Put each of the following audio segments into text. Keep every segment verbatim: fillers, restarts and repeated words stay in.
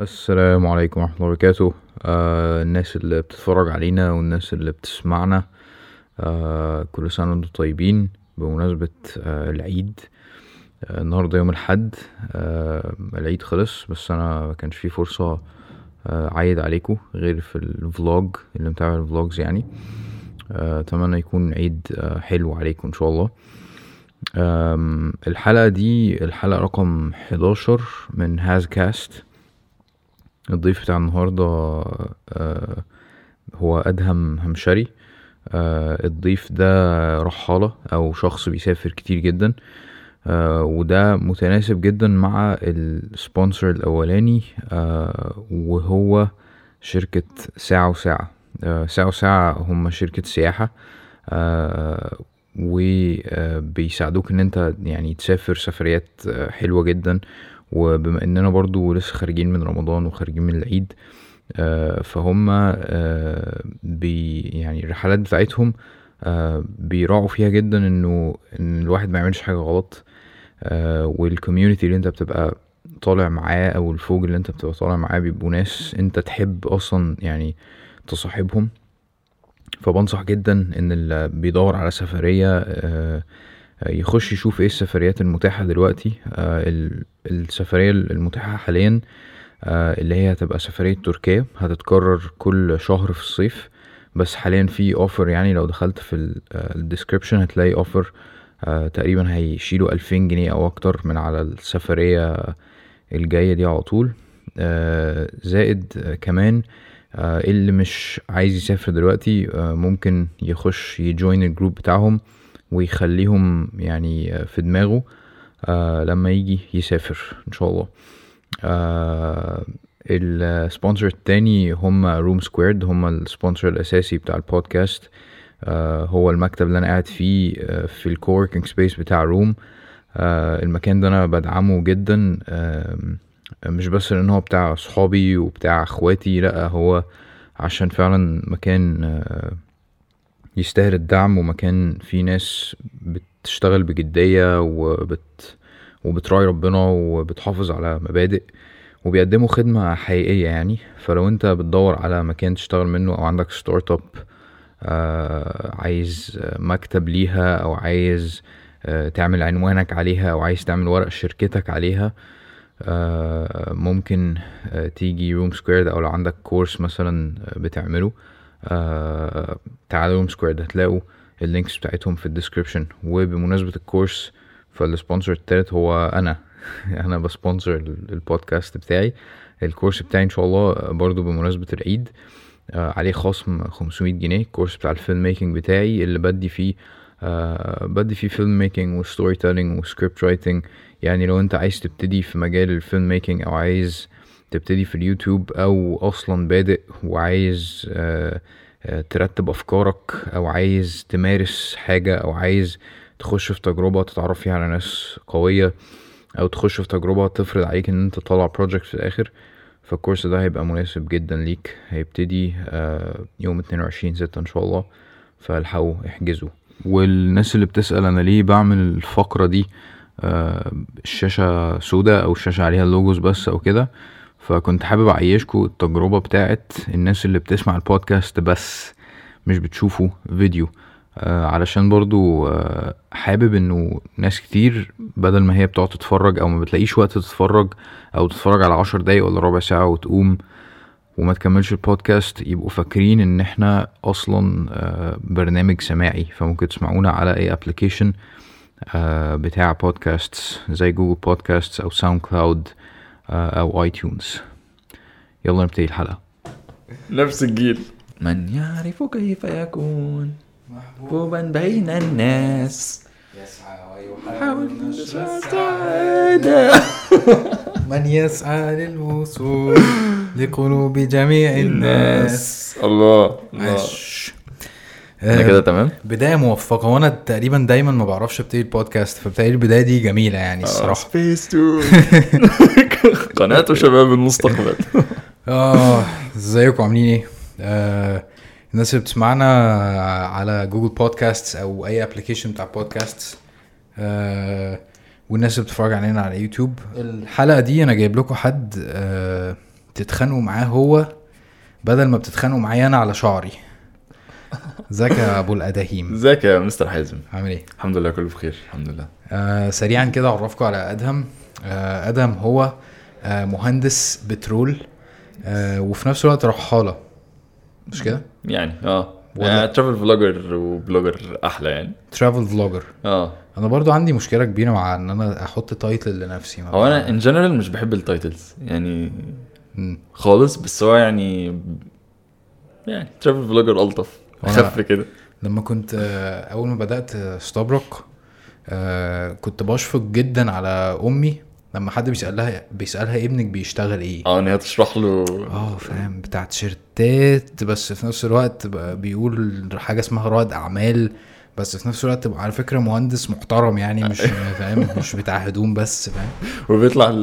السلام عليكم ورحمة الله وبركاته. آه الناس اللي بتتفرج علينا والناس اللي بتسمعنا، آه كل سنة وانتم طيبين. بمناسبة آه العيد، آه النهاردة يوم الحد، آه العيد خلص، بس انا ما كانش فيه فرصة آه عايد عليكم غير في الفلوج اللي متابع الفلوجز يعني. آه اتمنى يكون عيد آه حلو عليكم ان شاء الله. آه الحلقة دي الحلقة رقم حداشر من هاز كاست. الضيف بتاع النهاردة هو أدهم همشاري. الضيف ده رحالة أو شخص بيسافر كتير جدا، وده متناسب جدا مع السبونسر الأولاني، وهو شركة ساعة وساعة. ساعة وساعة هم شركة سياحة، وبيساعدوك ان انت يعني تسافر سفريات حلوة جدا. وبما اننا برضو لسه خارجين من رمضان وخارجين من العيد، آه فهم آه بي يعني الرحلات بتاعتهم آه بيراعوا فيها جدا انه ان الواحد ما يعملش حاجة غلط، آه والكوميونتي اللي انت بتبقى طالع معاه او الفوج اللي انت بتبقى طالع معاه بيبقوا ناس انت تحب اصلا يعني تصاحبهم. فبنصح جدا ان اللي بيدور على سفرية آه يخش يشوف ايه السفريات المتاحة دلوقتي. آه السفرية المتاحة حاليا آه اللي هي هتبقى سفرية تركيا، هتتكرر كل شهر في الصيف، بس حاليا في اوفر يعني. لو دخلت في الديسكريبشن هتلاقي اوفر آه تقريبا هيشيلوا الفين جنيه او اكتر من على السفرية الجاية دي على طول. آه زائد آه كمان آه اللي مش عايز يسافر دلوقتي آه ممكن يخش يجوين الجروب بتاعهم ويخليهم يعني في دماغه آه لما يجي يسافر ان شاء الله. آه السبونسر التاني هم روم سكويرد، هم السبونسر الاساسي بتاع البودكاست. آه هو المكتب اللي انا قاعد فيه آه في الكوركينج سبيس بتاع روم. آه المكان ده انا بدعمه جدا، آه مش بس لان هو بتاع صحابي وبتاع اخواتي، لا هو عشان فعلا مكان آه يستاهل الدعم، ومكان فيه ناس بتشتغل بجدية وبت وبتراعي ربنا وبتحافظ على مبادئ وبيقدموا خدمة حقيقية يعني. فلو انت بتدور على مكان تشتغل منه او عندك ستارت اب آه عايز مكتب ليها، او عايز آه تعمل عنوانك عليها، او عايز تعمل ورق شركتك عليها، آه ممكن آه تيجي روم سكويرد. او لو عندك كورس مثلا بتعمله آه تعالوا روم سكويرد، هتلاقوا اللينكس بتاعتهم في الديسكريبشن. وبمناسبة الكورس فالسبونسر التالت هو انا انا بسبونسر البودكاست بتاعي. الكورس بتاعي ان شاء الله برضو بمناسبة العيد آه عليه خصم خمسمية جنيه. الكورس بتاع الفيلم ميكنج بتاعي اللي بدي فيه آه بدي فيه فيلم ميكنج وستوري تيلينج وسكريبت رايتنج. يعني لو انت عايز تبتدي في مجال الفيلم ميكنج، او عايز تبتدي في اليوتيوب، او اصلا بادئ وعايز ترتب افكارك، او عايز تمارس حاجة، او عايز تخش في تجربة تتعرف فيها على ناس قوية، او تخش في تجربة تفرض عليك ان انت تطلع بروجكت في الاخر، فالكورس ده هيبقى مناسب جدا ليك. هيبتدي يوم اتنين وعشرين ستة ان شاء الله، فالحقوا احجزوا. والناس اللي بتسأل انا ليه بعمل الفقرة دي الشاشة سودة او الشاشة عليها اللوجوز بس او كده، فكنت حابب اعيشكم التجربة بتاعت الناس اللي بتسمع البودكاست بس مش بتشوفوا فيديو، آه علشان برضو آه حابب انه ناس كتير بدل ما هي بتقعد تتفرج، او ما بتلاقيش وقت تتفرج، او تتفرج على عشر دقايق ولا ربع ساعة وتقوم وما تكملش البودكاست، يبقوا فاكرين ان احنا اصلا آه برنامج سماعي. فممكن تسمعونا على اي ابليكيشن آه بتاع بودكاست زي جوجل بودكاست او ساوند كلاود او آيتيونز. يلا نبتدي الحلقة. نفس الجيل، من يعرف كيف يكون محبوبا بين الناس، يسعى ويحاول نشر السعادة، من يسعى للوصول لقلوب جميع الناس. الله الله، انا كده تمام. بدايه موفقه، وانا تقريبا دايما ما بعرفش ابتدي البودكاست، فبتهيألي البدايه دي جميله يعني الصراحه. سبيس تو قناته شباب المستقبل. اه ازيكم عاملين ايه؟ آه الناس اللي بتسمعنا على جوجل بودكاست او اي ابلكيشن بتاع بودكاست، آه والناس اللي بتتفرج علينا على يوتيوب. الحلقه دي انا جايب لكم حد آه تتخانقوا معاه هو بدل ما بتتخانقوا معايا انا على شعري. ازيك يا ابو الاداهيم؟ ازيك يا مستر حازم؟ عامل ايه؟ الحمد لله كله بخير الحمد لله. آه سريعا كده اعرفكم على ادهم. آه ادهم هو آه مهندس بترول آه وفي نفس الوقت رحاله، مش كده يعني؟ اه انا ترافل فلوجر وبلوجر احلى يعني. ترافل فلوجر اه انا برضو عندي مشكله كبيره مع ان انا احط تايتل لنفسي. هو انا ان جنرال مش بحب التايتلز يعني م. خالص، بس هو يعني يعني ترافل فلوجر الطف خف كده. لما كنت اول ما بدات استبرق كنت بشفق جدا على امي لما حد بيسالها بيسالها ابنك بيشتغل ايه. اه انا هتشرح له اه فاهم بتاع تيشيرتات، بس في نفس الوقت بيقول حاجه اسمها رائد اعمال، بس في نفس الوقت على فكره مهندس محترم يعني، مش فاهم مش بتاع هدوم بس فاهم. وبيطلع على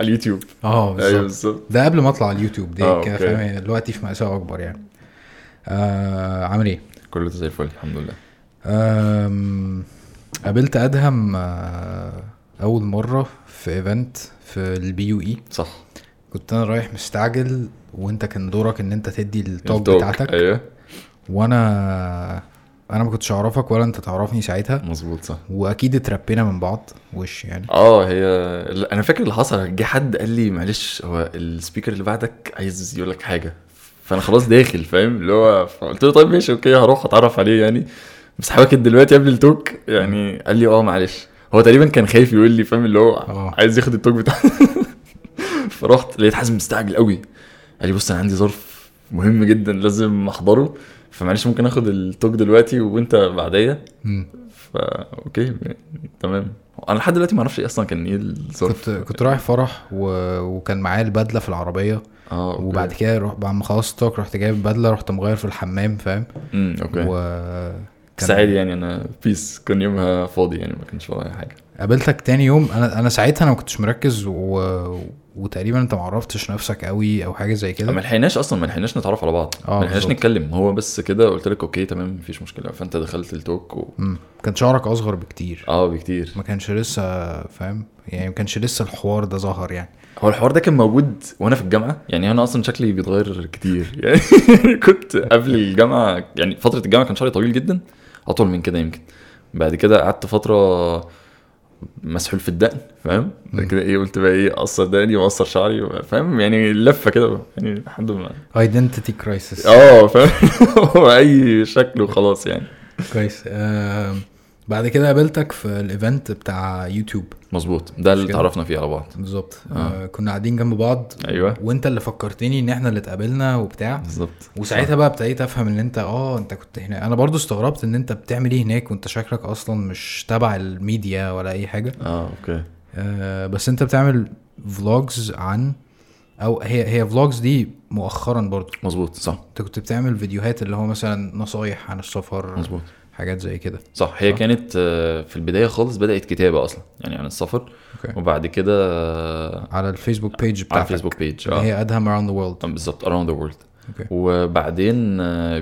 اليوتيوب اه بالظبط. ده قبل ما اطلع على اليوتيوب ده كده فاهم. دلوقتي في مأساة اكبر يعني. آه عامل ايه؟ كله زي الفل الحمد لله. قابلت ادهم آه اول مره في ايفنت في البي يو اي صح. كنت انا رايح مستعجل وانت كان دورك ان انت تدي التوك بتاعتك. ايوه وانا انا ما كنتش اعرفك ولا انت تعرفني ساعتها. مظبوط صح. واكيد اتربينا من بعض وش يعني. اه هي انا فاكر اللي حصل، جه حد قال لي معلش هو السبيكر اللي بعدك عايز يقول لك حاجه، فانا خلاص داخل فاهم اللي هو، فقلت له طيب ماشي اوكي هروح اتعرف عليه يعني، بس حواك دلوقتي قبل التوك يعني. قال لي اه معلش، هو تقريبا كان خايف يقول لي فاهم اللي هو أوه. عايز ياخد التوك بتاعه. فرحت لقيت حازم مستعجل قوي، قال لي بص انا عندي ظرف مهم جدا لازم احضره، فمعلش ممكن اخد التوك دلوقتي وانت بعديه. فا اوكي تمام. انا لحد دلوقتي ما اعرفش اصلا كان ايه الظرف. كنت كنت رايح فرح و... وكان معايا البدله في العربيه اه، وبعد كده رحت بعد ما خلصت توك رحت جايب بدله رحت مغير في الحمام فاهم. امم اوكي. و سعيد يعني انا بيس كان يومها فاضي يعني ما كانش ورايا حاجه. قابلتك تاني يوم انا انا ساعتها انا ما كنتش مركز و... وتقريبا انت ما عرفتش نفسك قوي او حاجه زي كده. ما لحقناش اصلا ما لحقناش نتعرف على بعض آه، ما لحقناش نتكلم. هو بس كده قلت لك اوكي تمام مفيش مشكله، فانت دخلت التوك و... كان شعرك اصغر بكتير اه بكتير، ما كانش لسه فاهم يعني ما كانش لسه الحوار ده ظهر يعني. هو الحوار ده كان موجود وانا في الجامعه يعني، انا اصلا شكلي بيتغير كتير يعني. كنت قبل الجامعه يعني فتره الجامعه كان شعري طويل جدا اطول من كده يمكن. بعد كده قعدت فتره مسحول في الدقن فاهم كده ايه، قلت بقى ايه اقصر دقني واقصر شعري فاهم يعني اللفه كده يعني لحد ما ايدنتيتي كرايسيس اه فاهم. اي شكل وخلاص يعني كويس. آه بعد كده قابلتك في الايفنت بتاع يوتيوب مظبوط، ده اللي تعرفنا فيه على بعض بالظبط. آه. آه كنا قاعدين جنب بعض ايوه، وانت اللي فكرتني ان احنا اللي اتقابلنا وبتاع بالظبط. وساعتها بقى ابتديت افهم ان انت اه انت كنت هنا. انا برضو استغربت ان انت بتعمل ايه هناك وانت شكلك اصلا مش تبع الميديا ولا اي حاجه اه اوكي. آه بس انت بتعمل فلوجز عن او هي هي فلوجز دي مؤخرا برضو مظبوط صح. انت كنت بتعمل فيديوهات اللي هو مثلا نصايح عن السفر مظبوط حاجات زي كده صح. هي صح؟ كانت في البدايه خالص بدات كتابه اصلا يعني عن السفر okay. وبعد كده على الفيسبوك بيج بتاعتك. على الفيسبوك بيج اه هي ادهم اراوند ذا وورلد بالظبط اراوند ذا وورلد. وبعدين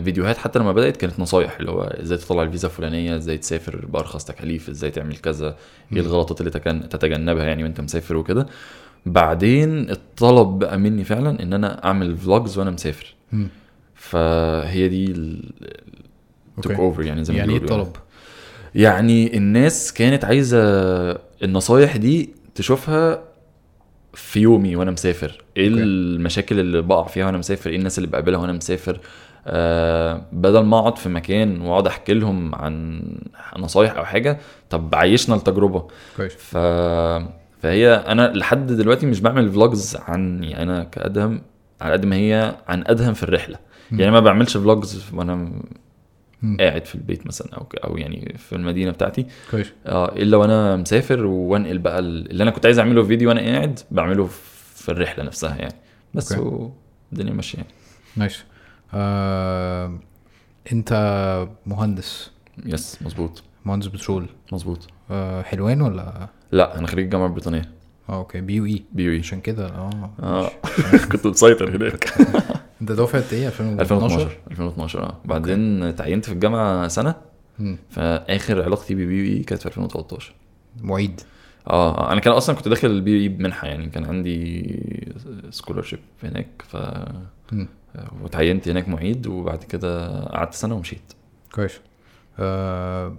فيديوهات حتى لما بدات كانت نصايح اللي هو ازاي تطلع الفيزا الفلانيه، ازاي تسافر بارخص تكاليف، ازاي تعمل كذا، ايه الغلطات اللي تتجنبها يعني وانت مسافر وكده. بعدين الطلب بقى مني فعلا ان انا اعمل فلوجز وانا مسافر م. فهي دي ال توك اوفر يعني زي ما يعني الطلب يعني الناس كانت عايزه النصايح دي تشوفها في يومي وانا مسافر، ايه المشاكل اللي بقع فيها وانا مسافر، ايه الناس اللي بقابلها وانا مسافر. آه بدل ما اقعد في مكان واقعد احكي لهم عن نصايح او حاجه، طب عايشنا التجربه ف... فهي انا لحد دلوقتي مش بعمل فلوجز عني انا كأدهم على قد ما هي عن ادهم في الرحله م. يعني ما بعملش فلوجز وانا قاعد في البيت مثلا او او يعني في المدينه بتاعتي كويس اه، الا وانا مسافر وانقل بقى اللي انا كنت عايز اعمله في فيديو وانا قاعد بعمله في الرحله نفسها يعني بس okay. والدنيا ماشيه يعني نايس. آه، انت مهندس يس مظبوط، مهندس بترول مظبوط. آه، حلوان ولا لا؟ انا خريج الجامعه البريطانيه اه اوكي بي يو اي بي يو اي عشان كده اه اه كنت مسيطر هناك. انت دفعت ايه؟ ألفين واتناشر اه بعدين تعينت في الجامعه سنه م. فاخر علاقتي ببي بي كانت في ألفين وتلتاشر معيد اه انا كان اصلا كنت داخل البي بمنحه يعني, كان عندي سكولرشيب هناك ف وتعينت هناك معيد وبعد كده قعدت سنه ومشيت. كويس. آه،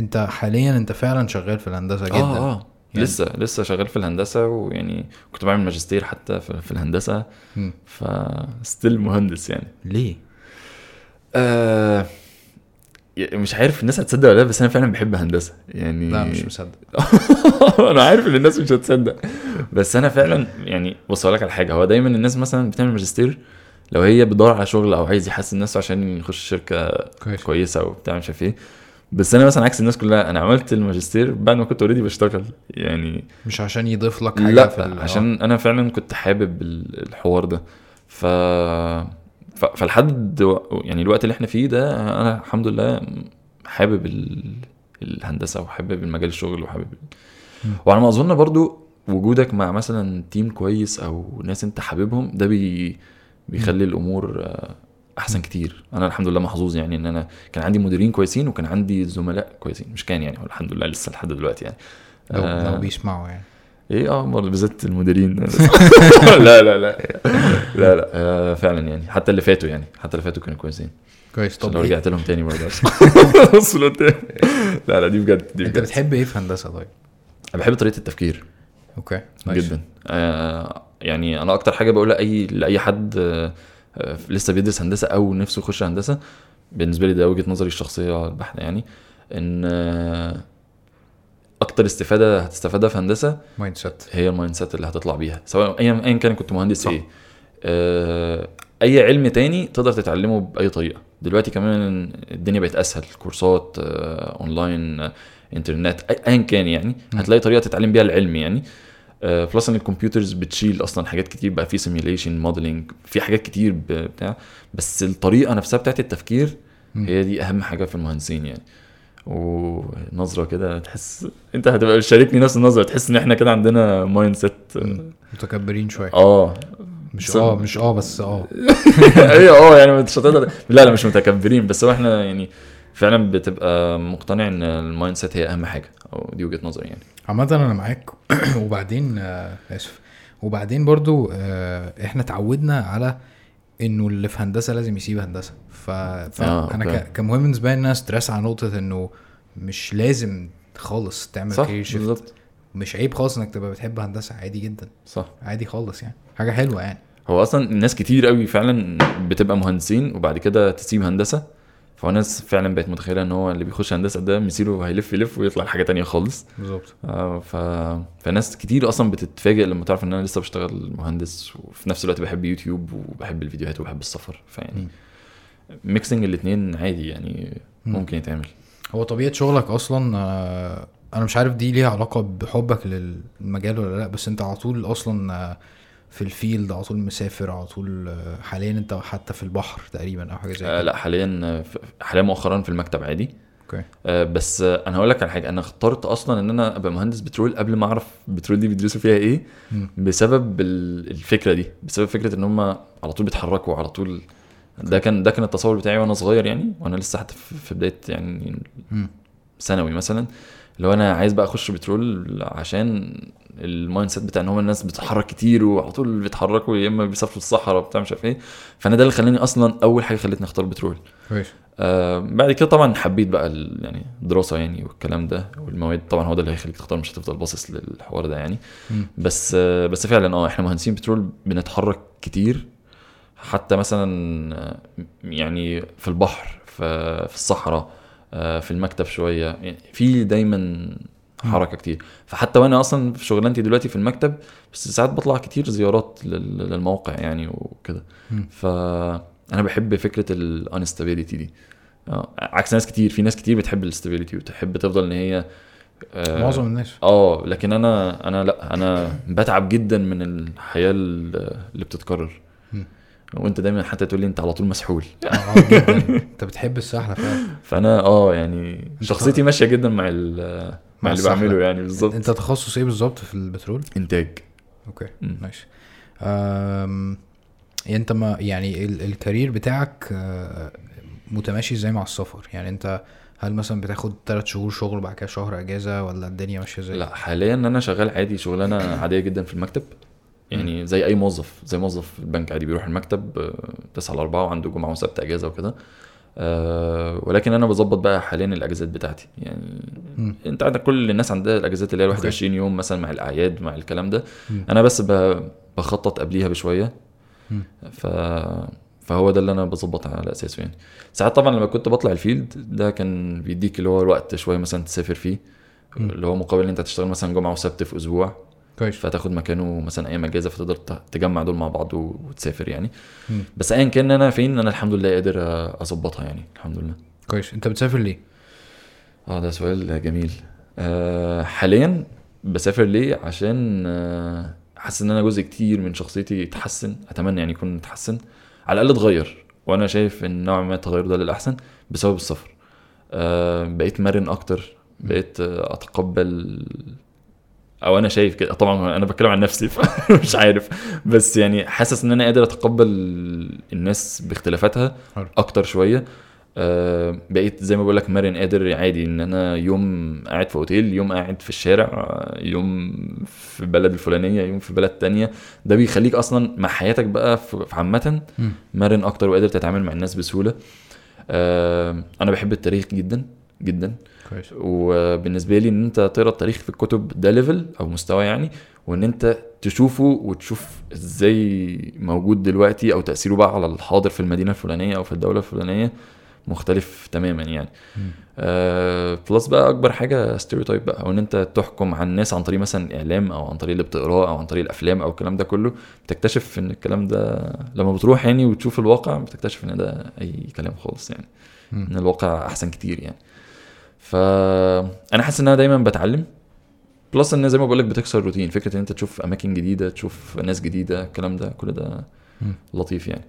انت حاليا انت فعلا شغال في الهندسه جدا؟ اه, آه. يعني. لسه لسه شغال في الهندسه, ويعني كنت بعمل ماجستير حتى في الهندسه ف ستيل مهندس يعني. ليه؟ آه... مش عارف الناس هتصدق ولا لا, بس انا فعلا بحب هندسه يعني. لا مش مصدق. انا عارف ان الناس مش هتصدق, بس انا فعلا يعني بصوا لك على حاجه, هو دايما الناس مثلا بتعمل ماجستير لو هي بتدور على شغل او عايز يحسن نفسه عشان يخش شركه كويس. كويسه وبتاع مش عارف ايه, بس انا مثلا عكس الناس كلها, انا عملت الماجستير بعد ما كنت اوريدي بشتغل يعني, مش عشان يضيف لك حاجه, لا في عشان أوه. انا فعلا كنت حابب الحوار ده ف فالحد يعني الوقت اللي احنا فيه ده انا الحمد لله حابب الهندسه وحابب المجال الشغل وحابب م. وعلى ما اظن برضو وجودك مع مثلا تيم كويس او ناس انت حاببهم ده بي بيخلي م. الامور احسن كتير. انا الحمد لله محظوظ يعني ان انا كان عندي مديرين كويسين وكان عندي زملاء كويسين, مش كان يعني الحمد لله لسه لحد دلوقتي يعني. لو, آه لو بيسمعوا يعني ايه اه مرة بالذات المديرين. لا لا لا لا لا آه فعلا يعني, حتى اللي فاتوا يعني حتى اللي فاتوا كانوا كويسين. كويس. طب لو رجعت لهم تاني برضه وصلوا تاني. لا لا دي بجد دي بجد. انت بتحب ايه في هندسه؟ طيب انا بحب طريقه التفكير. اوكي جدا. آه يعني انا اكتر حاجه بقولها اي لاي حد آه لسه بيدرس هندسه او نفسه يخش هندسه, بالنسبه لي ده وجهه نظري الشخصيه البحته يعني, ان اكتر استفاده هتستفادها في هندسه مايندسيت, هي المايندسيت اللي هتطلع بيها سواء ايا ايا كان كنت مهندس صح. ايه آه اي علم تاني تقدر تتعلمه باي طريقه. دلوقتي كمان الدنيا بقت اسهل, كورسات آه اونلاين آه انترنت ايا كان يعني, هتلاقي طريقه تتعلم بيها العلم يعني. بلس ان الكمبيوترز بتشيل اصلا حاجات كتير, بقى في سيميوليشن موديلنج, في حاجات كتير بتاع, بس الطريقه نفسها بتاعت التفكير هي دي اهم حاجه في المهندسين يعني. ونظره كده تحس انت هتبقى شاركني نفس النظره, تحس ان احنا كده عندنا مايند سيت متكبرين شويه. اه مش اه مش اه بس اه ايه اه يعني مش لا لا مش متكبرين, بس احنا يعني فعلا بتبقى مقتنع ان المايند سيت هي اهم حاجه, او دي وجهه نظري يعني. عامه انا معاك. وبعدين اسف وبعدين برضو احنا تعودنا على انه اللي في هندسه لازم يسيب هندسه, فانا آه، كمهم بالنسبه لنا ستريس على نقطه انه مش لازم خالص تعمل كارير شيفت. مش عيب خالص انك تبقى بتحب هندسه, عادي جدا صح, عادي خالص يعني, حاجه حلوه يعني. هو اصلا الناس كتير قوي فعلا بتبقى مهندسين وبعد كده تسيب هندسه, فالناس فعلا بقت متخيله ان هو اللي بيخش هندسه ده مسيره هيلف يلف ويطلع لحاجه تانية خالص. بالظبط. آه ف... فناس كتير اصلا بتتفاجئ لما تعرف ان انا لسه بشتغل مهندس وفي نفس الوقت بحب يوتيوب وبحب الفيديوهات وبحب السفر, فيعني ميكسنج الاثنين عادي يعني ممكن يتعمل. هو طبيعه شغلك اصلا آه انا مش عارف دي ليها علاقه بحبك للمجال ولا لا, بس انت على طول اصلا آه في الفيلد, على طول مسافر, على طول حاليا انت حتى في البحر تقريبا او حاجه زي كده؟ لا حاليا حاليا مؤخرا في المكتب عادي. اوكي. بس انا هقول لك على حاجه, انا اخترت اصلا ان انا ابقى مهندس بترول قبل ما اعرف بترول دي بيدرسوا فيها ايه, بسبب الفكره دي, بسبب فكره ان هم على طول بيتحركوا على طول. ده كان ده كان التصور بتاعي وانا صغير يعني, وانا لسه حتى في بدايه يعني ثانوي مثلا, لو انا عايز بقى اخش بترول عشان المايند سيت بتاع ان هم الناس بتتحرك كتير وعلى طول بيتحركوا, يا اما بيسافروا الصحراء بتاع مش عارف ايه, فانا ده اللي خلاني اصلا اول حاجه خلتني اختار بترول. آه بعد كده طبعا حبيت بقى يعني الدراسه يعني والكلام ده والمواد, طبعا هو ده اللي هيخليك تختار, مش هتفضل باصص للحوار ده يعني. م. بس آه بس فعلا اه احنا مهندسين بترول بنتحرك كتير, حتى مثلا يعني في البحر, في الصحراء, آه في المكتب شويه يعني, في دايما حركه كتير. فحتى وانا اصلا في شغلانتي دلوقتي في المكتب, بس ساعات بطلع كتير زيارات للموقع يعني وكده, فانا بحب فكره الانستابيليتي دي عكس ناس كتير. في ناس كتير بتحب الاستابيليتي وتحب تفضل ان هي معظم الناس اه, لكن انا انا لا, انا بتعب جدا من الحياه اللي بتتكرر. وانت دايما حتى تقول لي انت على طول مسحول. اه جدا. انت بتحب السحله فعلا. فانا اه يعني شخصيتي ماشيه جدا مع مع اللي بعمله يعني. بالظبط. انت تخصص ايه بالظبط في البترول؟ انتاج. اوكي ماشي. امم انت ما يعني الكارير بتاعك متماشي زي مع السفر يعني, انت هل مثلا بتاخد ثلاث شهور شغل وبعد كده شهر اجازه ولا الدنيا ماشيه ازاي؟ لا حاليا انا شغال عادي شغلانه عاديه جدا في المكتب, يعني زي اي موظف, زي موظف في البنك عادي بيروح المكتب تسعة لأربعة وعنده جمعه وسبت اجازه وكده. أه ولكن انا بظبط بقى حاليا الاجازات بتاعتي, يعني م. انت عندك كل الناس عندها الاجازات اللي هي واحد وعشرين يوم مثلا مع الاعياد مع الكلام ده, م. انا بس بخطط قبليها بشويه, ف فهو ده اللي انا بظبط على اساسه. يعني ساعات طبعا لما كنت بطلع الفيلد ده كان بيديك اللي هو الوقت شويه مثلا تسافر فيه, م. اللي هو مقابل ان انت تشتغل مثلا جمعه وسبت في اسبوع كويس, فتاخد مكانه مثلا ايام اجازه فتقدر تجمع دول مع بعض وتسافر يعني. م. بس ايا كان انا فين انا الحمد لله قادر اظبطها يعني الحمد لله كويس. انت بتسافر ليه؟ اه ده سؤال جميل. آه حاليا بسافر ليه عشان آه حاسس ان انا جزء كتير من شخصيتي اتحسن, اتمنى يعني يكون اتحسن على الاقل اتغير, وانا شايف ان نوع ما التغير ده للاحسن بسبب السفر. آه بقيت مرن اكتر, بقيت آه اتقبل, او انا شايف كده طبعا انا بتكلم عن نفسي مش عارف, بس يعني حاسس ان انا قادر اتقبل الناس باختلافاتها اكتر شويه. آه بقيت زي ما بقول لك مرن, قادر عادي ان انا يوم قاعد في اوتيل, يوم قاعد في الشارع, يوم في بلد الفلانيه, يوم في بلد تانية. ده بيخليك اصلا مع حياتك بقى في عامه مرن اكتر وقادر تتعامل مع الناس بسهوله. آه انا بحب التاريخ جدا جدا كويس. وبالنسبه لي ان انت تقرا التاريخ في الكتب ده ليفل او مستوى يعني, وان انت تشوفه وتشوف ازاي موجود دلوقتي او تاثيره بقى على الحاضر في المدينه الفلانيه او في الدوله الفلانيه مختلف تماما يعني. آه بلس بقى اكبر حاجه ستيريوتايب بقى, وان انت تحكم على الناس عن طريق مثلا الاعلام او عن طريق اللي بتقراه او عن طريق الافلام او الكلام ده كله. بتكتشف ان الكلام ده لما بتروح يعني وتشوف الواقع بتكتشف ان ده اي كلام خالص يعني, م. ان الواقع احسن كتير يعني. فانا حاسس ان انا دايما بتعلم, بلس ان زي ما بقولك بتكسر الروتين, فكره ان انت تشوف اماكن جديده تشوف ناس جديده الكلام ده كل ده لطيف يعني.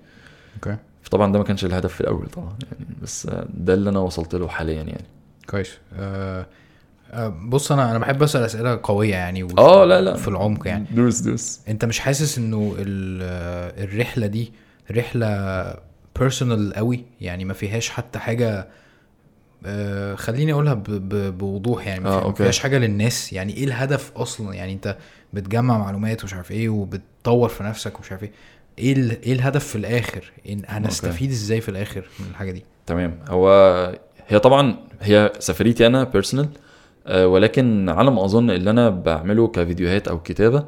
اوكي طبعا ده ما كانش الهدف في الاول طبعا يعني, بس ده اللي انا وصلت له حاليا يعني كويس. أه بص انا انا بحب اسال اسئله قويه يعني اه لا لا في العمق يعني. دوس دوس. انت مش حاسس انه الرحله دي رحله بيرسونال قوي يعني, ما فيهاش حتى حاجه آه خليني اقولها ب ب بوضوح يعني, ما آه فيهاش حاجه للناس يعني ايه الهدف اصلا يعني؟ انت بتجمع معلومات ومش عارف ايه وبتطور في نفسك ومش عارف ايه, ايه الهدف في الاخر؟ هنستفيد ازاي في الاخر من الحاجه دي؟ تمام. هو هي طبعا هي سفريتي انا بيرسونال, آه ولكن على ما اظن اللي انا بعمله كفيديوهات او كتابه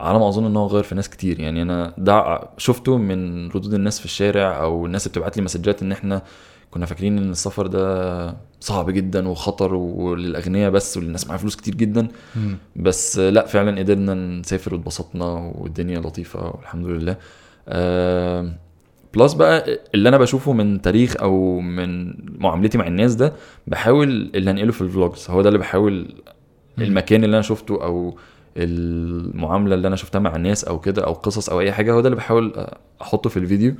على ما اظن انه غير في ناس كتير يعني. انا ده شفته من ردود الناس في الشارع او الناس بتبعت لي مسجات ان احنا كنا فاكرين ان السفر ده صعب جدا وخطر وللاغنياء بس والناس معاها فلوس كتير جدا, م. بس لا فعلا قدرنا نسافر واتبسطنا والدنيا لطيفه والحمد لله. أه بلس بقى اللي انا بشوفه من تاريخ او من معاملتي مع الناس ده بحاول اللي هنقله في الفلوجز, هو ده اللي بحاول المكان اللي انا شفته او المعامله اللي انا شفتها مع الناس او كده او قصص او اي حاجه, هو ده اللي بحاول احطه في الفيديو.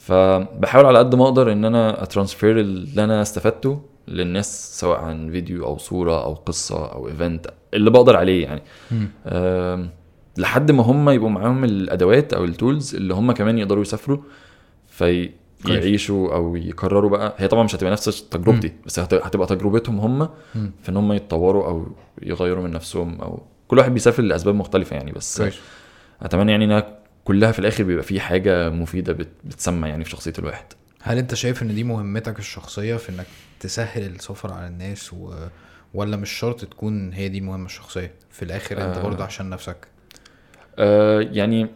فبحاول على قد ما اقدر ان انا اترانسفير اللي انا استفدته للناس, سواء عن فيديو او صوره او قصه او ايفنت اللي بقدر عليه يعني, لحد ما هم يبقوا معاهم الادوات او التولز اللي هم كمان يقدروا يسافروا فيعيشوا او يكرروا بقى. هي طبعا مش هتبقى نفس تجربتي, بس هتبقى تجربتهم هم في ان هم يتطوروا او يغيروا من نفسهم, او كل واحد بيسافر لاسباب مختلفه يعني. بس اتمنى يعني ان كلها في الاخر بيبقى فيه حاجه مفيده بتسمع يعني في شخصيه الواحد. هل انت شايف ان دي مهمتك الشخصيه في انك تسهل السفر على الناس و... ولا مش شرط تكون هي دي المهمه الشخصيه في الاخر؟ انت برضه آه عشان نفسك. آه يعني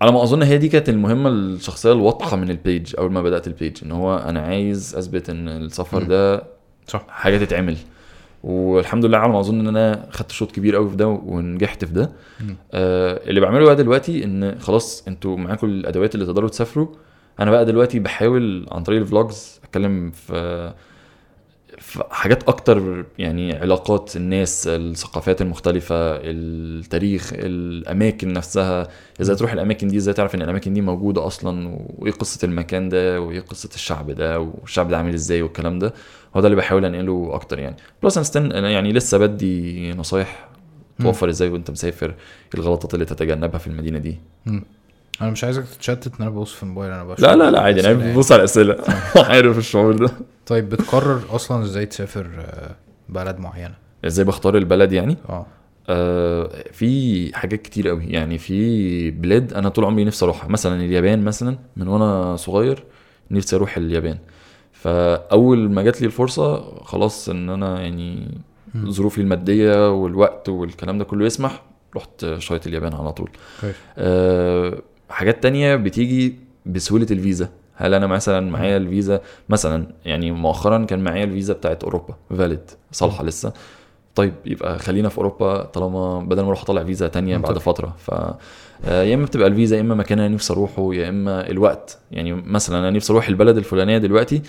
على ما اظن هي دي كانت المهمه الشخصيه الواضحه من البيج اول ما بدات البيج, ان هو انا عايز اثبت ان السفر ده صح حاجه تتعمل, والحمد لله على ما اظن ان انا خدت شوط كبير قوي في ده ونجحت في ده. آه اللي بعمله بقى دلوقتي ان خلاص انتوا معاكم الادوات اللي تقدروا تسافروا, انا بقى دلوقتي بحاول عن طريق الفلوجز اتكلم في, في حاجات اكتر يعني, علاقات الناس, الثقافات المختلفه, التاريخ, الاماكن نفسها, ازاي تروح الاماكن دي, ازاي تعرف ان الاماكن دي موجوده اصلا, وايه قصه المكان ده, وايه قصه الشعب ده, والشعب ده عامل ازاي والكلام ده. هو ده اللي بحاول انقله اكتر يعني. بلس انستن انا يعني لسه بدي نصايح توفر ازاي وانت مسافر, الغلطات اللي تتجنبها في المدينه دي. مم. انا مش عايزك تتشتت, انا ببص في الموبايل, انا ببص لا لا لا عادي, انا ببص على الاسئله عارف الشعور ده طيب بتقرر اصلا ازاي تسافر بلد معينه؟ ازاي بختار البلد يعني؟ اه في حاجات كتير قوي يعني. في بلاد انا طول عمري نفسي اروحها, مثلا اليابان مثلا, من وانا صغير نفسي اروح اليابان. فاول ما جات لي الفرصه خلاص ان انا يعني ظروفي الماديه والوقت والكلام ده كله يسمح, رحت شايط اليابان على طول. أه حاجات تانية بتيجي بسهوله الفيزا. هل انا مثلا معايا الفيزا مثلا, يعني مؤخرا كان معايا الفيزا بتاعت اوروبا فاليد صالحه لسه, طيب يبقى خلينا في اوروبا طالما بدل ما اروح اطلع فيزا تانية بعد فتره. ف يا اما بتبقى الفيزا يا اما مكان انا نفسي اروحه يا اما الوقت. يعني مثلا انا نفسي اروح البلد الفلانيه دلوقتي,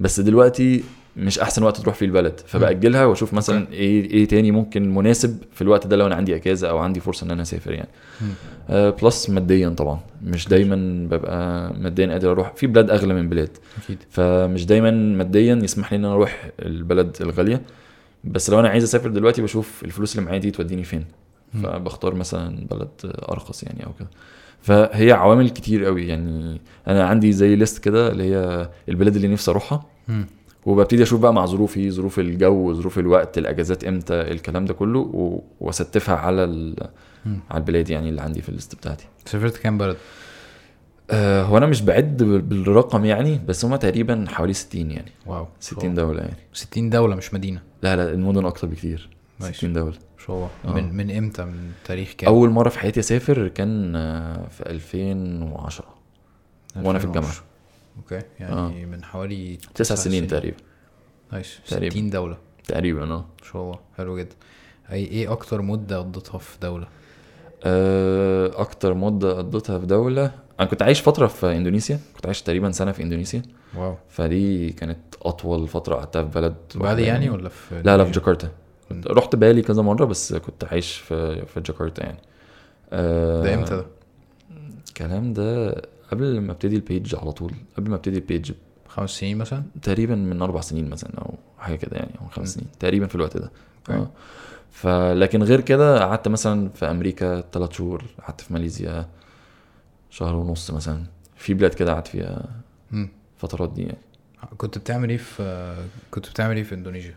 بس دلوقتي مش احسن وقت تروح فيه البلد, فباجلها واشوف مثلا ايه ايه تاني ممكن مناسب في الوقت ده لو انا عندي اجازه او عندي فرصه ان انا اسافر يعني. أه بلس ماديا طبعا مش دايما ببقى ماديا قادر اروح في بلاد اغلى من بلاد, فمش دايما ماديا يسمح لي ان انا اروح البلد الغاليه. بس لو انا عايز اسافر دلوقتي بشوف الفلوس اللي معايا دي توديني فين, فبختار مثلا بلد ارخص يعني او كده. فهي عوامل كتير قوي يعني. انا عندي زي ليست كده اللي هي البلاد اللي نفسي اروحها, وببتدي اشوف بقى مع ظروفي, ظروف الجو, ظروف الوقت, الاجازات امتى, الكلام ده كله, وستفها على على البلاد يعني اللي عندي في الليست بتاعتي. سافرت كام بلد؟ أه هو انا مش بعد بالرقم يعني, بس هما تقريبا حوالي ستين يعني. واو, ستين دولة يعني. ستين دولة مش مدينة؟ لا لا, المدن اكتر بكتير. ستين دولة شو من من امتى, من تاريخ كام؟ اول مرة في حياتي اسافر كان في ألفين وعشرة وانا في الجامعة. اوكي يعني أوه. من حوالي تسع سنين تقريبا. نايس, ستين دولة تقريبا. اه شو حلو جدا. اي ايه اكتر مدة قضيتها في دولة؟ أه اكتر مدة قضيتها في دولة, انا كنت عايش فتره في اندونيسيا, كنت عايش تقريبا سنه في اندونيسيا. واو, فدي كانت اطول فتره قعدتها في بلد بعد يعني. ولا في لا لا في جاكرتا. كنت رحت بالي كذا مره بس كنت عايش في في جاكرتا يعني. آه ده امتى ده الكلام ده؟ قبل ما ابتدي البيج على طول, قبل ما ابتدي البيج خمس سنين مثلا تقريبا, من اربع سنين مثلا او حاجه كده يعني, او خمس سنين تقريبا في الوقت ده. آه. فلكن غير كده قعدت مثلا في امريكا ثلاث شهور, قعدت في ماليزيا شهر ونص مثلا, في بلاد كده قعدت فيها فترات دي يعني. كنت بتعمل ايه في كنت بتعمل ايه في اندونيسيا؟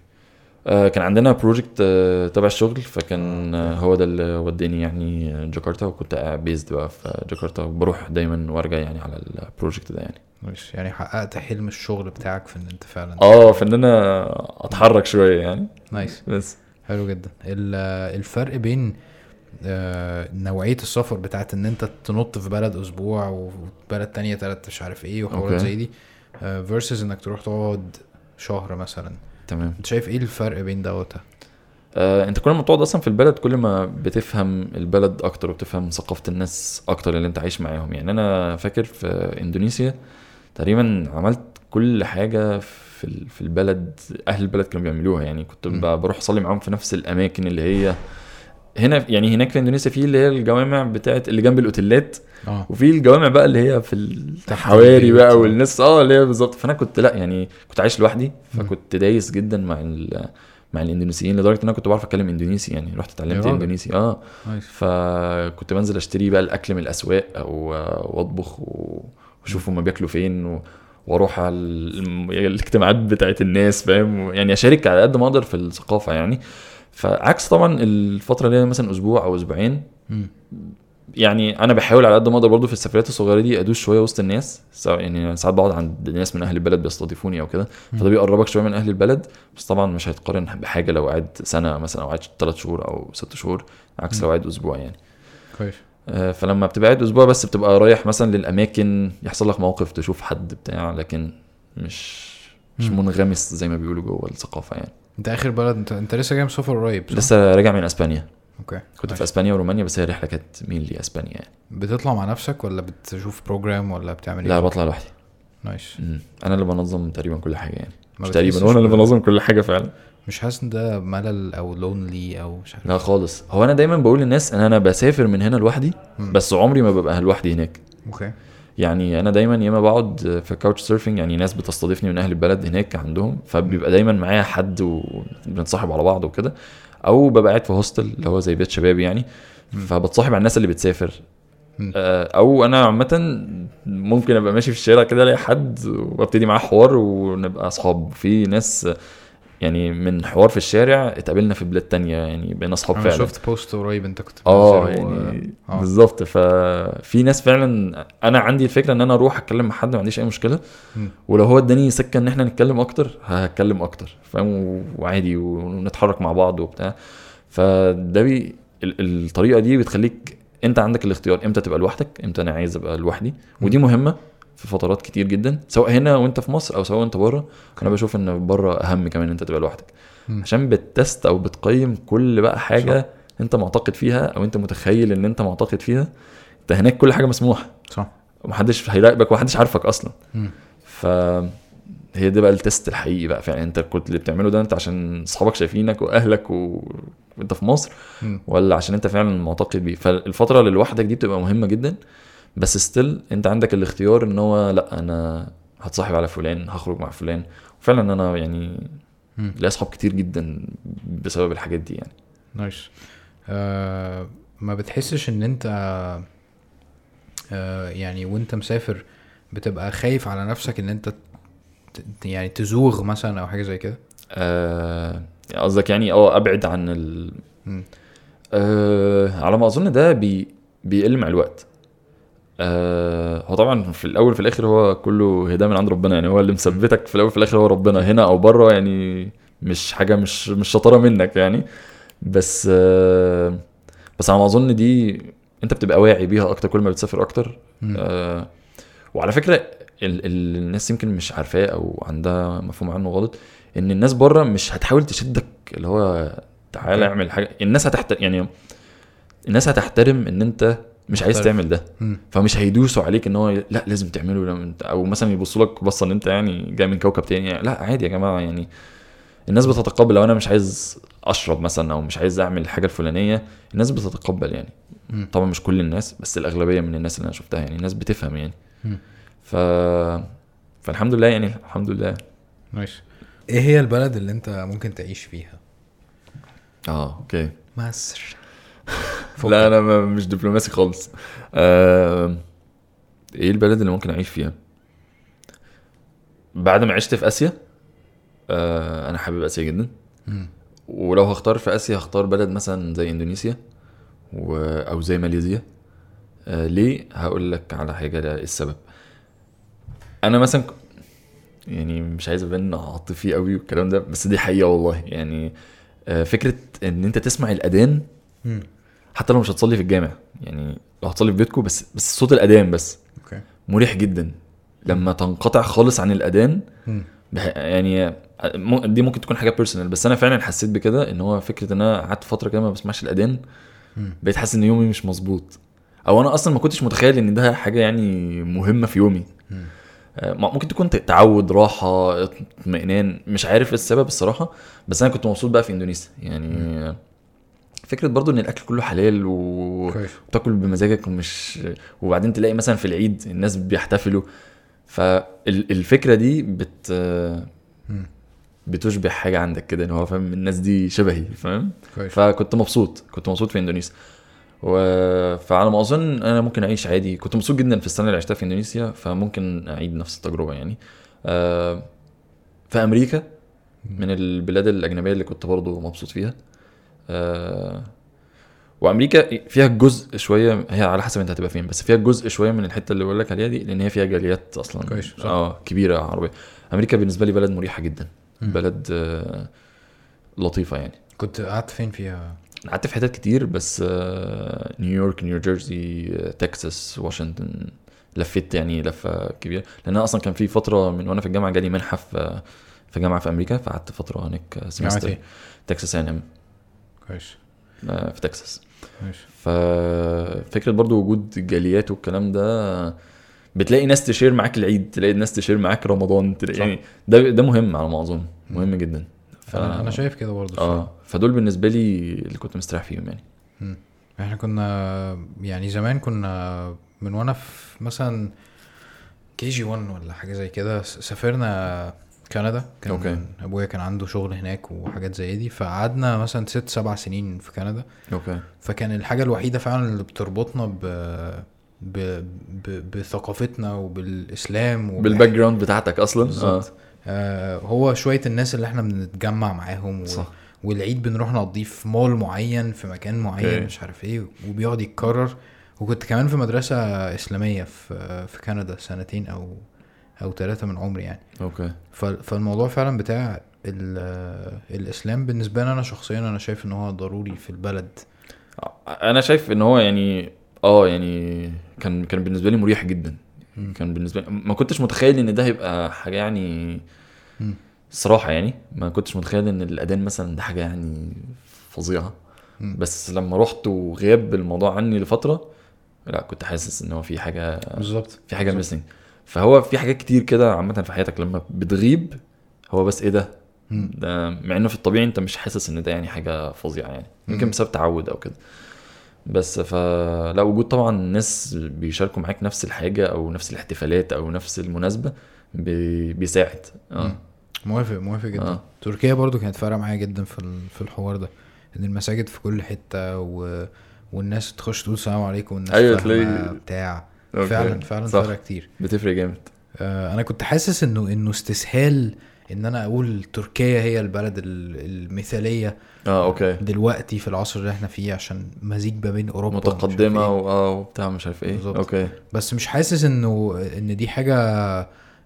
آه كان عندنا بروجكت آه تبع الشغل, فكان آه هو ده اللي وداني يعني جاكرتا, وكنت بيزد بقى في جاكرتا, وبروح دايما وارجع يعني على البروجكت ده يعني. مش يعني حققت حلم الشغل بتاعك في ان انت فعلا اه في ان انا اتحرك شويه يعني. نايس, بس حلو جدا. الفرق بين آه نوعية السفر بتاعت ان انت تنط في بلد اسبوع وبلد تانية تلات مش عارف ايه وحوارات okay. زي دي آه versus انك تروح تقعد شهر مثلا. تمام, انت شايف ايه الفرق بين دوتها؟ آه انت كل ما تقعد اصلا في البلد كل ما بتفهم البلد اكتر, وبتفهم ثقافة الناس اكتر اللي انت عايش معاهم يعني. انا فاكر في اندونيسيا تقريبا عملت كل حاجة في في البلد اهل البلد كانوا بيعملوها يعني. كنت بروح اصلي معاهم في نفس الاماكن اللي هي هنا يعني. هناك في اندونيسيا في اللي هي الجوامع بتاعت اللي جنب الاوتيلات, وفي الجوامع بقى اللي هي في الحواري بقى والناس اه اللي هي بالظبط. فانا كنت لا يعني كنت عايش لوحدي, فكنت دايس جدا مع مع الاندونيسيين لدرجه ان انا كنت بعرف اتكلم اندونيسي يعني. رحت اتعلمت اندونيسي اه فكنت بنزل اشتري بقى الاكل من الاسواق او واطبخ واشوف هما بياكلوا فين و... واروح على الاجتماعات بتاعت الناس, فاهم يعني, اشارك على قد ما اقدر في الثقافه يعني. فعكس طبعا الفتره اللي مثلا اسبوع او اسبوعين م. يعني انا بحاول على قد ما اقدر برضو في السفريات الصغيره دي ادوس شويه وسط الناس يعني. ساعات بقعد عند ناس من اهل البلد بيستضيفوني او كده, فده بيقربك شويه من اهل البلد. بس طبعا مش هيتقارن بحاجه لو قعد سنه مثلا او قعد ثلاث شهور او ست شهور, عكس م. لو قعد اسبوع يعني. كويس. فلما بتبقى قاعد اسبوع بس بتبقى رايح مثلا للاماكن, يحصل لك موقف تشوف حد بتاع, لكن مش مش منغمس زي ما بيقولوا جوه الثقافه يعني. انت اخر بلد انت انت لسه جاي مسافر قريب؟ لسه راجع من اسبانيا. اوكي, كنت في اسبانيا ورومانيا, بس هي رحله كانت مين لي اسبانيا يعني. بتطلع مع نفسك ولا بتشوف بروجرام ولا بتعمل ايه؟ لا بطلع لوحدي. نايس, انا اللي بنظم تقريبا كل حاجه يعني. مش تقريبا, وانا اللي بنظم كل حاجه فعلا. مش حاسس ده ملل او لونلي او مش عارف؟ لا خالص. هو انا دايما بقول للناس ان انا بسافر من هنا لوحدي, بس عمري ما ببقى لوحدي هناك. اوكي يعني انا دايما ياما بقعد في كاوتش سيرفينج يعني, ناس بتستضيفني من اهل البلد هناك عندهم, فبيبقى دايما معايا حد وبنتصاحب على بعض وكده. او ببقى قاعد في هوستل اللي هو زي بيت شباب يعني, فبتصاحب على الناس اللي بتسافر. او انا عامه ممكن ابقى ماشي في الشارع كده الاقي حد وابتدي معاه حوار ونبقى اصحاب. في ناس يعني من حوار في الشارع اتقابلنا في بلاد تانية يعني بين اصحاب فعلا. انا شفت بوست قريب انت كنت اه يعني و... بالظبط. ففي ناس فعلا انا عندي الفكره ان انا اروح اتكلم مع حد ما عنديش اي مشكله م. ولو هو اداني سكه ان احنا نتكلم اكتر هتكلم اكتر فاهم وعادي ونتحرك مع بعض وبتاع. فده بي... الطريقه دي بتخليك انت عندك الاختيار امتى تبقى لوحدك امتى انا عايز ابقى لوحدي م. ودي مهمه في فترات كتير جدا سواء هنا وانت في مصر او سواء انت بره. انا بشوف ان بره اهم كمان انت تبقى لوحدك م. عشان بتست او بتقيم كل بقى حاجه صح. انت معتقد فيها او انت متخيل ان انت معتقد فيها. انت هناك كل حاجه مسموحه صح ومحدش هيراقبك ومحدش عارفك اصلا م. فهي ده بقى التست الحقيقي بقى فعلا. انت كنت اللي بتعمله ده انت عشان اصحابك شايفينك واهلك و... وانت في مصر م. ولا عشان انت فعلا معتقد بيه. فالفتره لوحدك دي بتبقى مهمه جدا بس ستيل انت عندك الاختيار ان هو لا انا هتصاحب على فلان هخرج مع فلان. وفعلا انا يعني لي اصحاب كتير جدا بسبب الحاجات دي يعني. نايس. آه ما بتحسش ان انت آه يعني وانت مسافر بتبقى خايف على نفسك ان انت يعني تزوغ مثلا او حاجه زي كده؟ قصدك آه يعني اه ابعد عن ال آه على ما اظن ده بي بيقل مع الوقت. آه هو طبعا في الاول في الاخر هو كله هدايه من عند ربنا يعني. هو اللي مثبتك في الاول في الاخر هو ربنا هنا او بره يعني. مش حاجه مش مش شطاره منك يعني. بس آه بس انا اظن دي انت بتبقى واعي بيها اكتر كل ما بتسافر اكتر. آه وعلى فكره ال- ال- الناس يمكن مش عارفاه او عندها مفهوم عنه غلط ان الناس بره مش هتحاول تشدك اللي هو تعالى اعمل حاجه. الناس هتحت يعني الناس هتحترم ان انت مش عايز تعمل ده م. فمش هيدوسوا عليك ان هو لا لازم تعمله او مثلا يبصوا لك بصه ان انت يعني جاي من كوكب تاني يعني. لا عادي يا جماعه يعني. الناس بتتقبل لو انا مش عايز اشرب مثلا او مش عايز اعمل الحاجه الفلانيه الناس بتتقبل يعني م. طبعا مش كل الناس بس الاغلبيه من الناس اللي انا شفتها يعني الناس بتفهم يعني م. ف فالحمد لله يعني الحمد لله. ماشي. ايه هي البلد اللي انت ممكن تعيش فيها؟ اه اوكي مصر. لا انا مش دبلوماسي خالص. آه ايه البلد اللي ممكن اعيش فيها بعد ما عشت في اسيا؟ آه انا حابب اسيا جدا. ولو هختار في اسيا هختار بلد مثلا زي اندونيسيا و... او زي ماليزيا. آه ليه؟ هقول لك على حاجه السبب. انا مثلا يعني مش عايز ابان عاطفي قوي والكلام ده بس دي حقيقه والله يعني. آه فكره ان انت تسمع الاذان حتى لو مش هتصلي في الجامع يعني لو هتصلي في بيتكم بس بس صوت الاذان بس اوكي مريح جدا لما تنقطع خالص عن الاذان يعني. دي ممكن تكون حاجه بيرسونال بس انا فعلا حسيت بكده ان هو فكره ان انا قعدت فتره كده ما بسمعش الاذان بقيت حاسس ان يومي مش مظبوط او انا اصلا ما كنتش متخيل ان ده حاجه يعني مهمه في يومي. ممكن تكون تعود راحه اطمئنان مش عارف السبب الصراحه بس انا كنت مبسوط بقى في اندونيسيا يعني. م. فكرة برضو ان الاكل كله حلال وتاكل بمزاجك ومش وبعدين تلاقي مثلا في العيد الناس بيحتفلوا فالفكرة دي بت بتشبه حاجة عندك كده ان هو فاهم الناس دي شبهي فاهم. فكنت مبسوط كنت مبسوط في اندونيسيا و... فعلى ما اظن انا ممكن اعيش عادي. كنت مبسوط جدا في السنة اللي عشتها في اندونيسيا فممكن اعيد نفس التجربة يعني. في امريكا من البلاد الاجنبية اللي كنت برضو مبسوط فيها. آه وامريكا فيها جزء شويه هي على حسب انت هتبقى فين بس فيها جزء شويه من الحته اللي بقول لك عليها دي لان هي فيها جاليات اصلا اه كبيره عربيه. امريكا بالنسبه لي بلد مريحه جدا م. بلد آه لطيفه يعني. كنت قعدت فين فيها؟ قعدت في حتت كتير بس آه نيويورك نيو جيرسي آه تكساس واشنطن لفيت يعني لفه كبيره لان اصلا كان في فتره من وانا في الجامعه جالي منحه في في جامعه في امريكا فقعدت فتره هناك سمستر تكساس يعني ماشي في تكساس. ماشي. ففكرة برضو وجود الجاليات والكلام ده بتلاقي ناس تشير معاك العيد تلاقي ناس تشير معاك رمضان تلاقي يعني ده ده مهم على ما اظن مهم جدا. ف... انا انا شايف كده برضو. اه فدول بالنسبه لي اللي كنت مستريح فيهم يعني. امم احنا كنا يعني زمان كنا من وانا في مثلا كي جي واحد ولا حاجه زي كده سافرنا كندا. كان أوكي. ابويا كان عنده شغل هناك وحاجات زي دي فقعدنا مثلا ست سبع سنين في كندا. أوكي. فكان الحاجه الوحيده فعلا اللي بتربطنا ب... ب... بثقافتنا وبالإسلام وبالباك جراوند بتاعتك أصلا. آه. آه هو شوية الناس اللي احنا بنتجمع معاهم و... والعيد بنروح نقضيه في مول معين في مكان معين okay. مش عارف ايه وبيقعد يتكرر. وكنت كمان في مدرسة إسلامية في في كندا سنتين أو أو ثلاثة من عمري يعني. أوكي. فالموضوع فعلا بتاع الإسلام بالنسبة لنا أنا شخصيا أنا شايف إنه هو ضروري في البلد. أنا شايف إنه هو يعني آه يعني كان كان بالنسبة لي مريح جدا. م. كان بالنسبة لي ما كنتش متخيل إن ده هيبقى حاجة يعني م. صراحة يعني ما كنتش متخيل إن الأذان مثلا ده حاجة يعني فظيعة. م. بس لما رحت وغياب الموضوع عني لفترة لا كنت حاسس إنه في حاجة بالظبط في حاجة ميسنج. فهو في حاجات كتير كده عامة في حياتك لما بتغيب هو بس إيه ده ده مع إنه في الطبيعي أنت مش حاسس إن ده يعني حاجة فظيعة يعني يمكن بسبب تعود أو كده. بس فلا وجود طبعا ناس بيشاركوا معاك نفس الحاجة أو نفس الاحتفالات أو نفس المناسبة بي... بيساعد. آه. موافق موافق جدا. آه. تركيا برضو كانت فارقة معايا جدا في في الحوار ده إن المساجد في كل حتة و والناس تخش تقول سلام عليكم والناس أيوة فاهمة بتاع. أوكي. فعلا فعلا فرق كتير بتفرق جامد. آه انا كنت حاسس انه انه استسهال ان انا اقول تركيا هي البلد المثالية اه اوكي دلوقتي في العصر اللي احنا فيه عشان مزيج ما بين اوروبا متقدمة واه وبتاع مش عارف ايه بالظبط. اوكي بس مش حاسس انه ان دي حاجة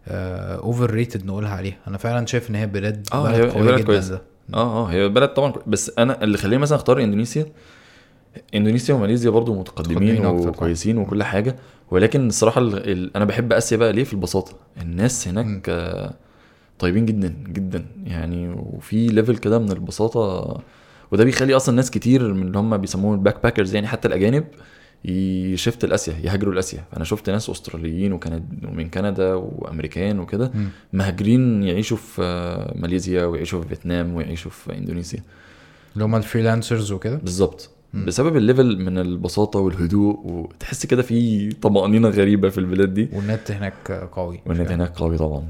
آه اوفر ريتد نقولها عليها. انا فعلا شايف ان هي بلد آه بلد قوية جدا. اه اه هي بلد طبعا. بس انا اللي خليني مثلا اختار اندونيسيا اندونيسيا وماليزيا برضو متقدمين وكويسين وكل حاجة. ولكن الصراحة ال... انا بحب اسيا بقى ليه في البساطة الناس هناك م. طيبين جدا جدا يعني وفي ليفل كده من البساطة وده بيخلي اصلا ناس كتير من اللي هم بيسموهم الباك باكرز يعني حتى الاجانب يشفت الاسيا يهاجروا الاسيا. فانا شفت ناس استراليين وكند... ومن كندا وامريكان وكده مهاجرين يعيشوا في ماليزيا ويعيشوا في فيتنام ويعيشوا في اندونيسيا اللي هم الفريلانسرز وكده بالظبط بسبب الليفل من البساطة والهدوء وتحس كده في طمأنينة غريبة في البلاد دي. والنت هناك قوي والنت يعني. هناك قوي طبعا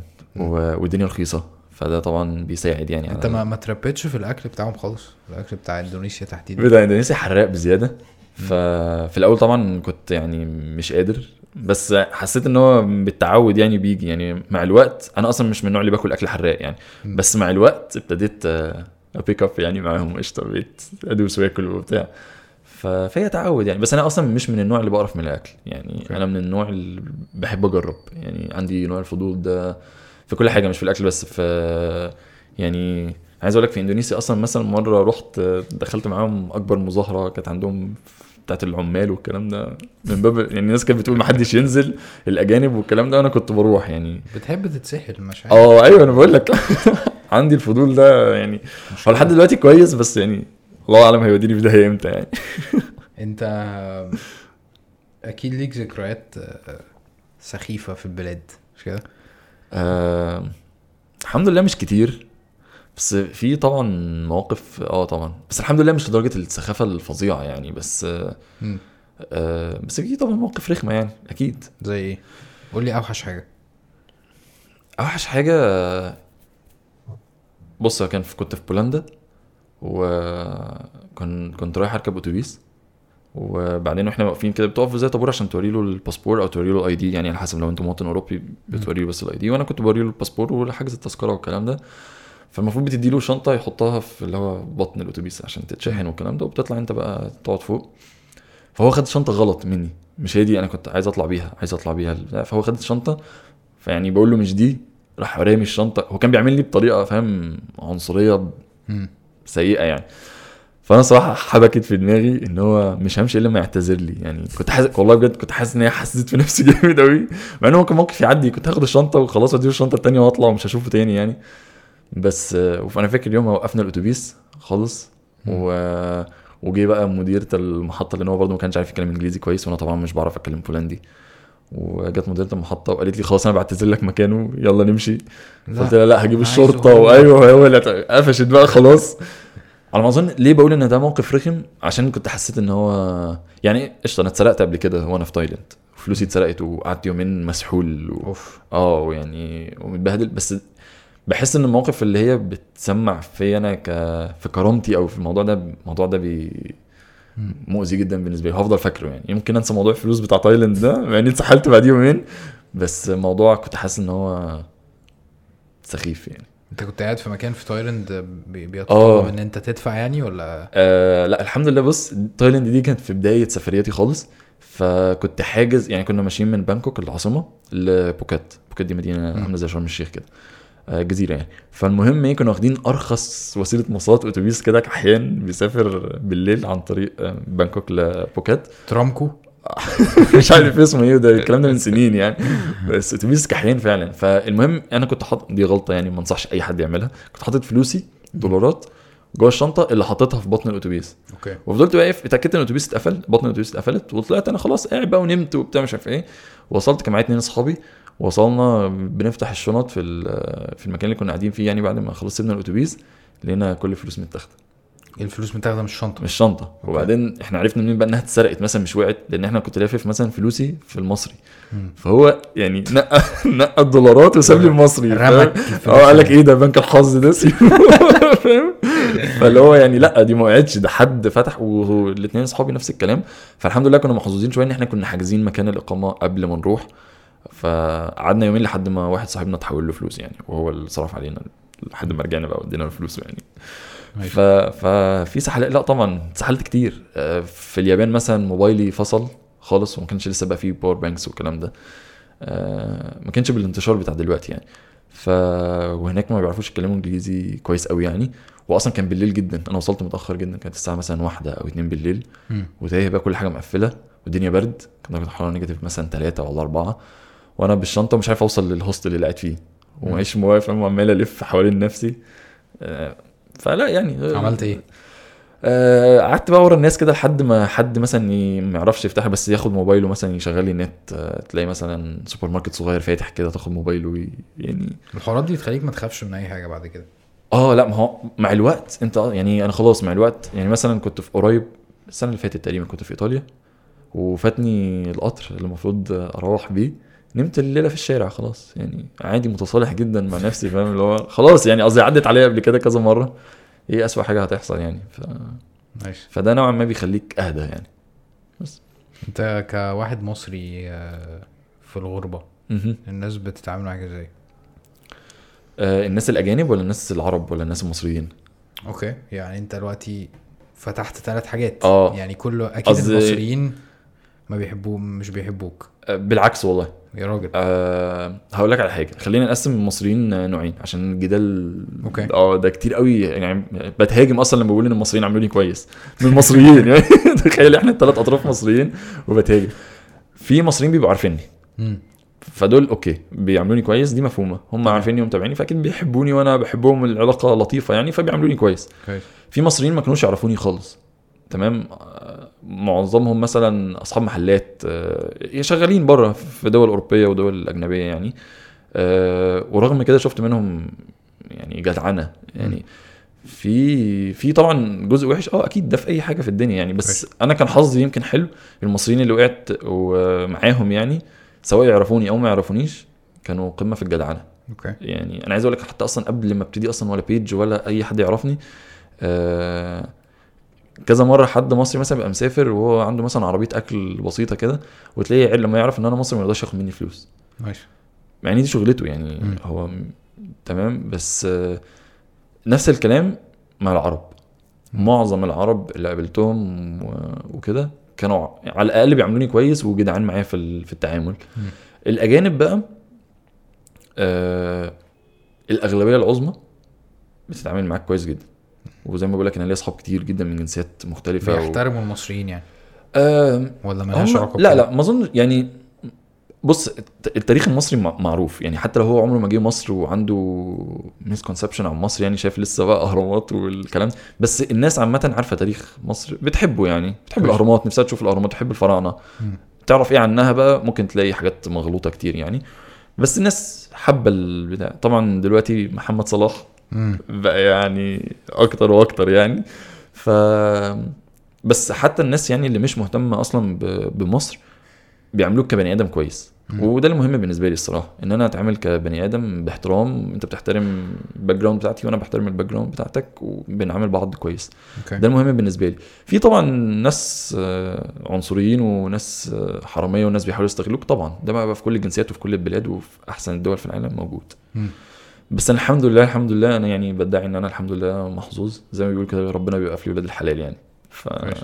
والدنيا رخيصة فده طبعا بيساعد يعني. انت ما ما تربيتش في الاكل بتاعهم خالص؟ الاكل بتاع اندونيسيا تحديدا بتاع اندونيسيا حراق بزيادة. ففي الاول طبعا كنت يعني مش قادر بس حسيت ان هو بالتعود يعني بيجي يعني مع الوقت. انا اصلا مش من النوع اللي باكل اكل حراق يعني بس مع الوقت ابتديت ابيك اب يعني معاهم قشطه بيت ادوس واكل وبتاع ففيها تعود يعني. بس انا اصلا مش من النوع اللي بقرف من الاكل يعني okay. انا من النوع اللي بحب اجرب يعني عندي نوع الفضول ده في كل حاجه مش في الاكل بس. ف يعني عايز اقول لك في اندونيسيا اصلا مثلا مره رحت دخلت معاهم اكبر مظاهره كانت عندهم بتاعه العمال والكلام ده من باب يعني الناس كانت بتقول ما حدش ينزل الاجانب والكلام ده. انا كنت بروح يعني بتحب تتسحل مش عارف اه ايوه انا بقول لك عندي الفضول ده يعني لحد دلوقتي كويس بس يعني الله اعلم هيوديني في ده امتى يعني. انت اكيد ليك ذكريات سخيفه في البلاد مش كده؟ آه... الحمد لله مش كتير بس في طبعا مواقف اه طبعا بس الحمد لله مش لدرجه السخافه الفظيعه يعني بس آه... آه... بس في طبعا مواقف رخمه يعني اكيد. زي ايه؟ قول لي اوحش حاجه. اوحش حاجه بص انا كان كنت في بولندا وكنت كنت رايح اركب اتوبيس وبعدين واحنا واقفين كده بتقفوا زي طابور عشان توري له الباسبور او توري له الاي دي يعني على حسب لو انت مواطن اوروبي بتوري له بس الاي دي. وانا كنت بوري له الباسبور وحجز التذكره والكلام ده. فالمفروض بتدي له شنطه يحطها في اللي هو بطن الاتوبيس عشان تتشحن والكلام ده وبتطلع انت بقى تقعد فوق. فهو خد شنطه غلط مني مش هي دي انا كنت عايز اطلع بيها عايز اطلع بيها فهو خد الشنطه فيعني بقول له مش دي راح رامي الشنطه. هو كان بيعمل لي بطريقه فاهم عنصريه سيئه يعني. فانا صراحه حبكت في دماغي ان هو مش همشي الا ما يعتذر لي يعني. كنت حاسس والله بجد كنت حاسس ان انا حسيت في نفسي جامد قوي مع ان هو كان موقف يعدي كنت هاخد الشنطه وخلاص اديله الشنطه الثانيه واطلع ومش هشوفه تاني يعني. بس وانا فاكر اليوم وقفنا الاتوبيس خالص و... وجي بقى مديره المحطه لان هو برده ما كانش عارف يتكلم انجليزي كويس وانا طبعا مش بعرف اتكلم بولندي. وجت مديرة المحطة وقالت لي خلاص انا بعتذر لك مكانه يلا نمشي. قلت لها لا هجيب الشرطة وايوه هو اللي قفشت بقى خلاص. على ما اظن ليه بقول ان ده موقف رخم عشان كنت حسيت ان هو يعني قشطة انا اتسرقت قبل كده وانا في تايلاند فلوسي اتسرقت وقعدت يومين مسحول و... اه يعني ومتبهدل. بس بحس ان المواقف اللي هي بتسمع في انا ك... في كرامتي او في الموضوع ده الموضوع ده بي مؤذي جدا بالنسبه لي, هفضل فاكره يعني. يمكن انسى موضوع الفلوس بتاع تايلاند ده مع اني اتسحلت بعد يومين, بس موضوع كنت حاسس ان هو سخيف يعني. انت كنت قاعد في مكان في تايلاند بيطلب ان انت تدفع يعني ولا؟ آه لا الحمد لله. بص تايلاند دي كانت في بدايه سفرياتي خالص, فكنت حاجز يعني. كنا ماشيين من بانكوك العاصمه لبوكيت. بوكيت دي مدينه عامله زي شرم الشيخ كده, جزيره يعني. فالمهم ايه, كنا واخدين ارخص وسيله مواصلات اتوبيس كده احيان بيسافر بالليل عن طريق بانكوك لبوكيت, ترامكو مش عارف اسمه ايه ده, الكلام ده من سنين يعني, بس اتوبيس كحيان فعلا. فالمهم انا كنت حاطط, دي غلطه يعني ما انصحش اي حد يعملها, كنت حاطط فلوسي دولارات جوه الشنطه اللي حطيتها في بطن الاتوبيس. اوكي. وفضلت واقف, اتاكدت ان الاتوبيس اتقفل, بطن الاتوبيس اتقفلت, وطلعت انا خلاص قاعد بقى ونمت وبتاع مش عارف ايه. وصلت كان معايا اتنين اصحابي, وصلنا بنفتح الشنط في في المكان اللي كنا قاعدين فيه يعني. بعد ما خلص سيبنا الاتوبيس لقينا كل الفلوس متاخده. الفلوس متاخده من الشنطه من الشنطه وبعدين احنا عرفنا منين بقى انها اتسرقت مثلا, مش وقعت, لان احنا كنت لافف مثلا فلوسي في المصري, فهو يعني نقى نقى الدولارات وساب لي المصري. اه قال لك ايه ده بنك الحظ ده فاهم. فاللي هو يعني لا دي ما وقعتش, ده حد فتح. والاثنين اصحابي نفس الكلام. فالحمد لله كنا محظوظين شويه ان احنا كنا حاجزين مكان الاقامه قبل ما نروح, فقعدنا يومين لحد ما واحد صاحبنا تحول له فلوس يعني, وهو اللي صرف علينا لحد ما رجعنا بقى ودينا الفلوس يعني. ف... ففي سحلق لا طبعا سحلت كتير. في اليابان مثلا موبايلي فصل خالص, وما كانش لسه بقى فيه باور بانكس والكلام ده, ما كانش بالانتشار بتاع دلوقتي يعني. ف وهناك ما بيعرفوش يتكلموا انجليزي كويس قوي يعني, واصلا كان بالليل جدا. انا وصلت متاخر جدا, كانت الساعه مثلا واحدة او اتنين بالليل, وتايه بقى كل حاجه مقفله والدنيا برد. كنا كنا حراره نيجاتيف مثلا تلاتة ولا أربعة, وانا بالشنطه مش عارف اوصل للهوستل اللي قاعد فيه, ومعيش موافق, عمال الف حوالين نفسي. فلا يعني عملت ايه, قعدت بقى ورا الناس كده لحد ما حد مثلا ما يعرفش يفتح, بس ياخد موبايله مثلا يشغل لي نت. تلاقي مثلا سوبر ماركت صغير فاتح كده, تاخد موبايله يعني. الحوارات دي بتخليك ما تخافش من اي حاجه بعد كده. اه لا ما هو مع الوقت انت يعني, انا خلاص مع الوقت يعني. مثلا كنت في قريب السنه اللي فاتت تقريبا كنت في ايطاليا, وفاتني القطر اللي المفروض اروح بيه, نمت الليله في الشارع خلاص يعني, عادي متصالح جدا مع نفسي فاهم, اللي هو خلاص يعني. قصدي عدت عليا قبل كده كذا مره, ايه اسوأ حاجه هتحصل يعني. ف ماشي. فده نوعا ما بيخليك اهدى يعني. بس انت كواحد مصري في الغربه م-م. الناس بتتعامل معاك ازاي؟ آه الناس الاجانب ولا الناس العرب ولا الناس المصريين؟ اوكي يعني انت دلوقتي فتحت ثلاث حاجات. آه. يعني كله اكيد أز... المصريين ما بيحبوه مش بيحبوك. آه بالعكس والله يا راجل. أه هقول لك على حاجه, خلينا نقسم المصريين نوعين عشان الجدال اه ده كتير قوي يعني. بتهاجم اصلا لما بقول ان المصريين عاملين كويس من المصريين يعني. تخيل احنا الثلاث اطراف مصريين وبتهاجم. في مصريين بيبقوا عارفيني, فدول اوكي بيعملوني كويس, دي مفهومه, هم عارفيني ومتابعيني فاكيد بيحبوني وانا بحبهم, العلاقه لطيفه يعني, فبيعملوني كويس. في مصريين ما كانوش يعرفوني خالص تمام, معظمهم مثلا اصحاب محلات شغالين بره في دول اوروبيه ودول اجنبيه يعني, ورغم كده شفت منهم يعني جدعنه يعني. في في طبعا جزء وحش اه اكيد, ده في اي حاجه في الدنيا يعني, بس انا كان حظي يمكن حلو. المصريين اللي وقعت ومعاهم يعني سواء يعرفوني او ما يعرفونيش كانوا قمه في الجدعنه. اوكي يعني انا عايز اقول لك حتى اصلا قبل ما ابتدي اصلا ولا بيج ولا اي حد يعرفني, آه كذا مرة حد مصري مثلا بقى مسافر وهو عنده مثلا عربية اكل بسيطة كده, وتلاقيه عيل لما يعرف ان انا مصري ما يقدرش ياخد مني فلوس. ماشي يعني دي شغلته يعني. م. هو تمام. بس نفس الكلام مع العرب, معظم العرب اللي قابلتهم وكده كانوا على الاقل بيعملوني كويس وجدعان معايا في في التعامل. م. الاجانب بقى آه الاغلبية العظمى بتتعامل معاك كويس جدا, وزي ما بقولك انا ليا اصحاب كتير جدا من جنسيات مختلفه بيحترموا و... المصريين يعني. أه... ولا مالهاش علاقه؟ لا لا ما اظن يعني. بص التاريخ المصري معروف يعني, حتى لو هو عمره ما جه مصر وعنده مسكونسبشن عن مصر يعني, شايف لسه بقى اهرامات والكلام, بس الناس عامه عارفه تاريخ مصر, بتحبه يعني, بتحب الاهرامات, نفسها تشوف الاهرامات, تحب الفراعنه, تعرف ايه عنها بقى, ممكن تلاقي حاجات مغلوطه كتير يعني, بس الناس حابه البتاع. طبعا دلوقتي محمد صلاح بقى يعني اكتر واكتر يعني. ف بس حتى الناس يعني اللي مش مهتمه اصلا بمصر بيعملوك كبني ادم كويس وده المهم بالنسبه لي الصراحه, ان انا اتعامل كبني ادم باحترام, انت بتحترم الباك جراوند بتاعتي وانا بحترم الباك جراوند بتاعتك وبنعامل بعض كويس. okay. ده المهم بالنسبه لي. في طبعا ناس عنصريين وناس حراميه وناس بيحاولوا يستغلوك طبعا, ده بقى في كل الجنسيات وفي كل البلاد وفي احسن الدول في العالم موجود. mm. بس الحمد لله الحمد لله انا يعني بدعي ان انا الحمد لله محظوظ زي ما بيقول كده, ربنا بيوقف لي ولاد الحلال يعني. ف okay.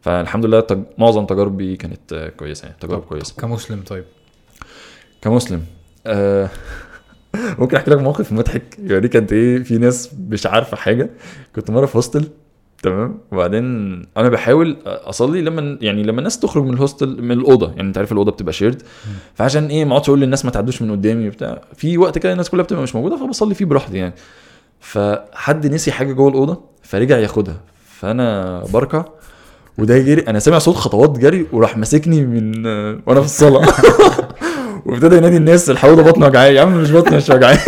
فالحمد لله تج... معظم تجاربي كانت كويسه يعني, تجارب كويسه كمسلم. طيب كمسلم آه ممكن احكي لك موقف مضحك يعني. كانت ايه, في ناس مش عارفه حاجه. كنت مره في هوستل, تمام, وبعدين انا بحاول اصلي لما يعني لما الناس تخرج من الهوستل من الاوضه, يعني انت عارف الاوضه بتبقى شيرد, فعشان ايه ما اقعدش اقول للناس ما تعدوش من قدامي وبتاع, في وقت كده الناس كلها بتبقى مش موجوده فبصلي فيه براحتي يعني. فحد نسي حاجه جوه الاوضه فرجع ياخدها, فانا بركع وده جري, انا سامع صوت خطوات جري وراح ماسكني من وانا في الصلاه وابتدى ينادي الناس الحوضه بطني وجعاني. يا عم مش بطني مش وجعاني.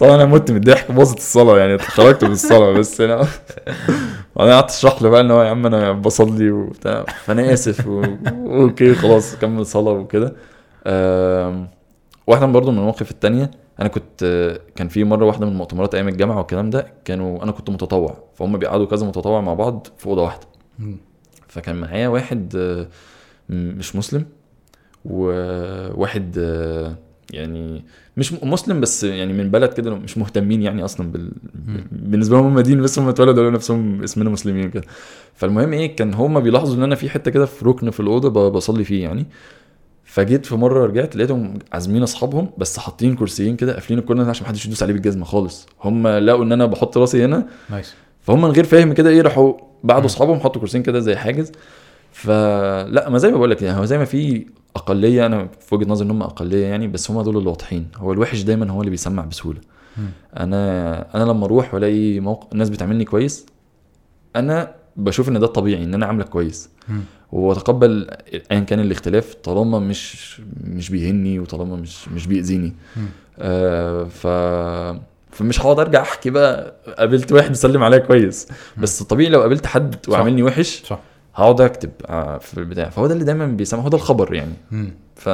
طبعا انا مت من الضحك باظت الصلاه يعني, اتخرجت من الصلاه بس انا انا قعدت اشرح له بقى ان هو يا عم انا بصلي وبتاع فانا اسف و... اوكي خلاص كمل صلاه وكده. أم... واحده برضو من المواقف الثانيه, انا كنت كان في مره واحده من المؤتمرات ايام الجامعه والكلام ده, كانوا انا كنت متطوع فهم بيقعدوا كذا متطوع مع بعض في اوضه واحده. فكان معايا واحد مش مسلم وواحد يعني مش مسلم بس يعني من بلد كده مش مهتمين يعني اصلا بال... بالنسبه لهم مدين بس هم اتولدوا نفسهم اسمنا مسلمين كده. فالمهم ايه, كان هم بيلاحظوا ان انا في حته كده في ركن في الاوضه بصلي فيه يعني. فجيت في مره رجعت لقيتهم عازمين اصحابهم بس حاطين كرسيين كده قافلين الكورنر عشان محدش يدوس عليه بالجزمه خالص. هم لقوا ان انا بحط راسي هنا ماشي, فهم من غير فهم كده ايه راحوا بعد اصحابهم حطوا كرسيين كده زي حاجز. فلا ما زي ما بقول لك يعني, هو زي ما في اقليه, انا في وجهه نظري ان هم اقليه يعني, بس هم دول اللي واضحين. هو الوحش دايما هو اللي بيسمع بسهوله. م. انا انا لما اروح والاقي موقف الناس بتعاملني كويس انا بشوف ان ده طبيعي ان انا عامله كويس, واتقبل ايا كان الاختلاف طالما مش مش بيهني وطالما مش مش بيأذيني. آه ف فمش هقعد ارجع احكي بقى قابلت واحد بيسلم عليا كويس, بس طبيعي لو قابلت حد وعاملني وحش هقعد اكتب في البدايه. فهو ده اللي دايما بيسمع, هو ده الخبر يعني. ف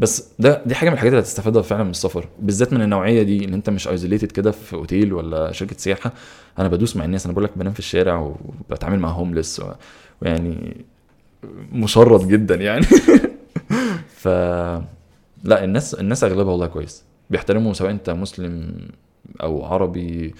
بس ده دي حاجه من الحاجات اللي هتستفادها فعلا من السفر, بالذات من النوعيه دي ان انت مش ايزوليتد كده في اوتيل ولا شركه سياحه. انا بدوس مع الناس, انا بقول لك بنام في الشارع وبتعامل مع هوملس و... ويعني مشرد جدا يعني. ف لا الناس الناس اغلبها والله كويس, بيحترموا سواء انت مسلم او عربي.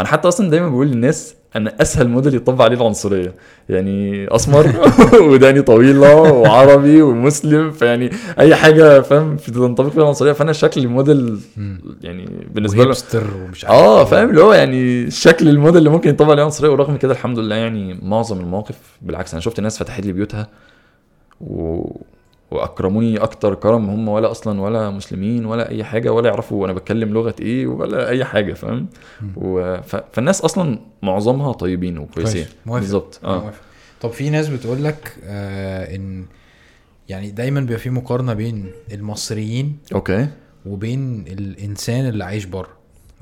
انا حتى اصلا دايما بقول للناس انا اسهل موديل يطبق عليه العنصريه يعني, اسمر وداني طويله وعربي ومسلم, فيعني اي حاجه فاهم في تنطبق فيها العنصريه. فانا شكل الموديل يعني بالنسبه له ومش عارف اه فاهم اللي هو يعني شكل الموديل اللي ممكن يطبق عليه العنصريه. ورغم كده الحمد لله يعني معظم المواقف بالعكس, انا شفت ناس فتحت لي بيوتها و... واكرموني اكتر كرم هم ولا اصلا ولا مسلمين ولا اي حاجه ولا يعرفوا انا بتكلم لغه ايه ولا اي حاجه فاهم. وف... فالناس اصلا معظمها طيبين وكويسين بالظبط. آه. طب في ناس بتقول لك آه ان يعني دايما بيبقى في مقارنه بين المصريين اوكي وبين الانسان اللي عايش بره.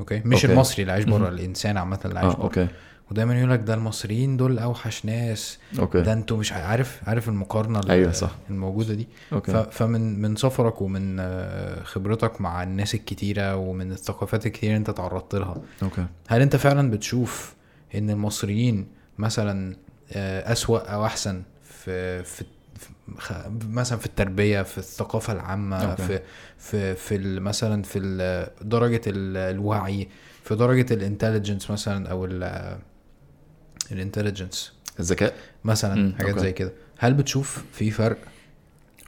اوكي مش أوكي. المصري اللي عايش بره, الانسان عامه اللي عايش آه. بره اوكي. ودايما يقولك ده المصريين دول اوحش ناس, أوكي. ده انتوا مش عارف عارف المقارنه اللي أيوة صح. الموجوده دي أوكي. فمن من سفرك ومن خبرتك مع الناس الكتيره ومن الثقافات الكتيره انت تعرضت لها, أوكي. هل انت فعلا بتشوف ان المصريين مثلا اسوأ او احسن في في مثلا في التربيه في الثقافه العامه أوكي. في في في مثلا في درجه الوعي في درجه الانتليجنس مثلا او الانتليجنس الذكاء مثلا مم. حاجات أوكي. زي كده, هل بتشوف في فرق؟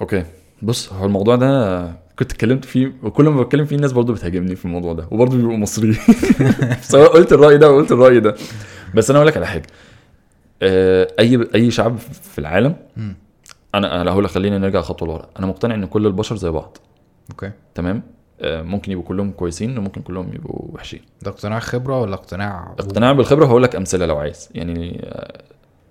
اوكي بص, هو الموضوع ده كنت اتكلمت فيه وكل ما بتكلم فيه الناس برضو بتهاجمني في الموضوع ده وبرضو بيبقوا مصريين سواء قلت الراي ده وقلت الراي ده. بس انا اقول لك على حاجه, اي اي شعب في العالم مم. انا انا هقول لك خلينا نرجع خطوه لورا. انا مقتنع ان كل البشر زي بعض اوكي تمام, ممكن يبقوا كلهم كويسين وممكن كلهم يبقوا وحشين. ده اقتناع خبرة ولا اقتناع؟ اقتناع بالخبرة, هقول لك امثلة لو عايز يعني,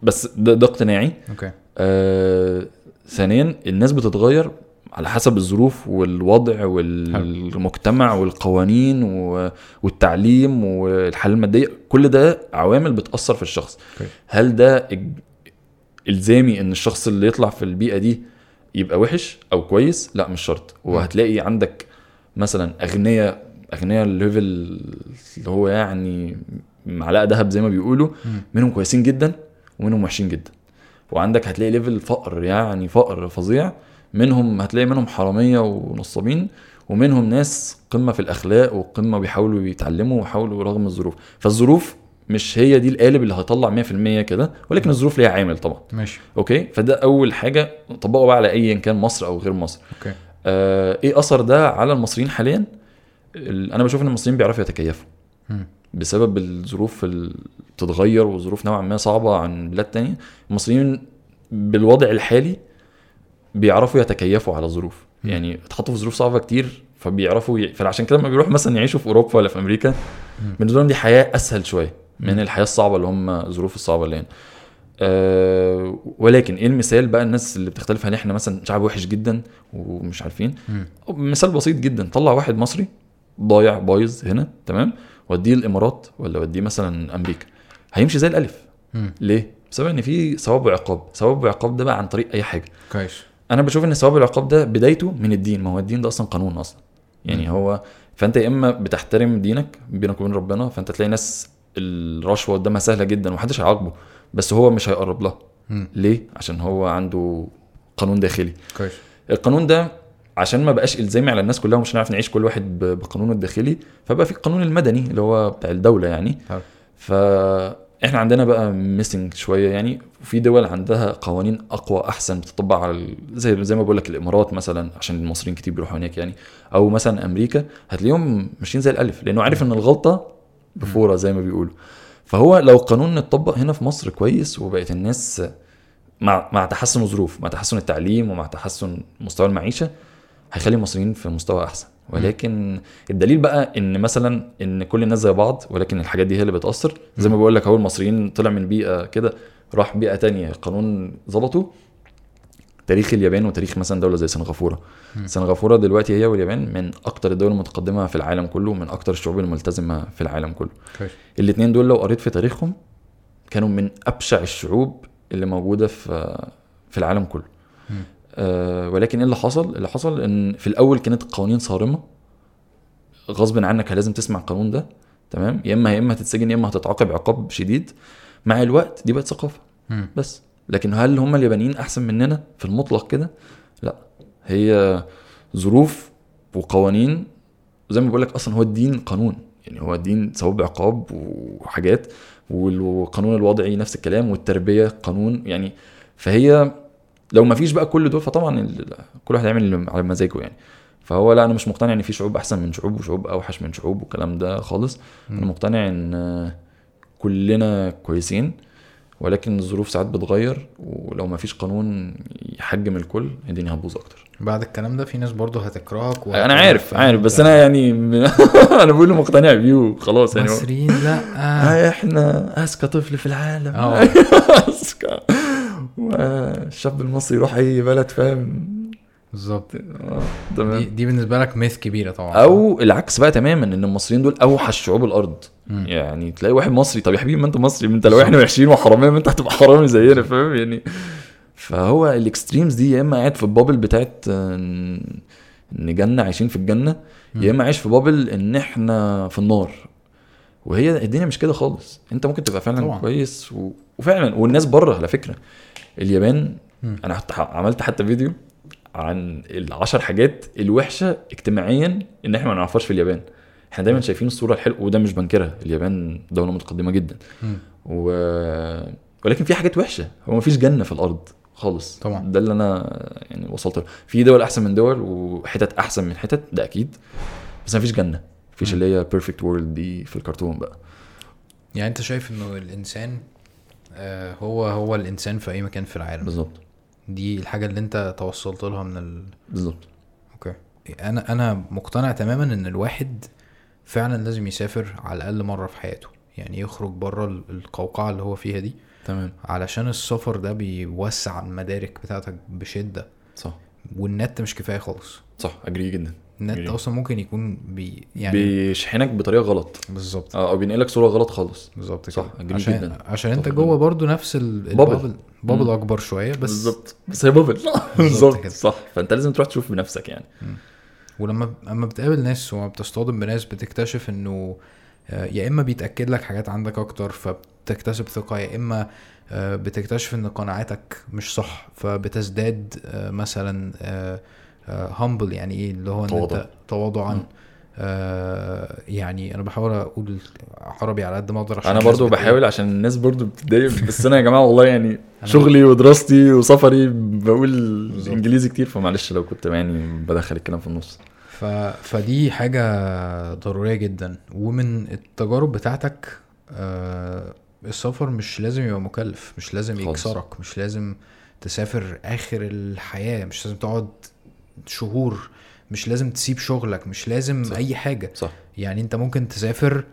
بس ده, ده اقتناعي اوكي. آه ثانيا الناس بتتغير على حسب الظروف والوضع والمجتمع والقوانين والتعليم والحالة المادية, كل ده عوامل بتأثر في الشخص أوكي. هل ده الزامي ان الشخص اللي يطلع في البيئة دي يبقى وحش او كويس لا مش شرط. وهتلاقي عندك مثلا اغنياء اغنياء الليفل اللي هو يعني معلقه ذهب زي ما بيقولوا, منهم كويسين جدا ومنهم وحشين جدا. وعندك هتلاقي ليفل فقر يعني فقر فظيع, منهم هتلاقي منهم حراميه ونصابين, ومنهم ناس قمه في الاخلاق وقمه بيحاولوا يتعلموا ويحاولوا رغم الظروف. فالظروف مش هي دي القالب اللي هيطلع مية في المية كده, ولكن الظروف ليها عامل طبعا. ماشي اوكي, فده اول حاجه طبقه بقى على ايا كان مصر او غير مصر. اوكي آه ايه اثر ده على المصريين حاليا؟ انا بشوف ان المصريين بيعرفوا يتكيفوا بسبب الظروف اللي بتتغير وظروف نوعا ما صعبه عن بلاد تانية. المصريين بالوضع الحالي بيعرفوا يتكيفوا على الظروف, يعني اتحطوا في ظروف صعبه كتير فبيعرفوا ي... فعشان كده لما بيروح مثلا يعيشوا في اوروبا ولا في امريكا بالنسبه لهم دي حياه اسهل شويه من الحياه الصعبه اللي هم الظروف الصعبه اللي هنا. أه ولكن ايه المثال بقى الناس اللي بتختلف؟ هنا احنا مثلا شعب وحش جدا ومش عارفين. مثال بسيط جدا, طلع واحد مصري ضايع بايظ هنا تمام وديه الامارات ولا وديه مثلا امريكا, هيمشي زي الالف. م. ليه؟ بسبب ان في ثواب وعقاب. ثواب وعقاب ده بقى عن طريق اي حاجه كويس. انا بشوف ان ثواب العقاب ده بدايته من الدين, ما هو الدين ده اصلا قانون اصلا يعني. م. هو فانت يا اما بتحترم دينك بينك وبين ربنا, فانت تلاقي ناس الرشوه قدامها سهله جدا ومحدش هيعاقبه بس هو مش هيقرب لها. م. ليه؟ عشان هو عنده قانون داخلي كويس. القانون ده عشان ما بقاش الزامي على الناس كلها ومش هنعرف نعيش كل واحد بقانونه الداخلي, فبقى في القانون المدني اللي هو بتاع الدوله يعني. م. فاحنا عندنا بقى ميسنج شويه يعني, في دول عندها قوانين اقوى احسن بتطبق على زي زي ما بقول لك الامارات مثلا عشان المصريين كتير بيروحوا هناك يعني, او مثلا امريكا هتلاقيهم ماشيين زي الالف لانه عارف ان الغلطه بفوره زي ما بيقولوا. فهو لو قانون اتطبق هنا في مصر كويس وبقت الناس مع مع تحسن الظروف مع تحسن التعليم ومع تحسن مستوى المعيشه هيخلي المصريين في مستوى احسن. ولكن م. الدليل بقى ان مثلا ان كل الناس زي بعض, ولكن الحاجات دي هي اللي بتاثر زي ما بقول لك. هو المصريين طلع من بيئه كده راح بيئه تانية قانون ظبطه. تاريخ اليابان وتاريخ مثلا دوله زي سنغافوره. م. سنغافوره دلوقتي هي واليابان من اكتر الدول المتقدمه في العالم كله ومن اكتر الشعوب الملتزمه في العالم كله. الاثنين دول لو قريت في تاريخهم كانوا من ابشع الشعوب اللي موجوده في في العالم كله. أه ولكن ايه اللي حصل؟ اللي حصل ان في الاول كانت قوانين صارمه غصب عنك لازم تسمع القانون ده تمام, يا اما يا اما هتتسجن يا اما هتتعاقب عقاب شديد. مع الوقت دي بقت ثقافه بس. لكن هل هم اليابانيين احسن مننا في المطلق كده؟ لا, هي ظروف وقوانين زي ما بقول لك. اصلا هو الدين قانون يعني, هو الدين ثواب عقاب وحاجات, والقانون الوضعي نفس الكلام, والتربيه قانون يعني. فهي لو ما فيش بقى كل دول فطبعا كل واحد يعمل على مزاجه يعني. فهو لا, انا مش مقتنع ان في شعوب احسن من شعوب وشعوب اوحش من شعوب والكلام ده خالص. م. انا مقتنع ان كلنا كويسين, ولكن الظروف ساعات بتغير, ولو ما فيش قانون يحجم الكل الدنيا هتبوظ اكتر. بعد الكلام ده في ناس برضو هتكرهك انا عارف عارف بس انا يعني انا بقول له مقتنع بيه خلاص يعني. مصريين لا, احنا اذكى طفل في العالم اذكى, والشاب المصري يروح اي بلد فاهم بالظبط. دي, دي بالنسبه لك ميث كبيره طبعا. او العكس بقى تماما, ان المصريين دول اوحش شعوب الارض. م. يعني تلاقي واحد مصري, طب يا حبيبي ما انت مصري, انت لو احنا وحشين وحراميه ما انت هتبقى حرامي زينا فاهم يعني. فهو الاكستريمز دي يا اما قاعد في البابل بتاعت ان جنه عايشين في الجنه, يا اما عايش في بابل ان احنا في النار. وهي الدنيا مش كده خالص. انت ممكن تبقى فعلا طبعا كويس و... وفعلا. والناس بره على فكره اليابان, م. انا حتى عملت حتى فيديو عن العشر حاجات الوحشه اجتماعيا ان احنا ما نعرفهاش في اليابان. احنا دايما شايفين الصوره الحلوه وده مش بنكرها, اليابان دوله متقدمه جدا و... ولكن في حاجات وحشه. هو ما فيش جنه في الارض خالص طبعا, ده اللي انا يعني وصلت له. في دول احسن من دول وحتت احسن من حتت ده اكيد, بس ما فيش جنه, فيش اللي هي بيرفكت وورلد دي في الكرتون بقى يعني. انت شايف انه الانسان هو هو الانسان في اي مكان في العالم بالظبط, دي الحاجه اللي انت توصلت لها من ال... بالظبط. اوكي, انا انا مقتنع تماما ان الواحد فعلا لازم يسافر على الاقل مره في حياته يعني, يخرج بره القوقعه اللي هو فيها دي تمام, علشان السفر ده بيوسع المدارك بتاعتك بشده. صح. والنت مش كفايه خالص. صح, اجري جدا النت اصلا ممكن يكون بي يعني بيشحنك بطريقه غلط بالظبط او بينقلك صوره غلط خالص بالظبط صح عشان جداً. عشان انت جوه برضو نفس البابل بابل اكبر شويه بس بالظبط بس هي بابل بالظبط صح فانت لازم تروح تشوف بنفسك يعني م. ولما اما بتقابل ناس وبتصطدم بناس بتكتشف انه يا اما بيتاكد لك حاجات عندك اكتر فبتكتسب ثقه يا اما بتكتشف ان قناعاتك مش صح فبتزداد مثلا humble يعني ايه اللي هو انت تواضعا آه يعني انا بحاول اقول عربي على قد ما اقدر عشان انا برضو بحاول عشان الناس برضو بتتضايق بس انا يا جماعه والله يعني شغلي ودراستي وسفري بقول انجليزي كتير فمعلش لو كنت يعني بدخل الكلام في النص ف... فدي حاجه ضروريه جدا. ومن التجارب بتاعتك آه السفر مش لازم يبقى مكلف, مش لازم يكسرك, مش لازم تسافر اخر الحياه, مش لازم تقعد شهور, مش لازم تسيب شغلك, مش لازم صح. اي حاجة صح. يعني انت ممكن تسافر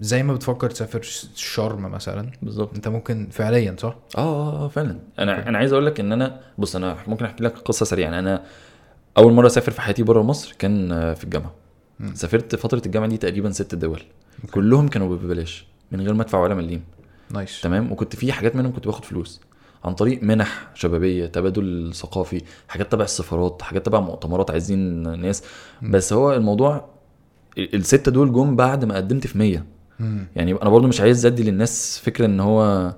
زي ما بتفكر تسافر شرم مثلا بالظبط, انت ممكن فعليا صح. اه اه فعلا انا okay. انا عايز اقول لك ان انا بص انا ممكن احكي لك قصة سريعة. انا اول مرة اسافر في حياتي برا مصر كان في الجامعة. م. سافرت فترة الجامعة دي تقريبا ست دول okay. كلهم كانوا ببلاش من غير ما ادفع ولا مليم. نايس nice. تمام. وكنت في حاجات منهم كنت باخد فلوس عن طريق منح شبابية, تبادل ثقافي, حاجات تبع السفارات, حاجات تبع مؤتمرات عايزين ناس. م. بس هو الموضوع الستة دول جم بعد ما قدمت في مية. م. يعني انا برضو مش عايز ادي للناس فكرة ان هو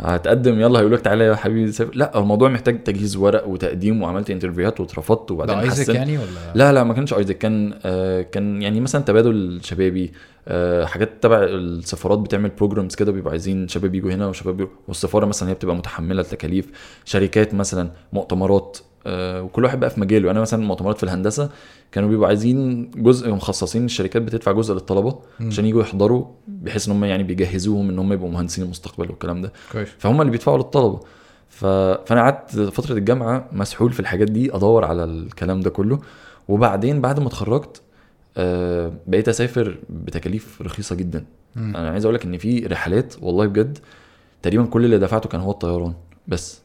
هتقدم يلا هيقولك تعالى يا حبيبي سافر. لا, الموضوع محتاج تجهيز ورق وتقديم, وعملت انترفيوهات واترفضت وبعدين حسيت يعني ولا لا لا ما كانش عايزك. كان آه كان يعني مثلا تبادل شبابي, آه حاجات تبع السفارات بتعمل بروجرامز كده, بيبقوا عايزين شباب يجوا هنا وشباب, والسفاره مثلا هي بتبقى متحمله التكاليف, شركات مثلا, مؤتمرات, آه وكل واحد بقى في مجاله. انا مثلا مؤتمرات في الهندسه كانوا بيبقوا عايزين جزء مخصصين, الشركات بتدفع جزء للطلبه عشان يجوا يحضروا, بحيث ان هم يعني بيجهزوهم ان هم يبقوا مهندسين المستقبل والكلام ده. فهم اللي بيدفعوا للطلبه. ف... فانا قعدت فتره الجامعه مسحول في الحاجات دي, ادور على الكلام ده كله. وبعدين بعد ما اتخرجت آه بقيت اسافر بتكاليف رخيصه جدا. م. انا عايز اقول لك ان في رحلات والله بجد تقريبا كل اللي دفعته كان هو الطيران بس.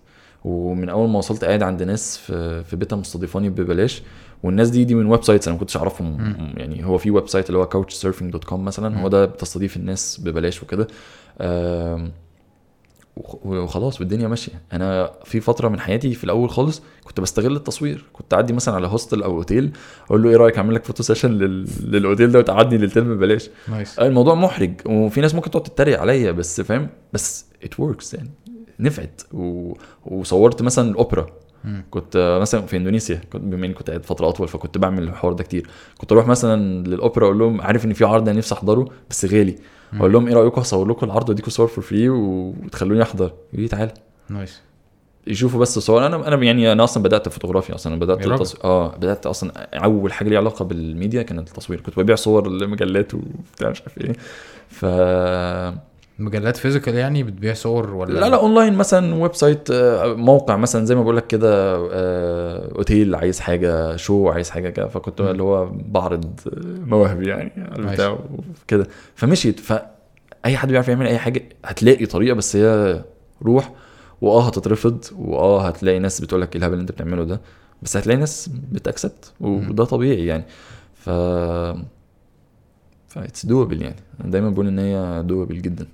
ومن اول ما وصلت قاعد عند ناس في في بيتها مستضيفاني ببلاش, والناس دي دي من ويب سايتس انا ما كنتش اعرفهم. م. يعني هو في ويب سايت اللي هو كاوتش سيرفينج دوت كوم مثلا. م. هو ده بتستضيف الناس ببلاش وكده, وخلاص والدنيا ماشيه. انا في فتره من حياتي في الاول خالص كنت بستغل التصوير, كنت اعدي مثلا على هوستل او اوتيل اقول له ايه رايك اعمل لك فوتو سيشن لل... للاوتيل ده وتعدي للتل ببلاش. nice. الموضوع محرج وفي ناس ممكن تقعد تتريق عليا بس فاهم, بس ات وركس يعني نفعت. و... وصورت مثلا الاوبرا. م. كنت مثلا في اندونيسيا, كنت بما اني كنت قاعد فتره اطول فكنت بعمل الحوار ده كتير. كنت اروح مثلا للاوبرا اقول لهم عارف ان في عرض انا نفسي احضره بس غالي, اقول لهم ايه رايكم اصور لكم العرض واديكم صور فور فري وتخلوني احضر. يقول لي تعالى. نايس. يشوفوا بس الصور. انا انا يعني انا اصلا بدات فوتوغرافي اصلا, بدات التص... اه بدات اصلا اول حاجه لي علاقه بالميديا كانت التصوير. كنت ببيع صور لمجلات وبتاع مش عارف ايه. ف مجلات فيزيكال يعني بتبيع صور ولا لا؟ لا اونلاين مثلا, ويب سايت, موقع مثلا زي ما بقولك كده, اوتيل عايز حاجه, شو عايز حاجه كده, فكنت اللي هو بعرض مواهبي يعني بتاع كده. فمشيت. فاي حد بيعرف يعمل اي حاجه هتلاقي طريقه, بس هي روح. واه هتترفض, واه هتلاقي ناس بتقولك ايه الهبل اللي انت بتعمله ده, بس هتلاقي ناس بتاكسبت وده طبيعي يعني. ف فايتس دوبل يعني. دايما بقول ان هي دوبل جدا.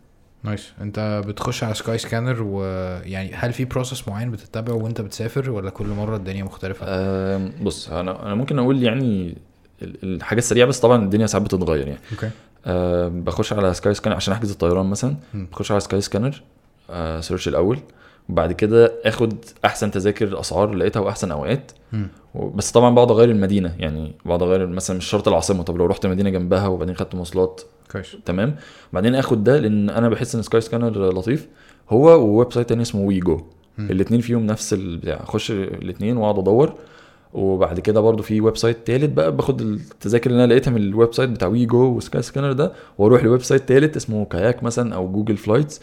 نايس. انت بتخش على سكاي سكانر ويعني هل في بروسس معين بتتبعه وانت بتسافر ولا كل مرة الدنيا مختلفة؟ أه بص انا انا ممكن اقول يعني الحاجة السريعة, بس طبعا الدنيا ساعات بتتغير يعني. اوكي. أه بخش على سكاي سكانر عشان احجز الطيران مثلا. م. بخش على سكاي سكانر, أه سيرش الاول, وبعد كده اخد احسن تذاكر اسعار لقيتها واحسن اوقات. م. بس طبعا بقعد اغير المدينة يعني, بقعد اغير مثلا مش شرط العاصمة, طب لو رحت مدينة جنبها وبعدين خدت مواصلات. كويس. تمام. بعدين اخد ده لان انا بحس ان سكاي سكانر لطيف هو, وويب سايت تاني اسمه ويجو, الاثنين فيهم نفس البتاع, اخش الاثنين واقعد ادور. وبعد كده برضو في ويب سايت ثالث بقى باخد التذاكر اللي انا لقيتها من الويب سايت بتاع ويجو وسكاي سكانر ده, واروح لويب سايت ثالث اسمه كاياك مثلا او جوجل فلايتس,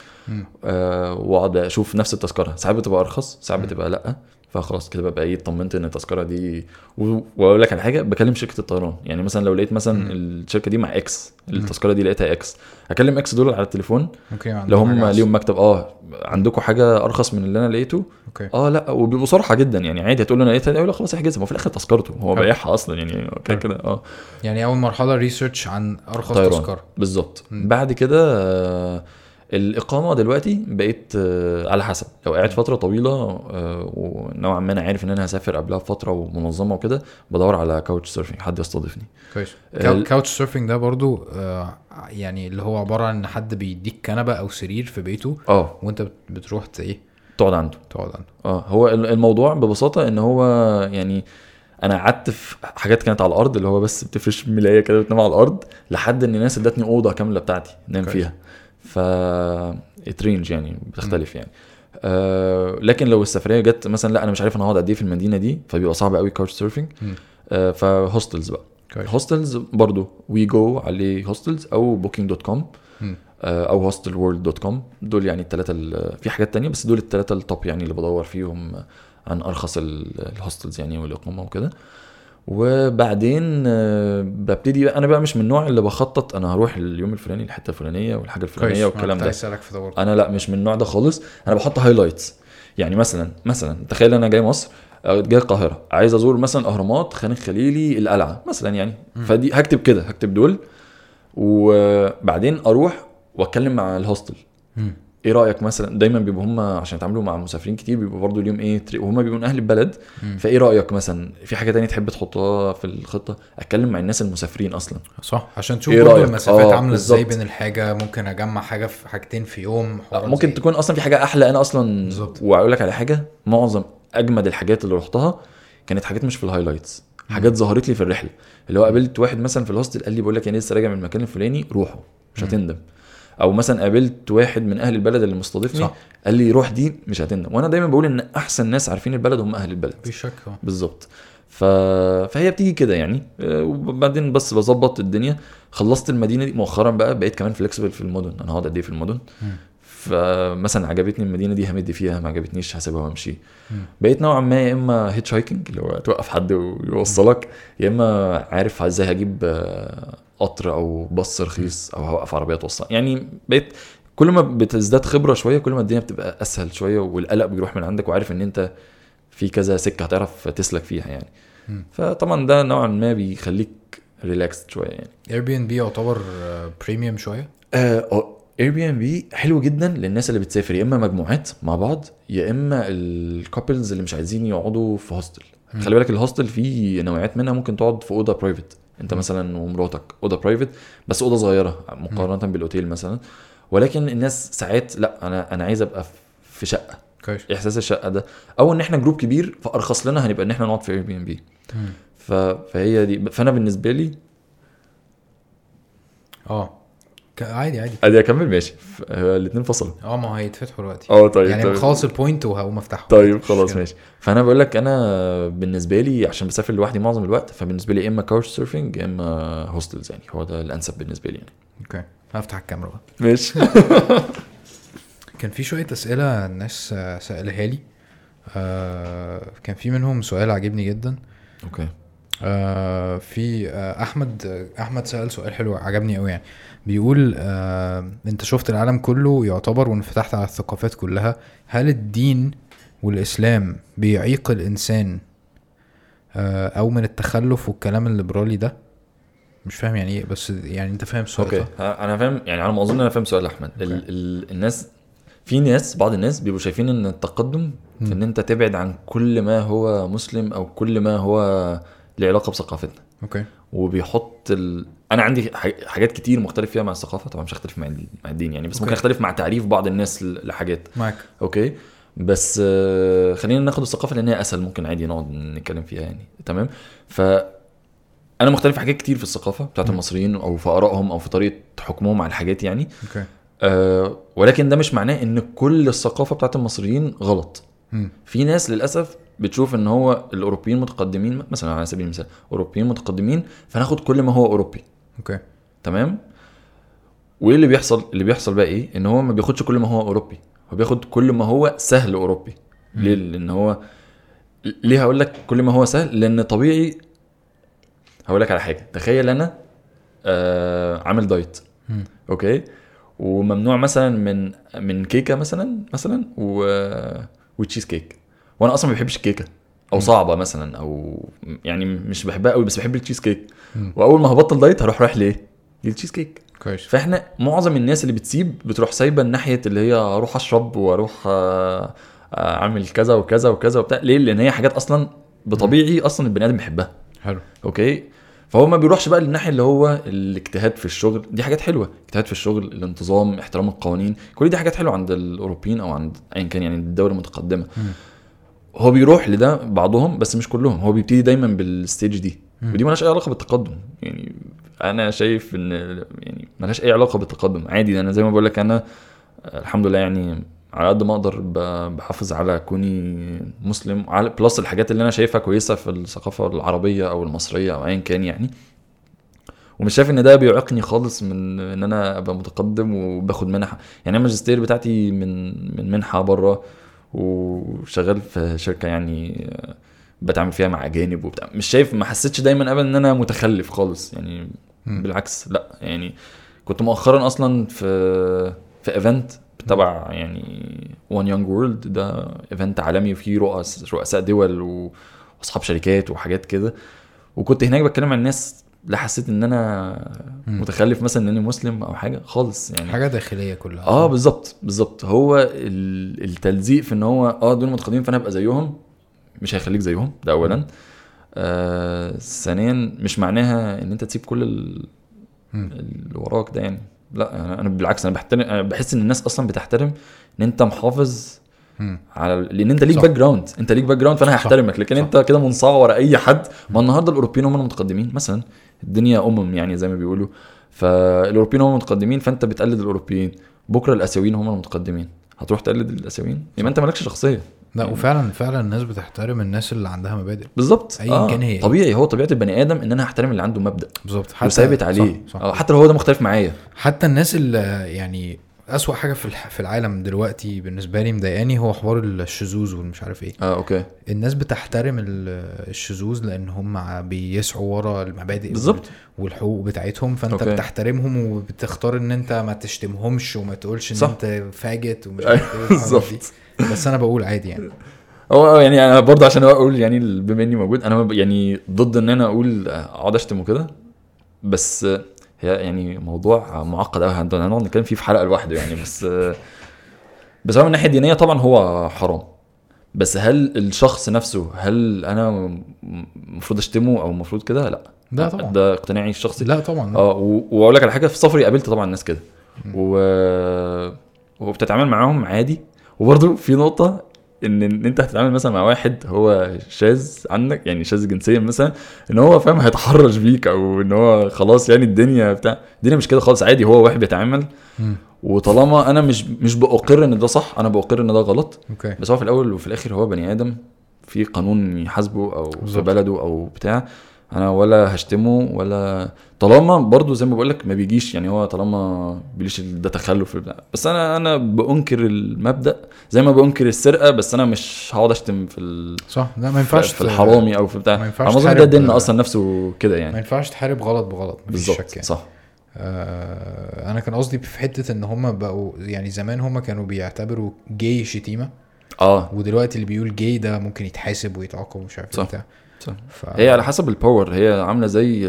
آه واقعد اشوف نفس التذكره. ساعات بتبقى ارخص, ساعات بتبقى لا, فخلاص كده بقى ايه طمنت ان التذكره دي. واقول لك على حاجه، بكلم شركه الطيران يعني مثلا لو لقيت مثلا م. الشركه دي مع اكس التذكره دي لقيتها اكس، اكلم اكس دول على التليفون لو هم ليهم مكتب اه عندكم حاجه ارخص من اللي انا لقيته أوكي. اه لا وبيبقوا صراحه جدا يعني عادي هتقول انا لقيتها لا خلاص احجزها، ما في الاخر تذكرته هو بايعها اصلا يعني كده كده اه يعني اول مرحله ريسيرش عن ارخص تذكره بالظبط. بعد كده آه الاقامه دلوقتي بقيت على حسب، لو قاعد فتره طويله ونوعا ما انا عارف ان انا هسافر قبلها فتره ومنظمه وكده، بدور على كاوتش سيرفنج حد يستضيفني. كويس. كاوتش سيرفنج ده برضو يعني اللي هو عباره عن حد بيديك كنبه او سرير في بيته اه وانت بتروح ايه تقعد عنده تقعد عنده اه هو الموضوع ببساطه ان هو يعني انا قعدت في حاجات كانت على الارض اللي هو بس بتفرش ملايه كده بتنام على الارض، لحد ان الناس ادتني اوضه كامله بتاعتي نام فيها. فالترينج يعني بتختلف يعني آه لكن لو السفريه جت مثلا لا انا مش عارف انا هقعد قد ايه في المدينه دي، فبيبقى صعب قوي كاوتش سيرفنج آه فهوستلز بقى كويش. هوستلز برضو ويجو عليه هوستلز او بوكينج دوت كوم آه او هوستل وورلد دوت كوم، دول يعني الثلاثه. في حاجات تانية بس دول الثلاثه التوب يعني اللي بدور فيهم عن ارخص الهوستلز يعني والاقامه وكده. وبعدين ببتدي انا بقى مش من النوع اللي بخطط انا هروح اليوم الفلاني الحته الفلانيه والحاجه الفلانيه والكلام ده، انا لا مش من النوع ده خالص. انا بحط هايلايتس يعني مثلا مثلا تخيل انا جاي مصر جاي القاهره عايز ازور مثلا اهرامات خان الخليلي القلعه مثلا يعني م. فدي هكتب كده هكتب دول وبعدين اروح واتكلم مع الهوستل م. ايه رايك مثلا، دايما بيبقوا هم عشان يتعاملوا مع مسافرين كتير بيبقوا برضو اليوم ايه تريق وهم بيبقوا من اهل البلد م. فايه رايك مثلا في حاجه تانية تحب تحطها في الخطه. اتكلم مع الناس المسافرين اصلا صح عشان تشوف إيه برضو المسافات آه عامله ازاي بين الحاجه، ممكن اجمع حاجه في حاجتين في يوم آه ممكن زي. تكون اصلا في حاجه احلى. انا اصلا واقول لك على حاجه، معظم اجمد الحاجات اللي رحتها كانت حاجات مش في الهايلايتس، حاجات ظهرت لي في الرحله. اللي هو قابلت واحد مثلا في الهوستل قال لي بقول لك يعني لسه راجع من المكان الفلاني روحوا مش هتندم، او مثلا قابلت واحد من اهل البلد اللي مستضيفني قال لي روح دي مش هتندم. وانا دايما بقول ان احسن ناس عارفين البلد هم اهل البلد بشكل بالظبط. ف... فهي بتيجي كده يعني. وبعدين بس بظبط الدنيا. خلصت المدينه دي مؤخرا بقى بقيت كمان فلكسبل في المدن، انا هقعد قد ايه في المدن. فمثلا عجبتني المدينه دي همد فيها، ما عجبتنيش هسيبها وامشي. بقيت نوعا ما يا اما هيتش هايكنج اللي هو توقف حد ويوصلك، يا اما عارف ازاي هجيب قطر او باص رخيص او هوقف عربيه توصل. يعني بقيت كل ما بتزداد خبره شويه كل ما الدنيا بتبقى اسهل شويه والقلق بيروح من عندك، وعارف ان انت في كذا سكه هتعرف تسلك فيها يعني. فطبعا ده نوعا ما بيخليك ريلاكس شويه يعني. Airbnb يعتبر بريميوم شويه. اه Airbnb حلو جدا للناس اللي بتسافر يا اما مجموعات مع بعض يا اما الكابلز اللي مش عايزين يقعدوا في هوستل. خلي بالك الهوستل فيه نوعيات منها، ممكن تقعد في اوضه برايفت انت م. مثلا ومراتك، اوضه برايفت بس اوضه صغيره مقارنه م. بالاوتيل مثلا. ولكن الناس ساعات لا انا انا عايز ابقى في شقه كويس. احساس الشقه ده او ان احنا جروب كبير فارخص لنا هنبقى ان احنا نقعد في Airbnb. فهي دي. فانا بالنسبه لي اه عادي عادي عادي اكمل ماشي. الاثنين فصلوا اه ما هيتفتحوا دلوقتي اه طيب يعني خلاص البوينت وهقوم افتحه طيب خلاص ماشي. فانا بقول لك انا بالنسبه لي عشان بسافر لوحدي معظم الوقت، فبالنسبه لي اما كاوتش سيرفنج اما هوستلز يعني هو ده الانسب بالنسبه لي يعني. اوكي هفتح الكاميرا بقى ماشي. كان في شويه اسئله الناس سالها لي آه كان في منهم سؤال عجبني جدا. اوكي آه في آه احمد احمد سأل سؤال حلو عجبني قوي يعني. بيقول آه انت شفت العالم كله يعتبر وانفتحت على الثقافات كلها، هل الدين والاسلام بيعيق الانسان آه او من التخلف والكلام الليبرالي ده؟ مش فاهم يعني ايه بس يعني انت فاهم سؤال. اوكي انا فاهم يعني على ما اظن انا فاهم سؤال احمد. ال- ال- الناس في ناس بعض الناس بيبقوا شايفين ان التقدم م. ان انت تبعد عن كل ما هو مسلم او كل ما هو له علاقه بثقافتنا. اوكي وبيحط ال... انا عندي حاجات كتير مختلف فيها مع الثقافه، طبعا مش هختلف مع الدين يعني بس أوكي. ممكن اختلف مع تعريف بعض الناس لحاجات معك. اوكي بس خلينا ناخد الثقافه لانها اسهل ممكن عادي نقعد نتكلم فيها يعني. تمام. ف انا مختلف في حاجات كتير في الثقافه بتاعت المصريين او في ارائهم او في طريقه حكمهم على الحاجات يعني. اوكي أه ولكن ده مش معناه ان كل الثقافه بتاعت المصريين غلط. م. في ناس للاسف بتشوف ان هو الاوروبيين متقدمين مثلا على سبيل المثال، اوروبيين متقدمين فناخد كل ما هو اوروبي. اوكي تمام. وايه اللي بيحصل؟ اللي بيحصل بقى ايه؟ ان هو ما بياخدش كل ما هو اوروبي، هو بياخد كل ما هو سهل اوروبي. ليه؟ لان هو ليه هقول لك كل ما هو سهل؟ لان طبيعي. هقول لك على حاجه، تخيل انا آه عامل دايت م. اوكي، وممنوع مثلا من من كيكه مثلا مثلا و وتشيز كيك، وانا اصلا ما بحبش الكيكه او صعبه مثلا، او يعني مش بحبها قوي، بس بحب التشيز كيك. واول ما هبطل دايت هروح رايح ليه للتشيز كيك. كويس. فاحنا معظم الناس اللي بتسيب بتروح سايبه الناحيه اللي هي اروح اشرب واروح اعمل كذا وكذا وكذا وبتاع. ليه؟ لان هي حاجات اصلا بطبيعي اصلا البني ادم بيحبها. حلو. اوكي، فهو ما بيروحش بقى للناحيه اللي هو الاجتهاد في الشغل. دي حاجات حلوه، اجتهاد في الشغل، الانتظام، احترام القوانين، كل دي حاجات حلوه عند الاوروبيين او عند ايا كان يعني الدول المتقدمه. م. هو بيروح لده بعضهم بس مش كلهم. هو بيبتدي دايما بالستيج دي. م. ودي مالهاش اي علاقه بالتقدم، يعني انا شايف ان يعني مالهاش اي علاقه بالتقدم، عادي. انا زي ما بقول لك انا الحمد لله يعني على قد ما اقدر بحافظ على كوني مسلم، على بلس الحاجات اللي انا شايفها كويسه في الثقافه العربيه او المصريه او ايا كان يعني، ومش شايف ان ده بيعيقني خالص من ان انا ابقى متقدم وباخد منحه. يعني الماجستير بتاعتي من من منحه بره، وشغال في شركه يعني بتعامل فيها مع اجانب وبتاع. مش شايف، ما حسيتش دايما ابدا ان انا متخلف خالص يعني. م. بالعكس، لا يعني كنت مؤخرا اصلا في في ايفنت تبع يعني One Young World، ده ايفنت عالمي وفيه رؤس رؤساء دول واصحاب شركات وحاجات كده، وكنت هناك بتكلم عن الناس. لا حسيت ان انا متخلف مثلا اني مسلم او حاجه خالص، يعني حاجه داخليه كلها. اه بالظبط بالظبط. هو التلزيق في ان هو اه دول متقدمين فانا ابقى زيهم، مش هيخليك زيهم، ده اولا. آه ثانيا، مش معناها ان انت تسيب كل اللي وراك ده يعني، لا. انا بالعكس، انا بحترم، أنا بحس ان الناس اصلا بتحترم ان انت محافظ م. على، لان انت ليك باك جراوند، انت ليك باك جراوند، فانا هحترمك. لكن صح. انت كده منصاع ورا اي حد. ما النهارده الاوروبيين هم المتقدمين مثلا، الدنيا امم يعني زي ما بيقولوا، فالاوروبيين هم المتقدمين فانت بتقلد الاوروبيين. بكره الاسيويين هم المتقدمين، هتروح تقلد الاسيويين، يبقى انت مالكش شخصيه. لا يعني. وفعلا فعلا الناس بتحترم الناس اللي عندها مبادئ. بالظبط. ايا كان هي طبيعي، هو طبيعه البني ادم ان انا هحترم اللي عنده مبدا. بالظبط. ثابت عليه. صح صح. حتى لو هو ده مختلف معايا. حتى الناس اللي يعني اسوا حاجه في في العالم دلوقتي بالنسبه لي مضايقاني، هو حوار الشذوذ والمش عارف ايه. اه اوكي. الناس بتحترم الشذوذ لان هم بيسعوا ورا المبادئ بالظبط والحقوق بتاعتهم، فانت أوكي. بتحترمهم وبتختار ان انت ما تشتمهمش وما تقولش ان صح. انت فاجت ومش عارف ايه. بس انا بقول عادي يعني. اه يعني انا برضه عشان اقول يعني بما اني موجود، انا يعني ضد ان انا اقول اقعد اشتم وكده، بس هي يعني موضوع معقد قوي عندنا نقعد نتكلم فيه في حلقه لوحده يعني. بس بس من ناحيه دينيه طبعا هو حرام، بس هل الشخص نفسه هل انا المفروض اشتمه او المفروض كده؟ لا ده طبعا ده اقتناعي الشخصي. لا طبعا. اه واقول لك على حاجه، في سفري قابلت طبعا ناس كده و... وبتتعامل معاهم عادي. وبرضه في نقطه ان انت هتتعامل مثلا مع واحد هو شاذ عنك، يعني شاذ جنسيا مثلا، ان هو فاهم هيتحرش بيك او ان هو خلاص يعني الدنيا بتاع. الدنيا مش كده خالص، عادي. هو واحد بيتعامل، وطالما انا مش مش بأقر ان ده صح، انا بأقر ان ده غلط. أوكي. بس هو في الاول وفي الاخر هو بني ادم، في قانون يحاسبه او في بلده او بتاع. انا ولا هشتمه ولا، طالما برضو زي ما بقولك ما بيجيش يعني، هو طالما بيليش ده تخلف. بس انا انا بانكر المبدأ زي ما بانكر السرقة، بس انا مش هقعد اشتم في ال... صح. لا ما ينفعش في الحرامي او في بتاع. ما ينفعش ده دين اصلا نفسه كده يعني، ما ينفعش تحارب غلط بغلط بالشك يعني. صح. آه انا كان قصدي في حتة ان هما بقوا يعني زمان هما كانوا بيعتبروا جاي شتيمة، اه ودلوقتي اللي بيقول جاي ده ممكن يتحاسب ويتعاقب ومش عارف بتاع. ف... هي على حسب الباور، هي عامله زي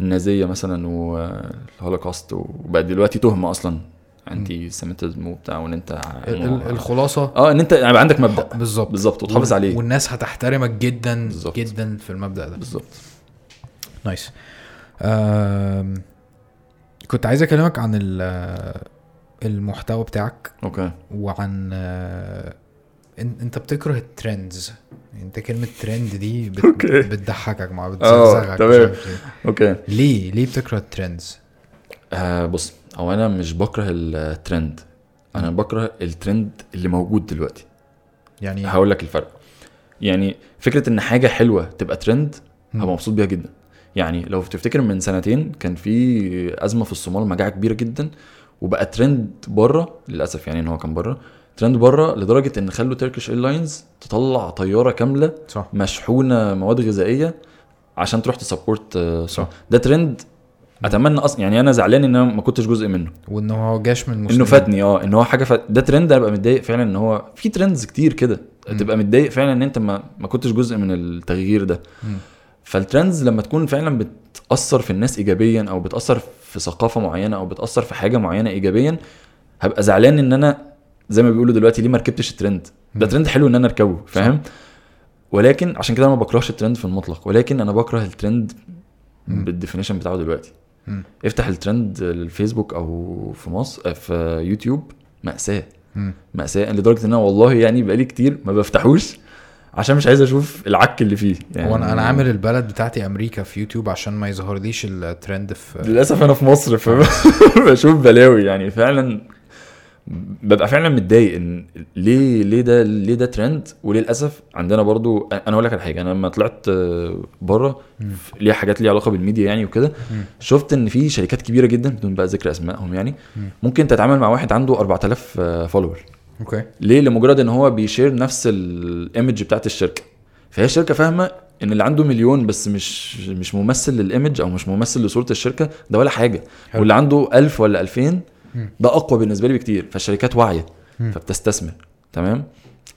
النازيه مثلا والهولوكوست، وبقى دلوقتي تهمه اصلا انتي سيمتزم وبتاع، وان انت الخلاصه اه ان انت يعني عندك مبدا. بالظبط بالظبط. وتحافظ عليه والناس هتحترمك جدا. بالزبط. جدا في المبدا ده. بالظبط. نايس. آه... كنت عايز اكلمك عن المحتوى بتاعك. اوكي. وعن آه... انت بتكره الترندز. انت كلمه ترند دي بت... بتضحكك مع بتزعجك. تمام. اوكي. ليه ليه بتكره الترندز؟ آه بص، او انا مش بكره الترند، انا بكره الترند اللي موجود دلوقتي. يعني هقول لك الفرق. يعني فكره ان حاجه حلوه تبقى ترند هبقى مبسوط بيها جدا. يعني لو تفتكر من سنتين كان في ازمه في الصومال، مجاعه كبيره جدا، وبقى ترند بره للاسف يعني ان هو كان بره، ترند بره لدرجه ان خلوا تركيش ايرلاينز تطلع طياره كامله صح. مشحونه مواد غذائيه عشان تروح تسبورت صح. ده ترند اتمنى اصلا يعني انا زعلان ان انا ما كنتش جزء منه وانه هو جاش من المسلمين. انه فاتني اه ان هو حاجه فات... ده ترند ابقى متضايق فعلا ان هو في ترندز كتير كده تبقى متضايق فعلا ان انت ما ما كنتش جزء من التغيير ده م. فالترندز لما تكون فعلا بتاثر في الناس ايجابيا او بتاثر في ثقافه معينه او بتاثر في حاجه معينه ايجابيا هبقى زعلان ان انا زي ما بيقولوا دلوقتي ليه ما ركبتش الترند ده. ترند حلو ان انا اركبه فاهم, ولكن عشان كده انا ما بكرهش الترند في المطلق, ولكن انا بكره الترند بالديفينيشن بتاعه دلوقتي. مم. افتح الترند للفيسبوك او في مصر في يوتيوب مأساة مأساة لدرجة ان انا والله يعني بقالي كتير ما بفتحوش عشان مش عايز اشوف العك اللي فيه يعني. وانا انا عامل البلد بتاعتي امريكا في يوتيوب عشان ما يظهر ليش الترند في للاسف انا في مصر فبشوف بلاوي يعني فعلا ببقى فعلا متضايق ان ليه ليه ده ليه ده ترند. وللاسف عندنا برضو انا اقول لك على حاجه, انا لما طلعت بره ليه حاجات ليها علاقه بالميديا يعني وكده شفت ان في شركات كبيره جدا بدون بقى ذكر اسمائهم يعني ممكن تتعامل مع واحد عنده أربعة آلاف فولوور اوكي ليه, لمجرد ان هو بيشير نفس الايمج بتاعه الشركه. فهي الشركه فاهمه ان اللي عنده مليون بس مش مش ممثل للايمج او مش ممثل لصوره الشركه ده ولا حاجه, واللي عنده ألف ولا ألفين ده اقوى بالنسبه لي بكتير. فالشركات واعيه فبتستثمر تمام.